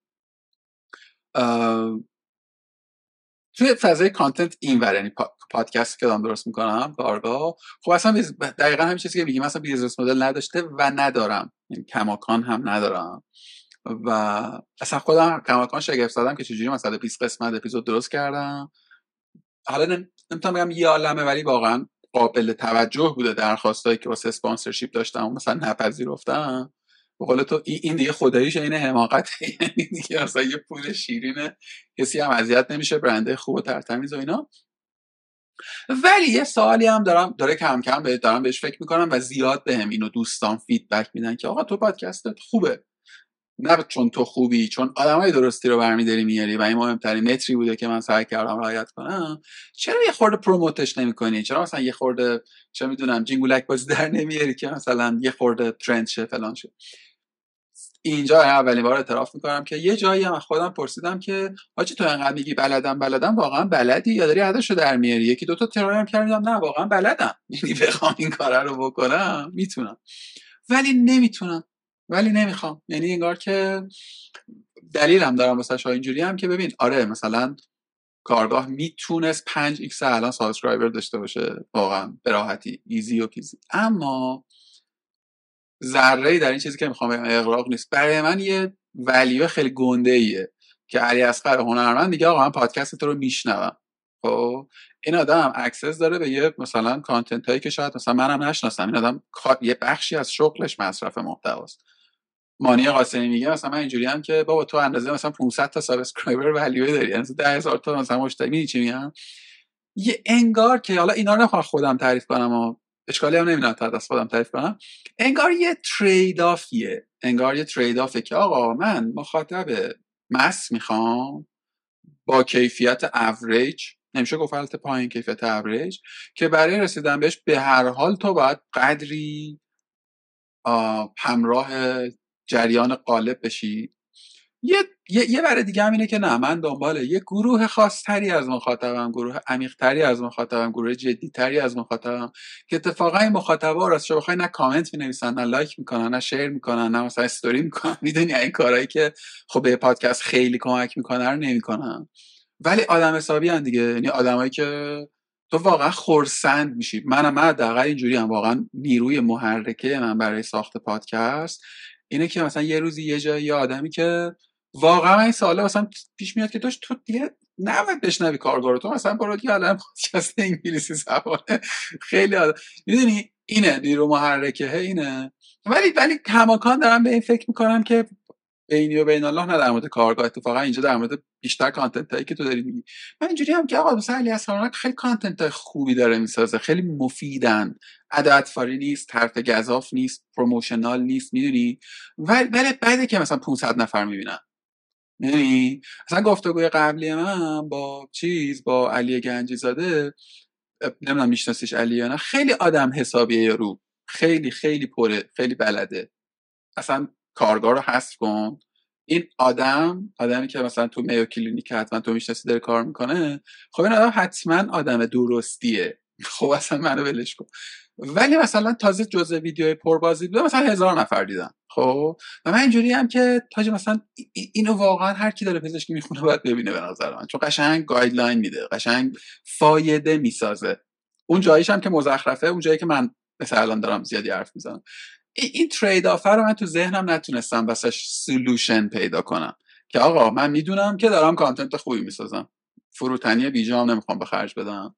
توی فضای کانتنت این ور، یعنی پا، پادکست که دارم درست میکنم کارگاه، خب اصلا دقیقا همین چیزی که میگیم، اصلا بیزنس مدل نداشته و ندارم، یعنی کماکان هم ندارم و اصلا خودم کماکان شگفت زدم که چجوری مثلا بیست قسمت اپیزود درست کردم. حالا نمیتونم بگم یه عالمه، ولی واقعا قابل توجه بوده درخواستایی که واسه اسپانسرشیپ داشتم مثلا نپذیرفتم. به قول تو این دیگه خداییش این حماقته، یعنی دیگه اصلا یه پول شیرینه، کسی هم اذیت نمیشه، برنده خوب و ترتمیز و اینا. ولی یه سوالی هم دارم، داره کم کم به دارم بهش فکر میکنم و زیاد بهم اینو دوستان فیدبک میدن که آقا تو پادکستت خوبه، نه چون تو خوبی، چون آدمای درستی رو برمی‌داری میاری و این مهمترین متری بوده که من سعی کردم رعایت کنم. چرا یه خورده پروموتش نمی‌کنی؟ چرا مثلا یه خورده چه می‌دونم جینگولک باز در نمیاری که مثلا یه خورده ترند شه فلان شه؟ اینجا اولین بار اعتراف می‌کنم که یه جایی هم خودم پرسیدم که آجی تو انقدر میگی بلدم بلدم، واقعا بلدی یا داری عدشو در میاری؟ یکی دو تا ترای هم کردم نه واقعا بلدم، یعنی بخوام این کارا رو بکنم میتونم، ولی نمیتونم، ولی نمیخوام. یعنی انگار که دلیلم دارم واسه شو اینجوری هم که ببین آره مثلا کارگاه میتونست پنج ایکس الان سابسکرایبر داشته باشه واقعا به راحتی ایزی و پیزی، اما ذره‌ای در این چیزی که میخوام اغراق نیست. برای من یه ولیو خیلی گنده ایه که علیاصغر هنرمند دیگه آقا من پادکست تو رو میشنوم، خب این آدم اکسس داره به یه مثلا کانتنت هایی که شاید مثلا منم نشناسم. این آدم یه بخشی از شغلش مصرف محتواست. مانی قاسمی میگه مثلا من اینجوری هم که بابا تو اندازه مثلا پانصد تا سابسکرایبر ولیو داری، یعنی ده هزار تا مثلا مشتری. چی میگم یه انگار که حالا اینا رو نخوام خودم تعریف کنم و اشکالی هم نمیدونم تا دست خودم تعریف کنم، انگار یه ترید آفیه، انگار یه ترید آفه که آقا من مخاطب مس میخوام با کیفیت اوریج، نمیشه گفت حالت پایین، کیفیت اوریج که برای رسیدن بهش به هر حال تو باید قدری همراه جریان قالب بشی. یه یه, یه برای دیگه هم اینه که نه من دنبال یه گروه خاصتری از مخاطبم، گروه عمیقتری از مخاطبم، گروه جدیتری از مخاطبم که اتفاقا این مخاطبا راستش بخوای نه کامنت می‌نویسن، نه لایک میکنن، نه شیر میکنن، نه مثلا استوری میکنن، میدونی این کارهایی که خب به پادکست خیلی کمک میکنه رو نمیکنن، ولی آدم حسابی ان دیگه، یعنی آدمایی که تو واقعا خرسند میشی. منم من حداقل اینجوری ام، واقعا نیروی محرکه من برای ساخت پادکست اینه که مثلا یه روزی یه جایی آدمی که واقعا این سواله مثلا پیش میاد که داشت تو دیگه نباید بشنوی کارگارو، تو مثلا برو دیگه الان پادکست انگلیسی زبانه خیلی آدم، میدونی اینه نیرو محرکه اینه. ولی ولی کماکان دارم به این فکر میکنم که بینی و بین الله نه در مورد کارگاه، اتفاقا اینجا در مورد بیشتر کانتنت هایی که تو داری میگی. من اینجوری هم که آقا مثلا علیاصغر خیلی کانتنت های خوبی داره میسازه، خیلی مفیدن، عددفاری نیست، طرف گزاف نیست، پروموشنال نیست، میدونی، ولی ولی بعد که مثلا پانصد نفر میبینن. یعنی مثلا گفتگوی قبلی من با چیز با علی گنجی زاده، نمیدونم میشناسیش علی یا نه، خیلی آدم حسابیه رو، خیلی خیلی پره، خیلی بلده. اصلا کارگار رو حذف کن، این آدم آدمی که مثلا تو میو کلینیک حتما تو میشناسی داره کار میکنه، خب این آدم حتما آدم درستیه، خب اصلا منو ولش کن. ولی مثلا تازه جزء ویدیوی پربازی بود مثلا هزار نفر دیدن، خب و من اینجوری هم که تاج مثلا اینو واقعا هر کی داره پزشکی میخونه باید ببینه به نظر من، چون قشنگ گایدلاین میده، قشنگ فایده میسازه. اون جاییش هم که مزخرفه، اون جایی که من مثلا الان دارم زیادی حرف میزنم، این ترید آف رو من تو ذهنم نتونستم واسش سولوشن پیدا کنم که آقا من میدونم که دارم کانتنت خوبی میسازم، فروتنی بیجام نمیخوام به خرج بدم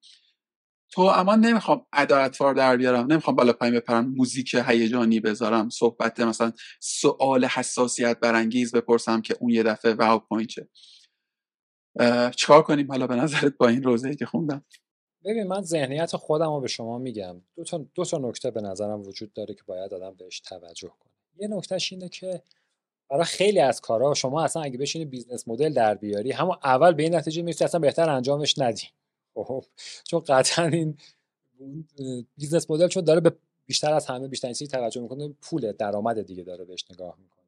تو، اما نمیخوام عدالتوار در بیارم، نمیخوام بالا پایین بپرم، موزیک هیجانی بذارم، صحبت مثلا سوال حساسیت برانگیز بپرسم که اون یه دفعه واو پوینت شه. چیکار کنیم حالا به نظرت با این روزی که خوندم؟ ببین من ذهنیت خودم رو به شما میگم. دو تا دو تا نکته به نظرم وجود داره که باید آدم بهش توجه کنه. یه نکتهش اینه که برای خیلی از کارا شما اصلا اگه بشینی بیزنس مدل در بیاری، همون اول به این نتیجه میرسی اصلا بهتر انجامش ندی. خب چون قطعا این بیزنس مدل چون داره به بیشتر از همه بیشتر چیزی توجه میکنه، پول درآمد دیگه داره بهش نگاه میکنه.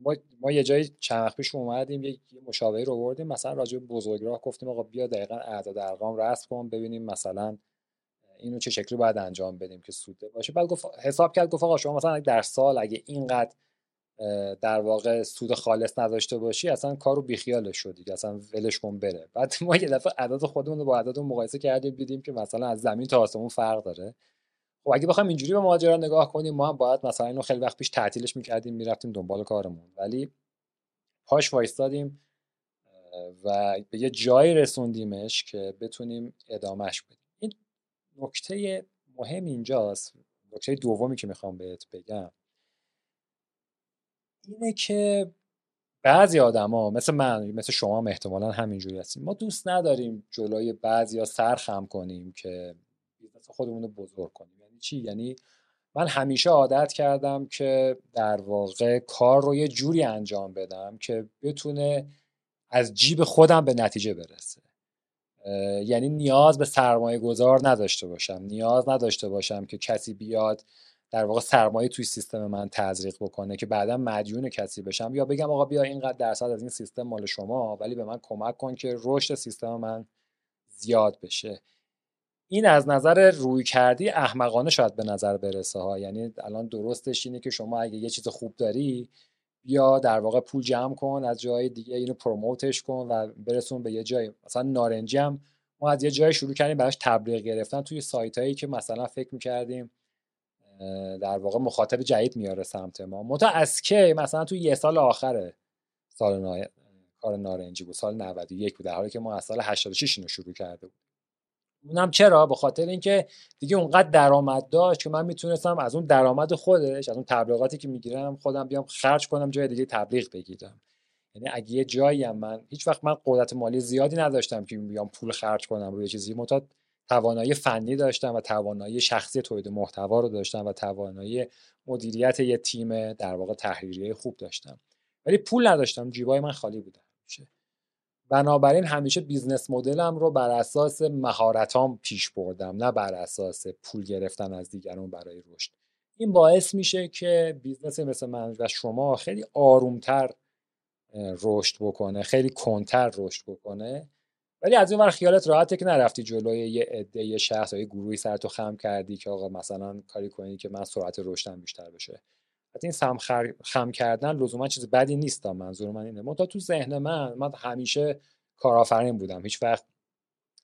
ما ما یه جایی چند وقت پیش اومدیم یه مشاوره رو آوردیم، مثلا راجع به بزرگراه گفتیم آقا بیا دقیقاً اعداد ارقام رسم کن ببینیم مثلا اینو چه شکلی باید انجام بدیم که سوده باشه. بعد گفت حساب کرد، گفت آقا شما مثلا در سال اگه اینقدر در واقع سود خالص نداشته باشی اصلا کارو بی خیالش شو دیگه، اصلا ولش کن بره. بعد ما یه دفعه اعداد خودمون رو با اعداد مقایسه کردیم، دیدیم که مثلا از زمین تا آسمون فرق داره. خب اگه بخوایم اینجوری به ماجرا نگاه کنیم، ما هم باید مثلا اینو خیلی وقت پیش تعطیلش می‌کردیم، می‌رفتیم دنبال کارمون، ولی پاش وایستادیم و به یه جایی رسوندیمش که بتونیم ادامهش بدیم. این نکته مهم اینجاست، نکته دومی که میخوام بهت بگم اینه که بعضی آدما مثل من، مثل شما هم احتمالاً همینجوری هستیم، ما دوست نداریم جلوی بعضیا سر خم کنیم که بیزنس خودمون رو بزرگ کنیم. یعنی چی؟ یعنی من همیشه عادت کردم که در واقع کار رو یه جوری انجام بدم که بتونه از جیب خودم به نتیجه برسه. یعنی نیاز به سرمایه گذار نداشته باشم، نیاز نداشته باشم که کسی بیاد در واقع سرمایه توی سیستم من تزریق بکنه که بعدا مدیون کسی بشم، یا بگم آقا بیا اینقدر درصد از این سیستم مال شما، ولی به من کمک کن که رشد سیستم من زیاد بشه. این از نظر روی کردی احمقانه شاید به نظر برسه ها. یعنی الان درستش اینه که شما اگه یه چیز خوب داری، بیا در واقع پول جمع کن از جای دیگه، اینو پروموتش کن و برسون به یه جایی. مثلا نارنجی هم ما از یه جای شروع کردیم براش تبلیغ گرفتن توی سایتایی که مثلا فکر می‌کردیم در واقع مخاطب جدید میاره سمت ما. متا از کی مثلا توی یه سال آخره سال نا... کار نارنجی بود، سال نود و یک بود، در حالی که ما از سال هشتاد و شش اینو شروع کرده بود. اونم چرا؟ به خاطر اینکه دیگه اونقدر درآمد داشت که من میتونستم از اون درآمد خودش، از اون تبلیغاتی که میگیرم، خودم بیام خرج کنم، جای دیگه تبلیغ بگیرم. یعنی اگه یه جایی هم من هیچ وقت من قدرت مالی زیادی نداشتم که بیام پول خرج کنم روی چیزی، متا توانایی فنی داشتم و توانایی شخصی تولید محتوا رو داشتم و توانایی مدیریت یه تیم در واقع تحریریه خوب داشتم، ولی پول نداشتم، جیبای من خالی بود. بنابراین همیشه بیزنس مدلم رو بر اساس مهارتام پیش بردم، نه بر اساس پول گرفتن از دیگران برای رشد. این باعث میشه که بیزنس مثل من و شما خیلی آرومتر رشد بکنه، خیلی کنتر رشد بکنه، ولی از اون ور خیالت راحته که نرفتی جلوی یه عده، یه شخص، یه گروهی سرتو خم کردی که آقا مثلا کاری کنی که من سرعت رشدم بیشتر بشه. حتی این سم خر... خم کردن لزوما چیز بدی نیست، منظور من اینه. من تا تو ذهن من من همیشه کارآفرین بودم، هیچ وقت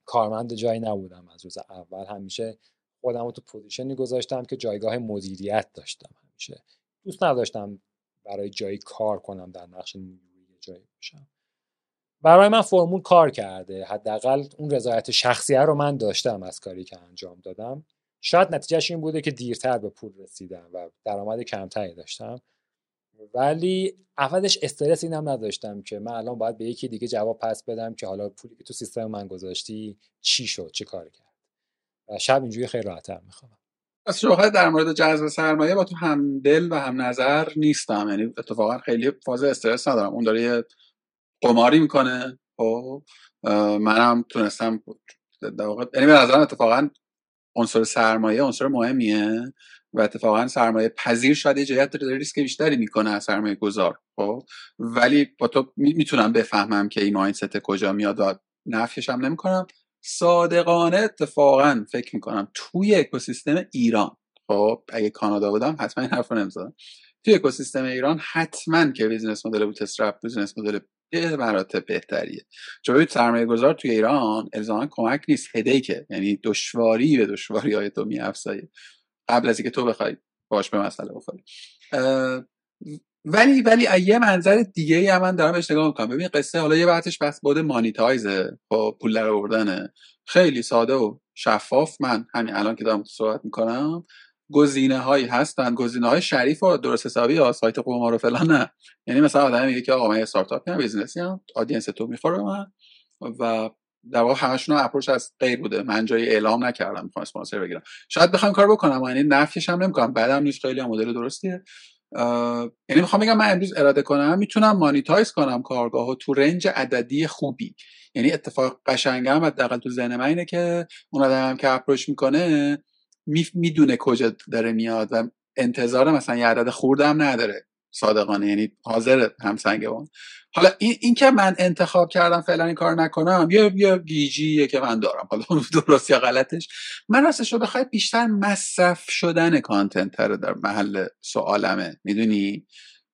کارمند جایی نبودم. از روز اول همیشه خودم رو تو پوزیشنی گذاشتم که جایگاه مدیریت داشتم. همیشه دوست نداشتم برای جایی کار کنم، در نقش نیروی جایی باشم. برای من فرمول کار کرده، حداقل اون رضایت شخصیه رو من داشتم از کاری که انجام دادم. شاید نتیجهش این بوده که دیرتر به پول رسیدم و درآمد کمتری داشتم، ولی اولش استرس اینم نداشتم که من الان باید به یکی دیگه جواب پس بدم که حالا پولی که تو سیستم من گذاشتی چی شد، چه کار کرد. و شب اینجوری خیلی راحت‌تر می‌خوابم. از شوخی در مورد جذب سرمایه با تو هم دل و هم نظر نیستم، یعنی اتفاقا خیلی فاز استرس ندارم. اون داره یه قماری میکنه و منم تونستم در واقع، یعنی به نظرم اتفاقا عنصر سرمایه عنصر مهمیه و اتفاقا سرمایه پذیر شده جهت ریسک بیشتری میکنه از سرمایه گذار. خب ولی با تو میتونم بفهمم که این مایندست کجا میاد و نفیش هم نمیکنم. صادقانه اتفاقا فکر میکنم توی اکوسیستم ایران، خب اگه کانادا بودم حتما این حرفو نمیزدم، توی اکوسیستم ایران حتما که بیزنس مدل بوت استرپ بیزنس مدل به مراتب بهتریه. جوی سرمایه گذار توی ایران الزاما کمک نیست، هدیکه، یعنی دشواری به دشواری های تو میافزایه قبل از اینکه تو بخوای باش به مسئله بخوری. ولی ولی یه منظر دیگه‌ای هم من دارم بهش نگاه می‌کنم. ببین قصه حالا یه بحثش بس بود مانیتایزه، با پول در آوردنه، خیلی ساده و شفاف. من همین الان که دارم صحبت می‌کنم گزینه هایی هستن، گزینه های شریف و درست حسابی ها، سایت قمار و فلان نه. یعنی مثلا آدم میگه که آقا من یه استارتاپی هم بیزنسی هم آدینس تو میخوره من، و در واقع همشون اپروچ از غیر بوده، من جایی اعلام نکردم میخوام اسپانسر بگیرم، شاید بخوام کار بکنم، یعنی نفیش هم نمیکنم، بعدم نیست، خیلی مدل درستیه. یعنی میخوام بگم من امروز اراده کنم میتونم مانیتایز کنم کارگاهو تو رنج عددی خوبی. یعنی اتفاق قشنگم حداقل تو ذهن من اینه که اون آدمم که اپروچ میکنه میدونه کجا داره میاد و انتظار مثلا یه عدد خورده هم نداره، صادقانه، یعنی حاضر همسنگوان. حالا این این که من انتخاب کردم فعلا این کار نکنم یا یا گیجیه که من دارم، حالا اون درست یا غلطش، من راستش رو بخوام بیشتر مصرف شدن کانتنت رو در محل سوالمه، میدونی.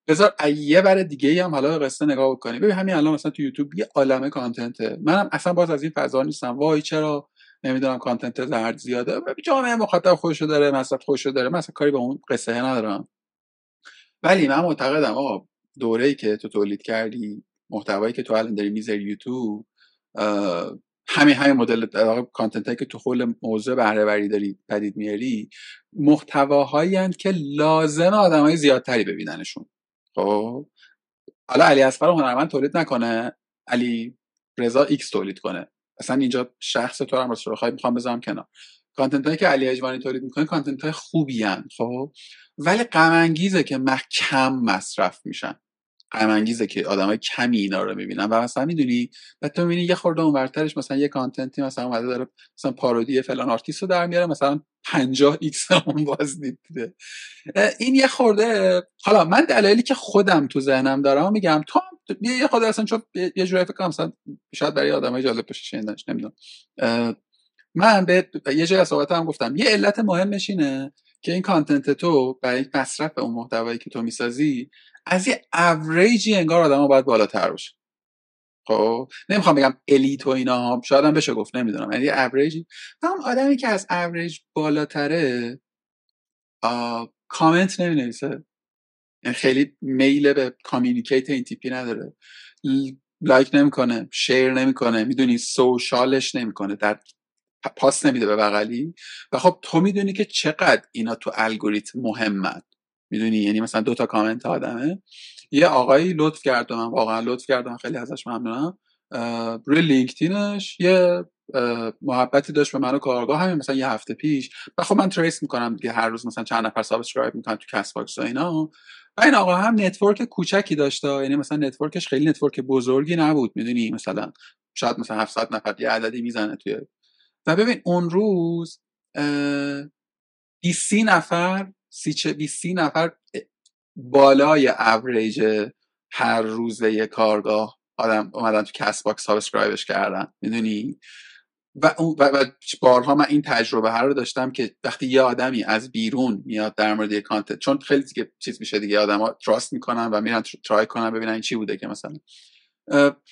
بذار یه بار دیگه هم حالا قصه نگاه بکنی. ببین همین الان مثلا تو یوتیوب یه عالمه کانتنته، منم اصلا باز از این فضا نیستم، وای چرا نمیدونم کانتنت زرد زیاده، جامعه مخاطب خودشو داره، مصرف خودشو داره، مثلا کاری با اون قصه ندارم. ولی من معتقدم آقا دوره‌ای که تو تولید کردی، محتوایی که تو الان داری میذاری یوتیوب، همین همین مدل کانتنتی که تو خول موضوع بهره وری داری پدید میاری، محتواهایی هستند که لازم آدمای زیادتری ببیننشون. خب حالا علیاصغر هنرمند تولید نکنه، علی رضا ایکس تولید کنه، اصلا اینجا شخص تو هم رو خواهی میخوام بذارم کنار. کانتنتایی که علی اجوانی تولید میکنه کانتنتای خوبی ان، خب ولی غم انگیزه که محکم مصرف میشن، غم انگیزه که آدمای کمی اینا رو میبینن. و مثلا میدونی بعد تو میبینی یه خورده اونورترش مثلا یه کانتنتی مثلا اومده داره مثلا پارودی فلان آرتیستو در میاره، مثلا پنجاه ایکس اون باز دیده. این یه خورده، حالا من دلایلی که خودم تو ذهنم دارم میگم، تو یه خورده اصلا چون یه جوری فکر کنم مثلا شاید برای آدمای جالب باشه شنیدنش، نمیدونم. من به یه جای صحبتام گفتم یه علت مهمش اینه که این کانتنت تو برای مصرف اون محتوایی که تو میسازی از یه اوریجی انگار آدما باید بالاتر باشه. خب نمیخوام بگم الیت و اینا، شاید هم بشه گفت نمیدونم، یعنی اوریجی اون آدمی که از اوریج بالاتره کامنت نمینویسه، یعنی خیلی میل به کامیونیکیت این تیپی نداره، لایک نمیکنه، شیر نمیکنه، میدونی سوشالش نمیکنه، در پاس نمیده به بغلی. و خب تو میدونی که چقدر اینا تو الگوریتم مهمن، میدونی، یعنی مثلا دو تا کامنت آدمه، یه آقایی لطف کردم، واقعا لطف کردم، خیلی ازش ممنونم، روی لینکدینش یه محبتی داشت به من و کارگاه، همین مثلا یه هفته پیش. و خب من تریس میکنم دیگه، هر روز مثلا چند نفر سابسکرایب میکنن تو کست باکس و اینا. و این آقا هم نتورک کوچکی داشت، یعنی مثلا نتورکش خیلی نتورک بزرگی نبود، میدونی، مثلا شاید مثلا هفتصد نفر یه عددی میزنه توی. و ببین اون روز بیست نفر سی نفر بالای اوریج هر روزه یه کارگاه آدم اومدن تو کست باکس سابسکرایبش کردن، میدونی. و, و, و بارها من این تجربه هر رو داشتم که وقتی یه آدمی از بیرون میاد در مورد یه کانتنت، چون خیلی دیگه چیز میشه دیگه، آدما تراست میکنن و میرن ترای کنن ببینن چی بوده، که مثلا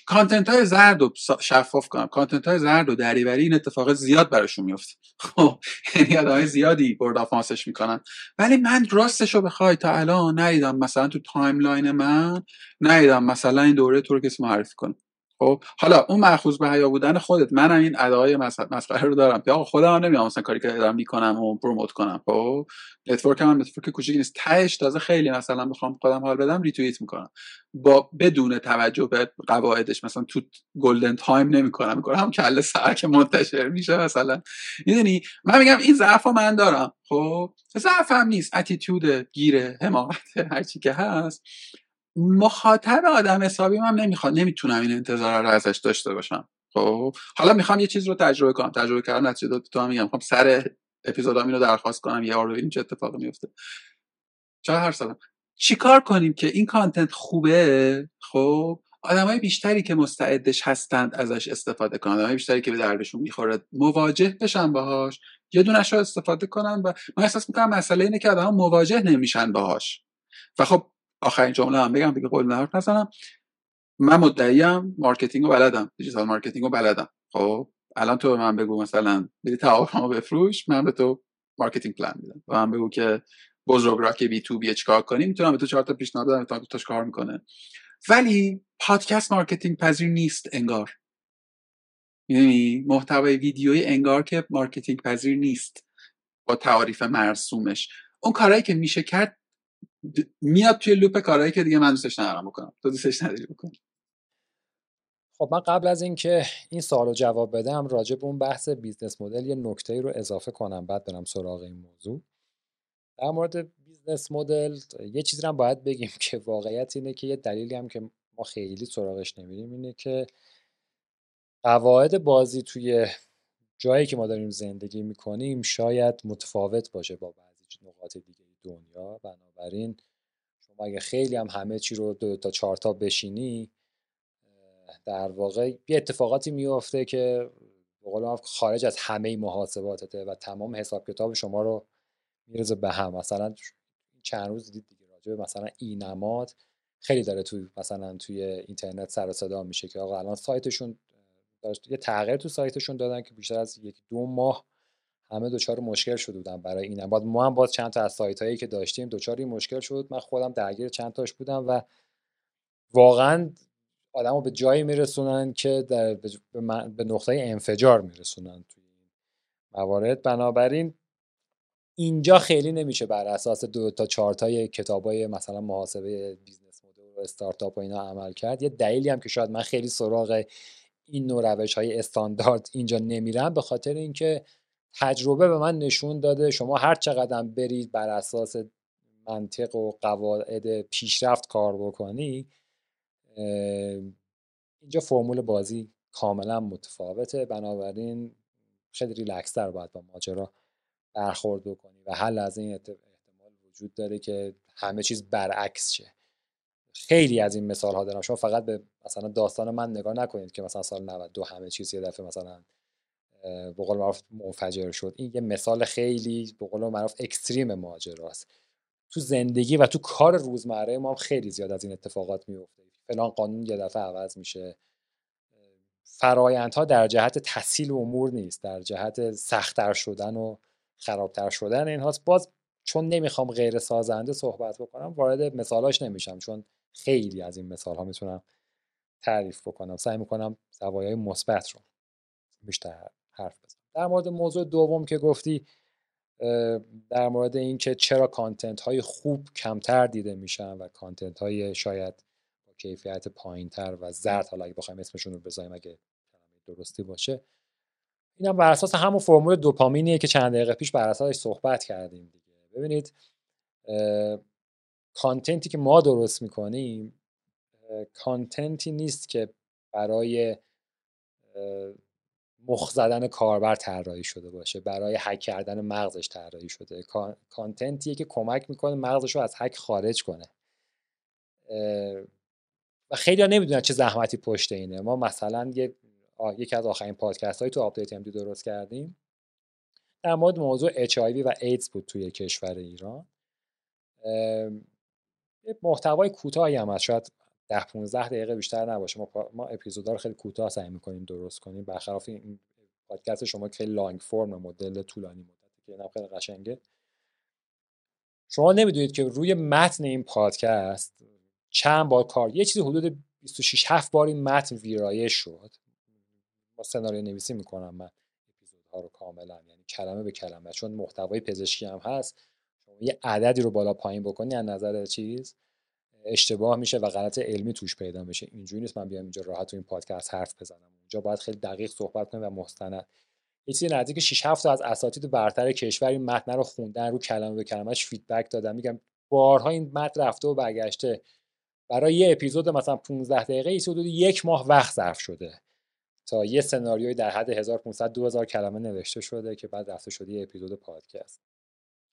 کانتنت های زرد رو شفاف کنم، کانتنت های زرد و دریوری، این اتفاق زیاد براشون میفته. خب یعنی آدمای زیادی برد آفانسش میکنن. ولی من راستش رو بخوای تا الان ندیدم مثلا تو تایملاین من ندیدم مثلا این دوره تو رو کسی معرفی کنه. خب حالا اون مأخوذ به حیا بودن خودت، منم این ادعای مسخره رو دارم که آقا خودم هم نمیام مثلا کاری که دارم میکنم و پروموت کنم. خب نتورکم هم نتورک کوچیکی نیست، تهش تازه خیلی مثلا بخوام خودم حال بدم ریتوییت میکنم با بدون توجه به قواعدش، مثلا تو گلدن تایم نمیکنم، میکنم هم کله سر که منتشر میشه مثلا، میدونی. من میگم این ضعفو من دارم، خب ضعفم نیست، اتیتود گیره، حماقت، هر چی که هست. مخاطب آدم حسابیم هم نمیخواد، نمیتونم این انتظار رو ازش داشته باشم. خب حالا میخوام یه چیز رو تجربه کنم، تجربه کردم نتیجه داد تو هم میگم، میخوام سر اپیزودام اینو درخواست کنم یه بار ببینیم چه اتفاقی میفته. چرا هر سالم چیکار کنیم که این کانتنت خوبه، خب آدمای بیشتری که مستعدش هستند ازش استفاده کنن، آدمای بیشتری که به دردشون میخوره مواجه بشن باهاش، یه دونه‌اشو استفاده کنن. و من احساس میکنم مسئله اینه که آدما مواجه نمیشن باهاش. و خب آخرین جمله هم بگم دیگه، قول نهار نزنم، من مدعیم مارکتینگ رو بلدم، دیجیتال مارکتینگ رو بلدم. خب الان تو به من بگو مثلا بری تعاقم رو بفروش، من به تو مارکتینگ پلان میدم. و من بگو که بزرگراه که بی تو بیه چکار کنیم، میتونم به تو چهار تا پیشنهاد بدم، تا توش کار میکنه. ولی پادکست مارکتینگ پذیر نیست انگار، یعنی محتوای ویدیویی انگار که مارکتینگ پذیر نیست با تعاریف مرسومش. اون کارهایی که میشه کرد میاد توی لوپ کارهایی که دیگه من دوستش ندارم بکنم، تو دوستش نداری بکنم. خب من قبل از اینکه این سوال رو جواب بدم راجع به اون بحث بیزنس مدل یه نکته‌ای رو اضافه کنم، بعد برم سراغ این موضوع. در مورد بیزنس مدل یه چیزی هم باید بگیم که واقعیت اینه که یه دلیلی هم که ما خیلی سراغش نمیریم اینه که قواعد بازی توی جایی که ما داریم زندگی می‌کنیم شاید متفاوت باشه با بعضی نقاط دیگه دنیا. بنابراین شما اگه خیلی هم همه چی رو دو تا چهار تا بشینی، در واقع یه اتفاقاتی میفته که به قول معروف خارج از همه محاسباتته و تمام حساب کتاب شما رو میرزه به هم. مثلا چند روز دید دیگه راجع به مثلا اینماد خیلی داره توی مثلا توی اینترنت سر و صدا میشه که آقا الان سایتشون یه تغییر تو سایتشون دادن که بیشتر از یک دو ماه همه دوچار مشکل شده بودن برای اینم. بعد ما هم باز چند تا از سایتایی که داشتیم دوچار این مشکل شد. من خودم درگیر چند تاش بودم و واقعا آدمو به جایی میرسونن که در به نقطه انفجار میرسونن توی این موارد. بنابراین اینجا خیلی نمیشه بر اساس دو تا چهار تا کتابای مثلا محاسبه بیزنس مدل و استارتاپ و اینا عمل کرد. یه دلیلی هم که شاید من خیلی سراغ این نوع روش‌های استاندارد اینجا نمیرم به خاطر اینکه تجربه به من نشون داده شما هر چقدر برید بر اساس منطق و قواعد پیشرفت کار بکنی، اینجا فرمول بازی کاملا متفاوته. بنابراین خیلی ریلکس‌تر باید با ماجرا برخورد بکنی و حل از این احتمال وجود داره که همه چیز برعکس شه. خیلی از این مثال ها دارم. شما فقط به مثلا داستان من نگاه نکنید که مثلا سال نود و دو همه چیز یه دفعه مثلا به قول معروف منفجر شد. این یه مثال خیلی به قول معروف اکستریم ماجراست. تو زندگی و تو کار روزمره ما هم خیلی زیاد از این اتفاقات میفته. فلان قانون یه دفعه عوض میشه. فرآیندها در جهت تسهیل امور نیست، در جهت سخت‌تر شدن و خرابتر شدن این هاست. باز چون نمیخوام غیر سازنده صحبت بکنم وارد مثالاش نمیشم، چون خیلی از این مثال ها میتونم تعریف بکنم. سعی میکنم زوایای مثبت رو بیشتر حرف بزنم. در مورد موضوع دوم که گفتی، در مورد این که چرا کانتنت های خوب کمتر دیده میشن و کانتنت های شاید با کیفیت پایین تر و زرد، حالا اگه بخوایم اسمشون رو بذاریم اگه درستی باشه، اینم بر اساس همون فرمول دوپامینیه که چند دقیقه پیش بر اساسش صحبت کردیم دیگه. ببینید کانتنتی که ما درست میکنیم کانتنتی نیست که برای مخ زدن کاربر طراحی شده باشه، برای هک کردن مغزش طراحی شده. کانتنتیه که کمک میکنه مغزش رو از هک خارج کنه و خیلی ها نمیدونن چه زحمتی پشت اینه. ما مثلا یه یکی از آخرین پادکست های تو آپدیت ام دی درست کردیم در مورد موضوع اچ آی وی و ایدز بود توی کشور ایران. یه محتوای کوتاهی هم هست، شاید ده پانزده دقیقه بیشتر نباشه. ما ما اپیزودا رو خیلی کوتاه سعی می‌کنیم درست کنیم، برخلاف این پادکست شما که خیلی لانگ فرم مدل طولانی مدته که اینا خیلی قشنگه. شما نمیدونید که روی متن این پادکست چند بار کار، یه چیزی حدود بیست و شش هفت بار این متن ویرایش شد. سناریو نویسی میکنم من اپیزودها رو کاملا، یعنی کلمه به کلمه، چون محتوای پزشکی هم هست. شما یه عددی رو بالا پایین بکنی از نظر چیز اشتباه میشه و غلط علمی توش پیدا میشه. اینجوری نیست من بیام اینجا راحت تو این پادکست حرف بزنم، اونجا باید خیلی دقیق صحبت کنم و مستند. یه چیزی نزدیک شش هفت تا از اساتید برتر کشور این متن رو خوندن، رو کلمه به کلمهش فیدبک دادن. میگم بارها این متن رفته و برگشته. برای یه اپیزود مثلا پانزده دقیقه حدود یک ماه وقت صرف شده تا یه سناریوی در حد هزار و پانصد تا دو هزار کلمه نوشته شده که بعد رفته شده یه اپیزود پادکست.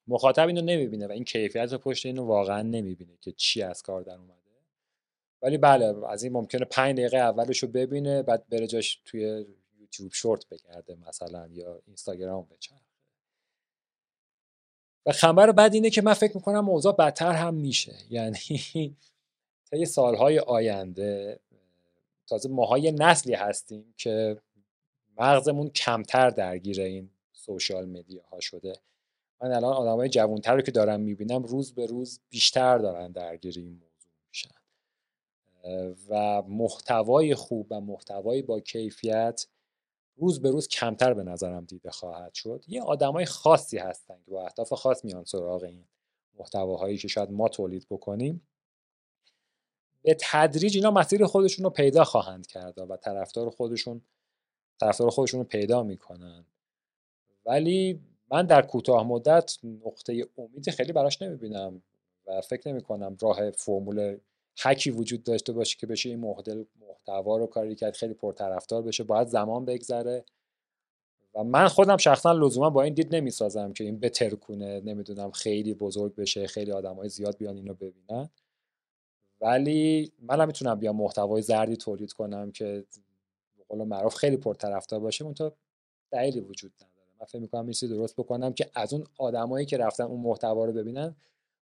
مخاطب اینو نمیبینه و این کیفیت پشت اینو واقعا نمیبینه که چی از کار در اومده. ولی بله، از این ممکنه پنج دقیقه اولشو ببینه، بعد بره جاش توی یوتیوب شورت بگرده مثلا یا اینستاگرام بچرخه. و خبر بعد اینه که من فکر میکنم اوضاع بدتر هم میشه. یعنی تا یه سالهای آینده تازه ماهای نسلی هستیم که مغزمون کمتر درگیر این سوشال مدیا ها شده. من الان آدمای جوان‌تر رو که دارم میبینم روز به روز بیشتر دارن درگیر این موضوع میشن و محتوای خوب و محتوای با کیفیت روز به روز کمتر به نظرم دیده خواهد شد. یه آدمای خاصی هستن که با اهداف خاص میان سراغ این محتواهایی که شاید ما تولید بکنیم. به تدریج اینا مسیر خودشون رو پیدا خواهند کرد و طرفدار خودشون طرفدار خودشون رو پیدا میکنن. ولی من در کوتاه مدت نقطه امید خیلی براش نمیبینم و فکر نمیکنم راه فرمول هکی وجود داشته باشه که بشه این مدل محتوا رو کاری کرد خیلی پرطرفدار بشه. باید زمان بگذره و من خودم شخصا لزوما با این دید نمیسازم که این بترکونه، نمیدونم خیلی بزرگ بشه، خیلی آدمای زیاد بیان اینو ببینن. ولی منم میتونم بیام محتوای زردی تولید کنم که به قول معروف خیلی پرطرفدار باشه. اونطور دلیلی وجود نداره. من فکر می‌کنم میشه درست بکنم که از اون آدمایی که رفتن اون محتوا رو ببینن،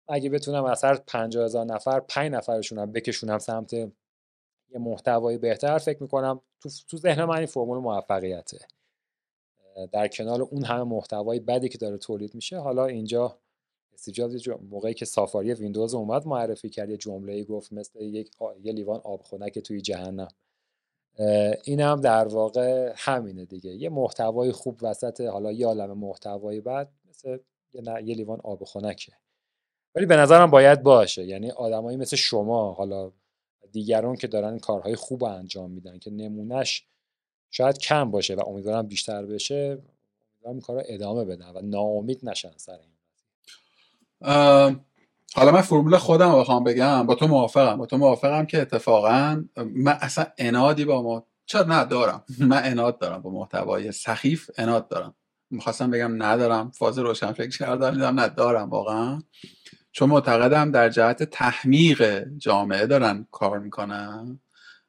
اگه بتونم از هر پنجاه هزار نفر پنج نفرشون هم بکشونم سمت یه محتوای بهتر، فکر میکنم تو تو ذهن من این فرمول موفقیته. در کنار اون همه محتوای بدی که داره تولید میشه، حالا اینجا استیو جابز موقعی که سافاری ویندوز اومد معرفی کرد یه جمله‌ای گفت مثل یک یه لیوان آب خنک توی جهنم. اینم در واقع همینه دیگه، یه محتوای خوب وسط حالا یه عالمه محتوای بد مثل یه, یه لیوان آب خنکه. ولی به نظرم باید باشه، یعنی آدمایی مثل شما، حالا دیگران که دارن کارهای خوب انجام میدن که نمونهش شاید کم باشه و امیدوارم بیشتر بشه، امیدوارم کارو ادامه بدن و ناامید نشن سر این قضیه. حالا من فرمول خودم رو بخوام بگم، با تو موافقم با تو موافقم که اتفاقا من اصلا انادی با ما چرا ندارم. من اناد دارم با محتوای سخیف، اناد دارم. می‌خواستم بگم ندارم، فاز روشن فکر کردم دیدم ندارم واقعا، چون معتقدم در جهت تحمیق جامعه دارن کار میکنن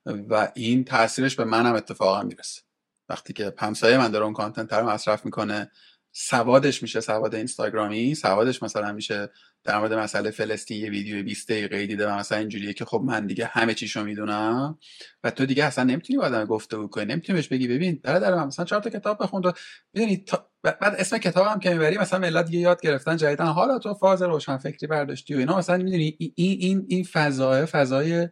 و این تاثیرش به منم اتفاقا میرسه. وقتی که همسایه من داره اون کانتنت رو مصرف میکنه، سوادش میشه سواد اینستاگرامی، سوادش مثلا میشه در مورد مسئله فلسطین یه ویدیو بیست دقیقه‌ای دیده و مثلا اینجوریه که خب من دیگه همه چیشو میدونم و تو دیگه اصلا نمیتونی با آدم گفتگو کنی، نمیتونی بهش بگی ببین برادر من مثلا چهار تا کتاب بخوند و میدونی تا... بعد اسم کتابم که میبری مثلا ملت دیگه یاد گرفتن جدیدن، حالا تو فاز روشن فکری برداشتی و اینا، مثلا میدونی این این این فضا فضای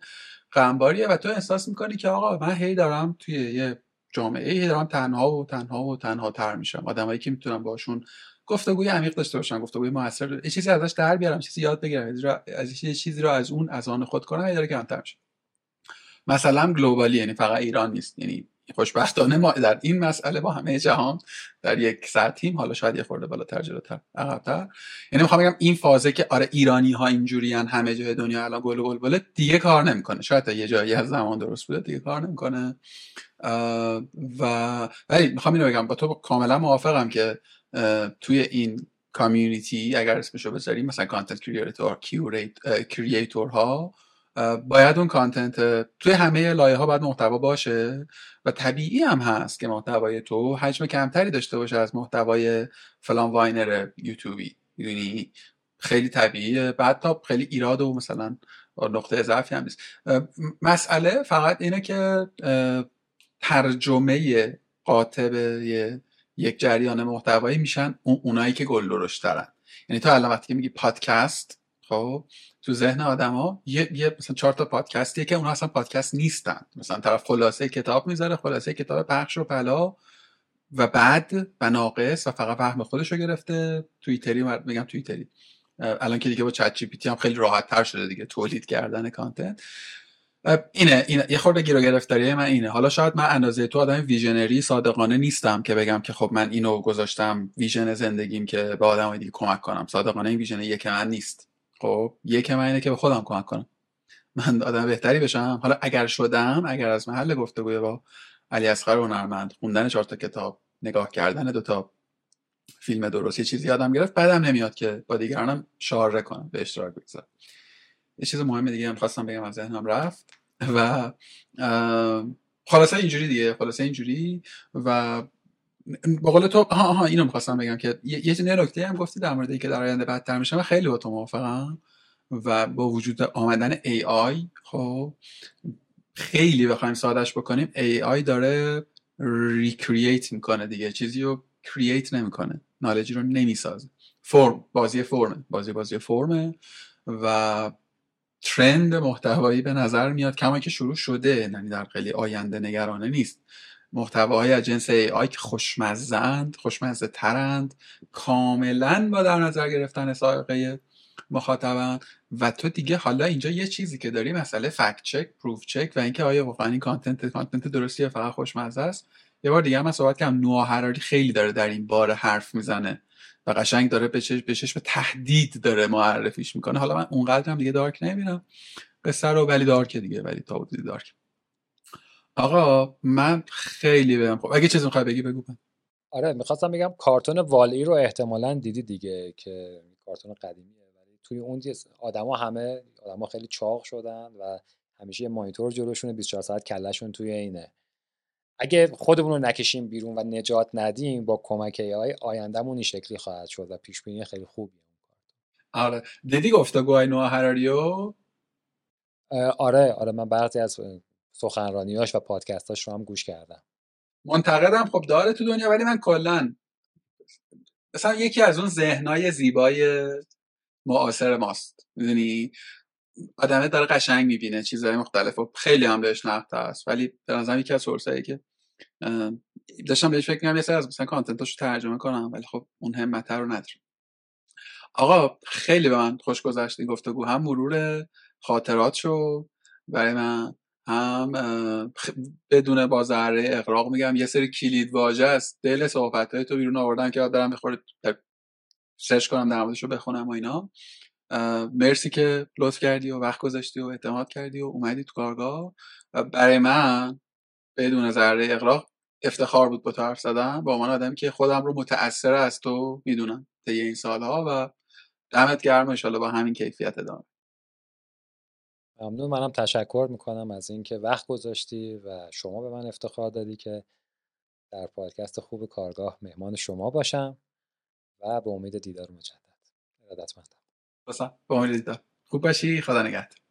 غمباریه و تو احساس میکنی که آقا من هی دارم توی یه جامعه ای دارم تنها و تنها و تنها تر میشم. آدمایی که میتونم باشون گفتگوی عمیق داشته باشم، گفتگوی موثر، یه چیزی ازش در بیارم، چیزی یاد بگیرم، از یه چیزی رو از اون از آن خود کنم، یاداره که کمتر میشه. مثلا گلوبالی، یعنی فقط ایران نیست، یعنی خوشبختانه ما در این مسئله با همه جهان در یک سطحیم، حالا شاید یه خورده بالاتر جلوتر عقب‌تر. یعنی میخوام بگم این فازه که آره ایرانی‌ها اینجوریان، همه جای دنیا الان گل و گلبله، دیگه کار نمیکنه. شاید تا یه جایی از زمان درست بوده، دیگه کار نمیکنه. و ولی میخوام اینو بگم، با تو کاملا موافقم که توی این کامیونیتی اگر اسمشو بذاریم مثلا کانتنت کریئتور، کریئتورها، باید اون کانتنت توی همه لایه ها باید محتوا باشه و طبیعی هم هست که محتوای تو حجم کمتری داشته باشه از محتوای فلان واینر یوتیوبی، یعنی خیلی طبیعیه، بعد تا خیلی ایراد و مثلا نقطه ضعفی هم نیست. مسئله فقط اینه که ترجمه قاطع به یک جریان محتوایی میشن اون اونایی که گل درشترن. یعنی تو الان وقتی میگی پادکست، خب تو ذهن آدما یه یه مثلا چهار تا پادکستیه که اونا اصلا پادکست نیستن، مثلا طرف خلاصه کتاب میذاره، خلاصه کتاب پخش و پلا و بعد و ناقص و فقط فهم خودش رو گرفته. توییتری میگم توییتری الان که دیگه با چت جی پی تی هم خیلی راحت تر شده دیگه تولید کردن کانتنت. اینه اینه یه خورده گیر و گرفتاری من اینه. حالا شاید من اندازه تو آدم ویژنری صادقانه نیستم که بگم که خب من اینو گذاشتم ویژن زندگیم که به آدمای دیگه کمک کنم. صادقانه این ویژن یک من نیست. خب یک من اینه که به خودم کمک کنم، من آدم بهتری بشم. حالا اگر شدم، اگر از محل گفتگوی با علیاصغر هنرمند، خوندن چهار تا کتاب، نگاه کردن دو تا فیلم درست یه چیزی یادم گرفت، بعدم نمیاد که با دیگرانم شاره کنم، به اشتراک بگذارم. یه چیز مهم دیگه هم خواستم بگم از ذهنم رفت و خلاصه اینجوری دیگه خلاصه اینجوری و با قول تو ها ها اینو می‌خواستم بگم که یه چند نکته هم گفتی در مورد اینکه در آینده بدتر میشه. من خیلی با تو موافقم و با وجود آمدن ای آی، خب خیلی بخوایم سادهش بکنیم، ای آی داره ریکرییت میکنه دیگه، چیزی رو کرییت نمیکنه، نالجی رو نمیسازه. فرم بازی فرمه بازی بازی فرمه و ترند محتوایی به نظر میاد کما که شروع شده، یعنی در خیلی آینده نگرانه نیست. محتواهای از جنس ای آی که خوشمزند، خوشمزه ترند، کاملا با در نظر گرفتن سابقه مخاطبن و تو دیگه حالا اینجا یه چیزی که داری مسئله فکت چک، پروف چک و اینکه آیا واقعا این کانتنت کانتنت درستیه، فقط خوشمزه است. یه بار دیگه من صحبت کردم، نوآ هراری خیلی داره در این باره حرف میزنه و قشنگ داره بچش بچش به تهدید داره معرفیش میکنه. حالا من اونقدرم دیگه دارک نمیبینم قصه رو، ولی دارک دیگه، ولی تا بودی دارک. آقا من خیلی بهم خوب، اگه چیزی میخوای بگی بگو. من آره میخواستم بگم کارتون والی رو احتمالاً دیدی دیگه که کارتون قدیمیه، ولی توی اون آدما همه آدما خیلی چاق شدن و همیشه مانیتور جلوشونه، بیست و چهار ساعت کلهشون توی اینه. اگه خودمون رو نکشیم بیرون و نجات ندیم با کمک ای آی، آیندهمون این شکلی خواهد شد و پیش بینی خیلی خوبیه. آره دیدی گفتگوهای نوآ هراری؟ آره آره من بعضی از سخنرانیاش و پادکستاش رو هم گوش کردم. منتقدم خب داره تو دنیا، ولی من کلا مثلا یکی از اون ذهنای زیبای معاصر ماست، میدونی آدمه داره قشنگ میبینه چیزهای مختلف و خیلی هم بهش نقد هست، ولی به نظرم یکی از سورسایی که داشتم بهش فکر می‌کردم یه سری از مثلا کانتنتاشو ترجمه کنم، ولی خب اون همت رو ندارم. آقا خیلی به من خوش گذشت این گفتگو، هم مرور خاطرات شو برای من، هم بدون با ذره اغراق میگم یه سری کلید واژه است دل صحبت‌های تو بیرون آوردم که دارم می‌خوره سرچ کنم در موردش رو بخونم و اینا. مرسی که لطف کردی و وقت گذاشتی و اعتماد کردی و اومدی تو کارگاه. برای من بدون ذره اغراق افتخار بود با تو حرف زدم، با من آدمی که خودم رو متأثر از تو میدونم طی این سالها، و دمت گرم، ان شاءالله با همین کیفیت ادامه. ممنون، منم تشکر میکنم از اینکه وقت گذاشتی و شما به من افتخار دادی که در پادکست خوب کارگاه مهمان شما باشم و به امید دیدار مجدد. ارادتمندم. بسا به امید دیدار. خوب باشی، خدا نگهدار.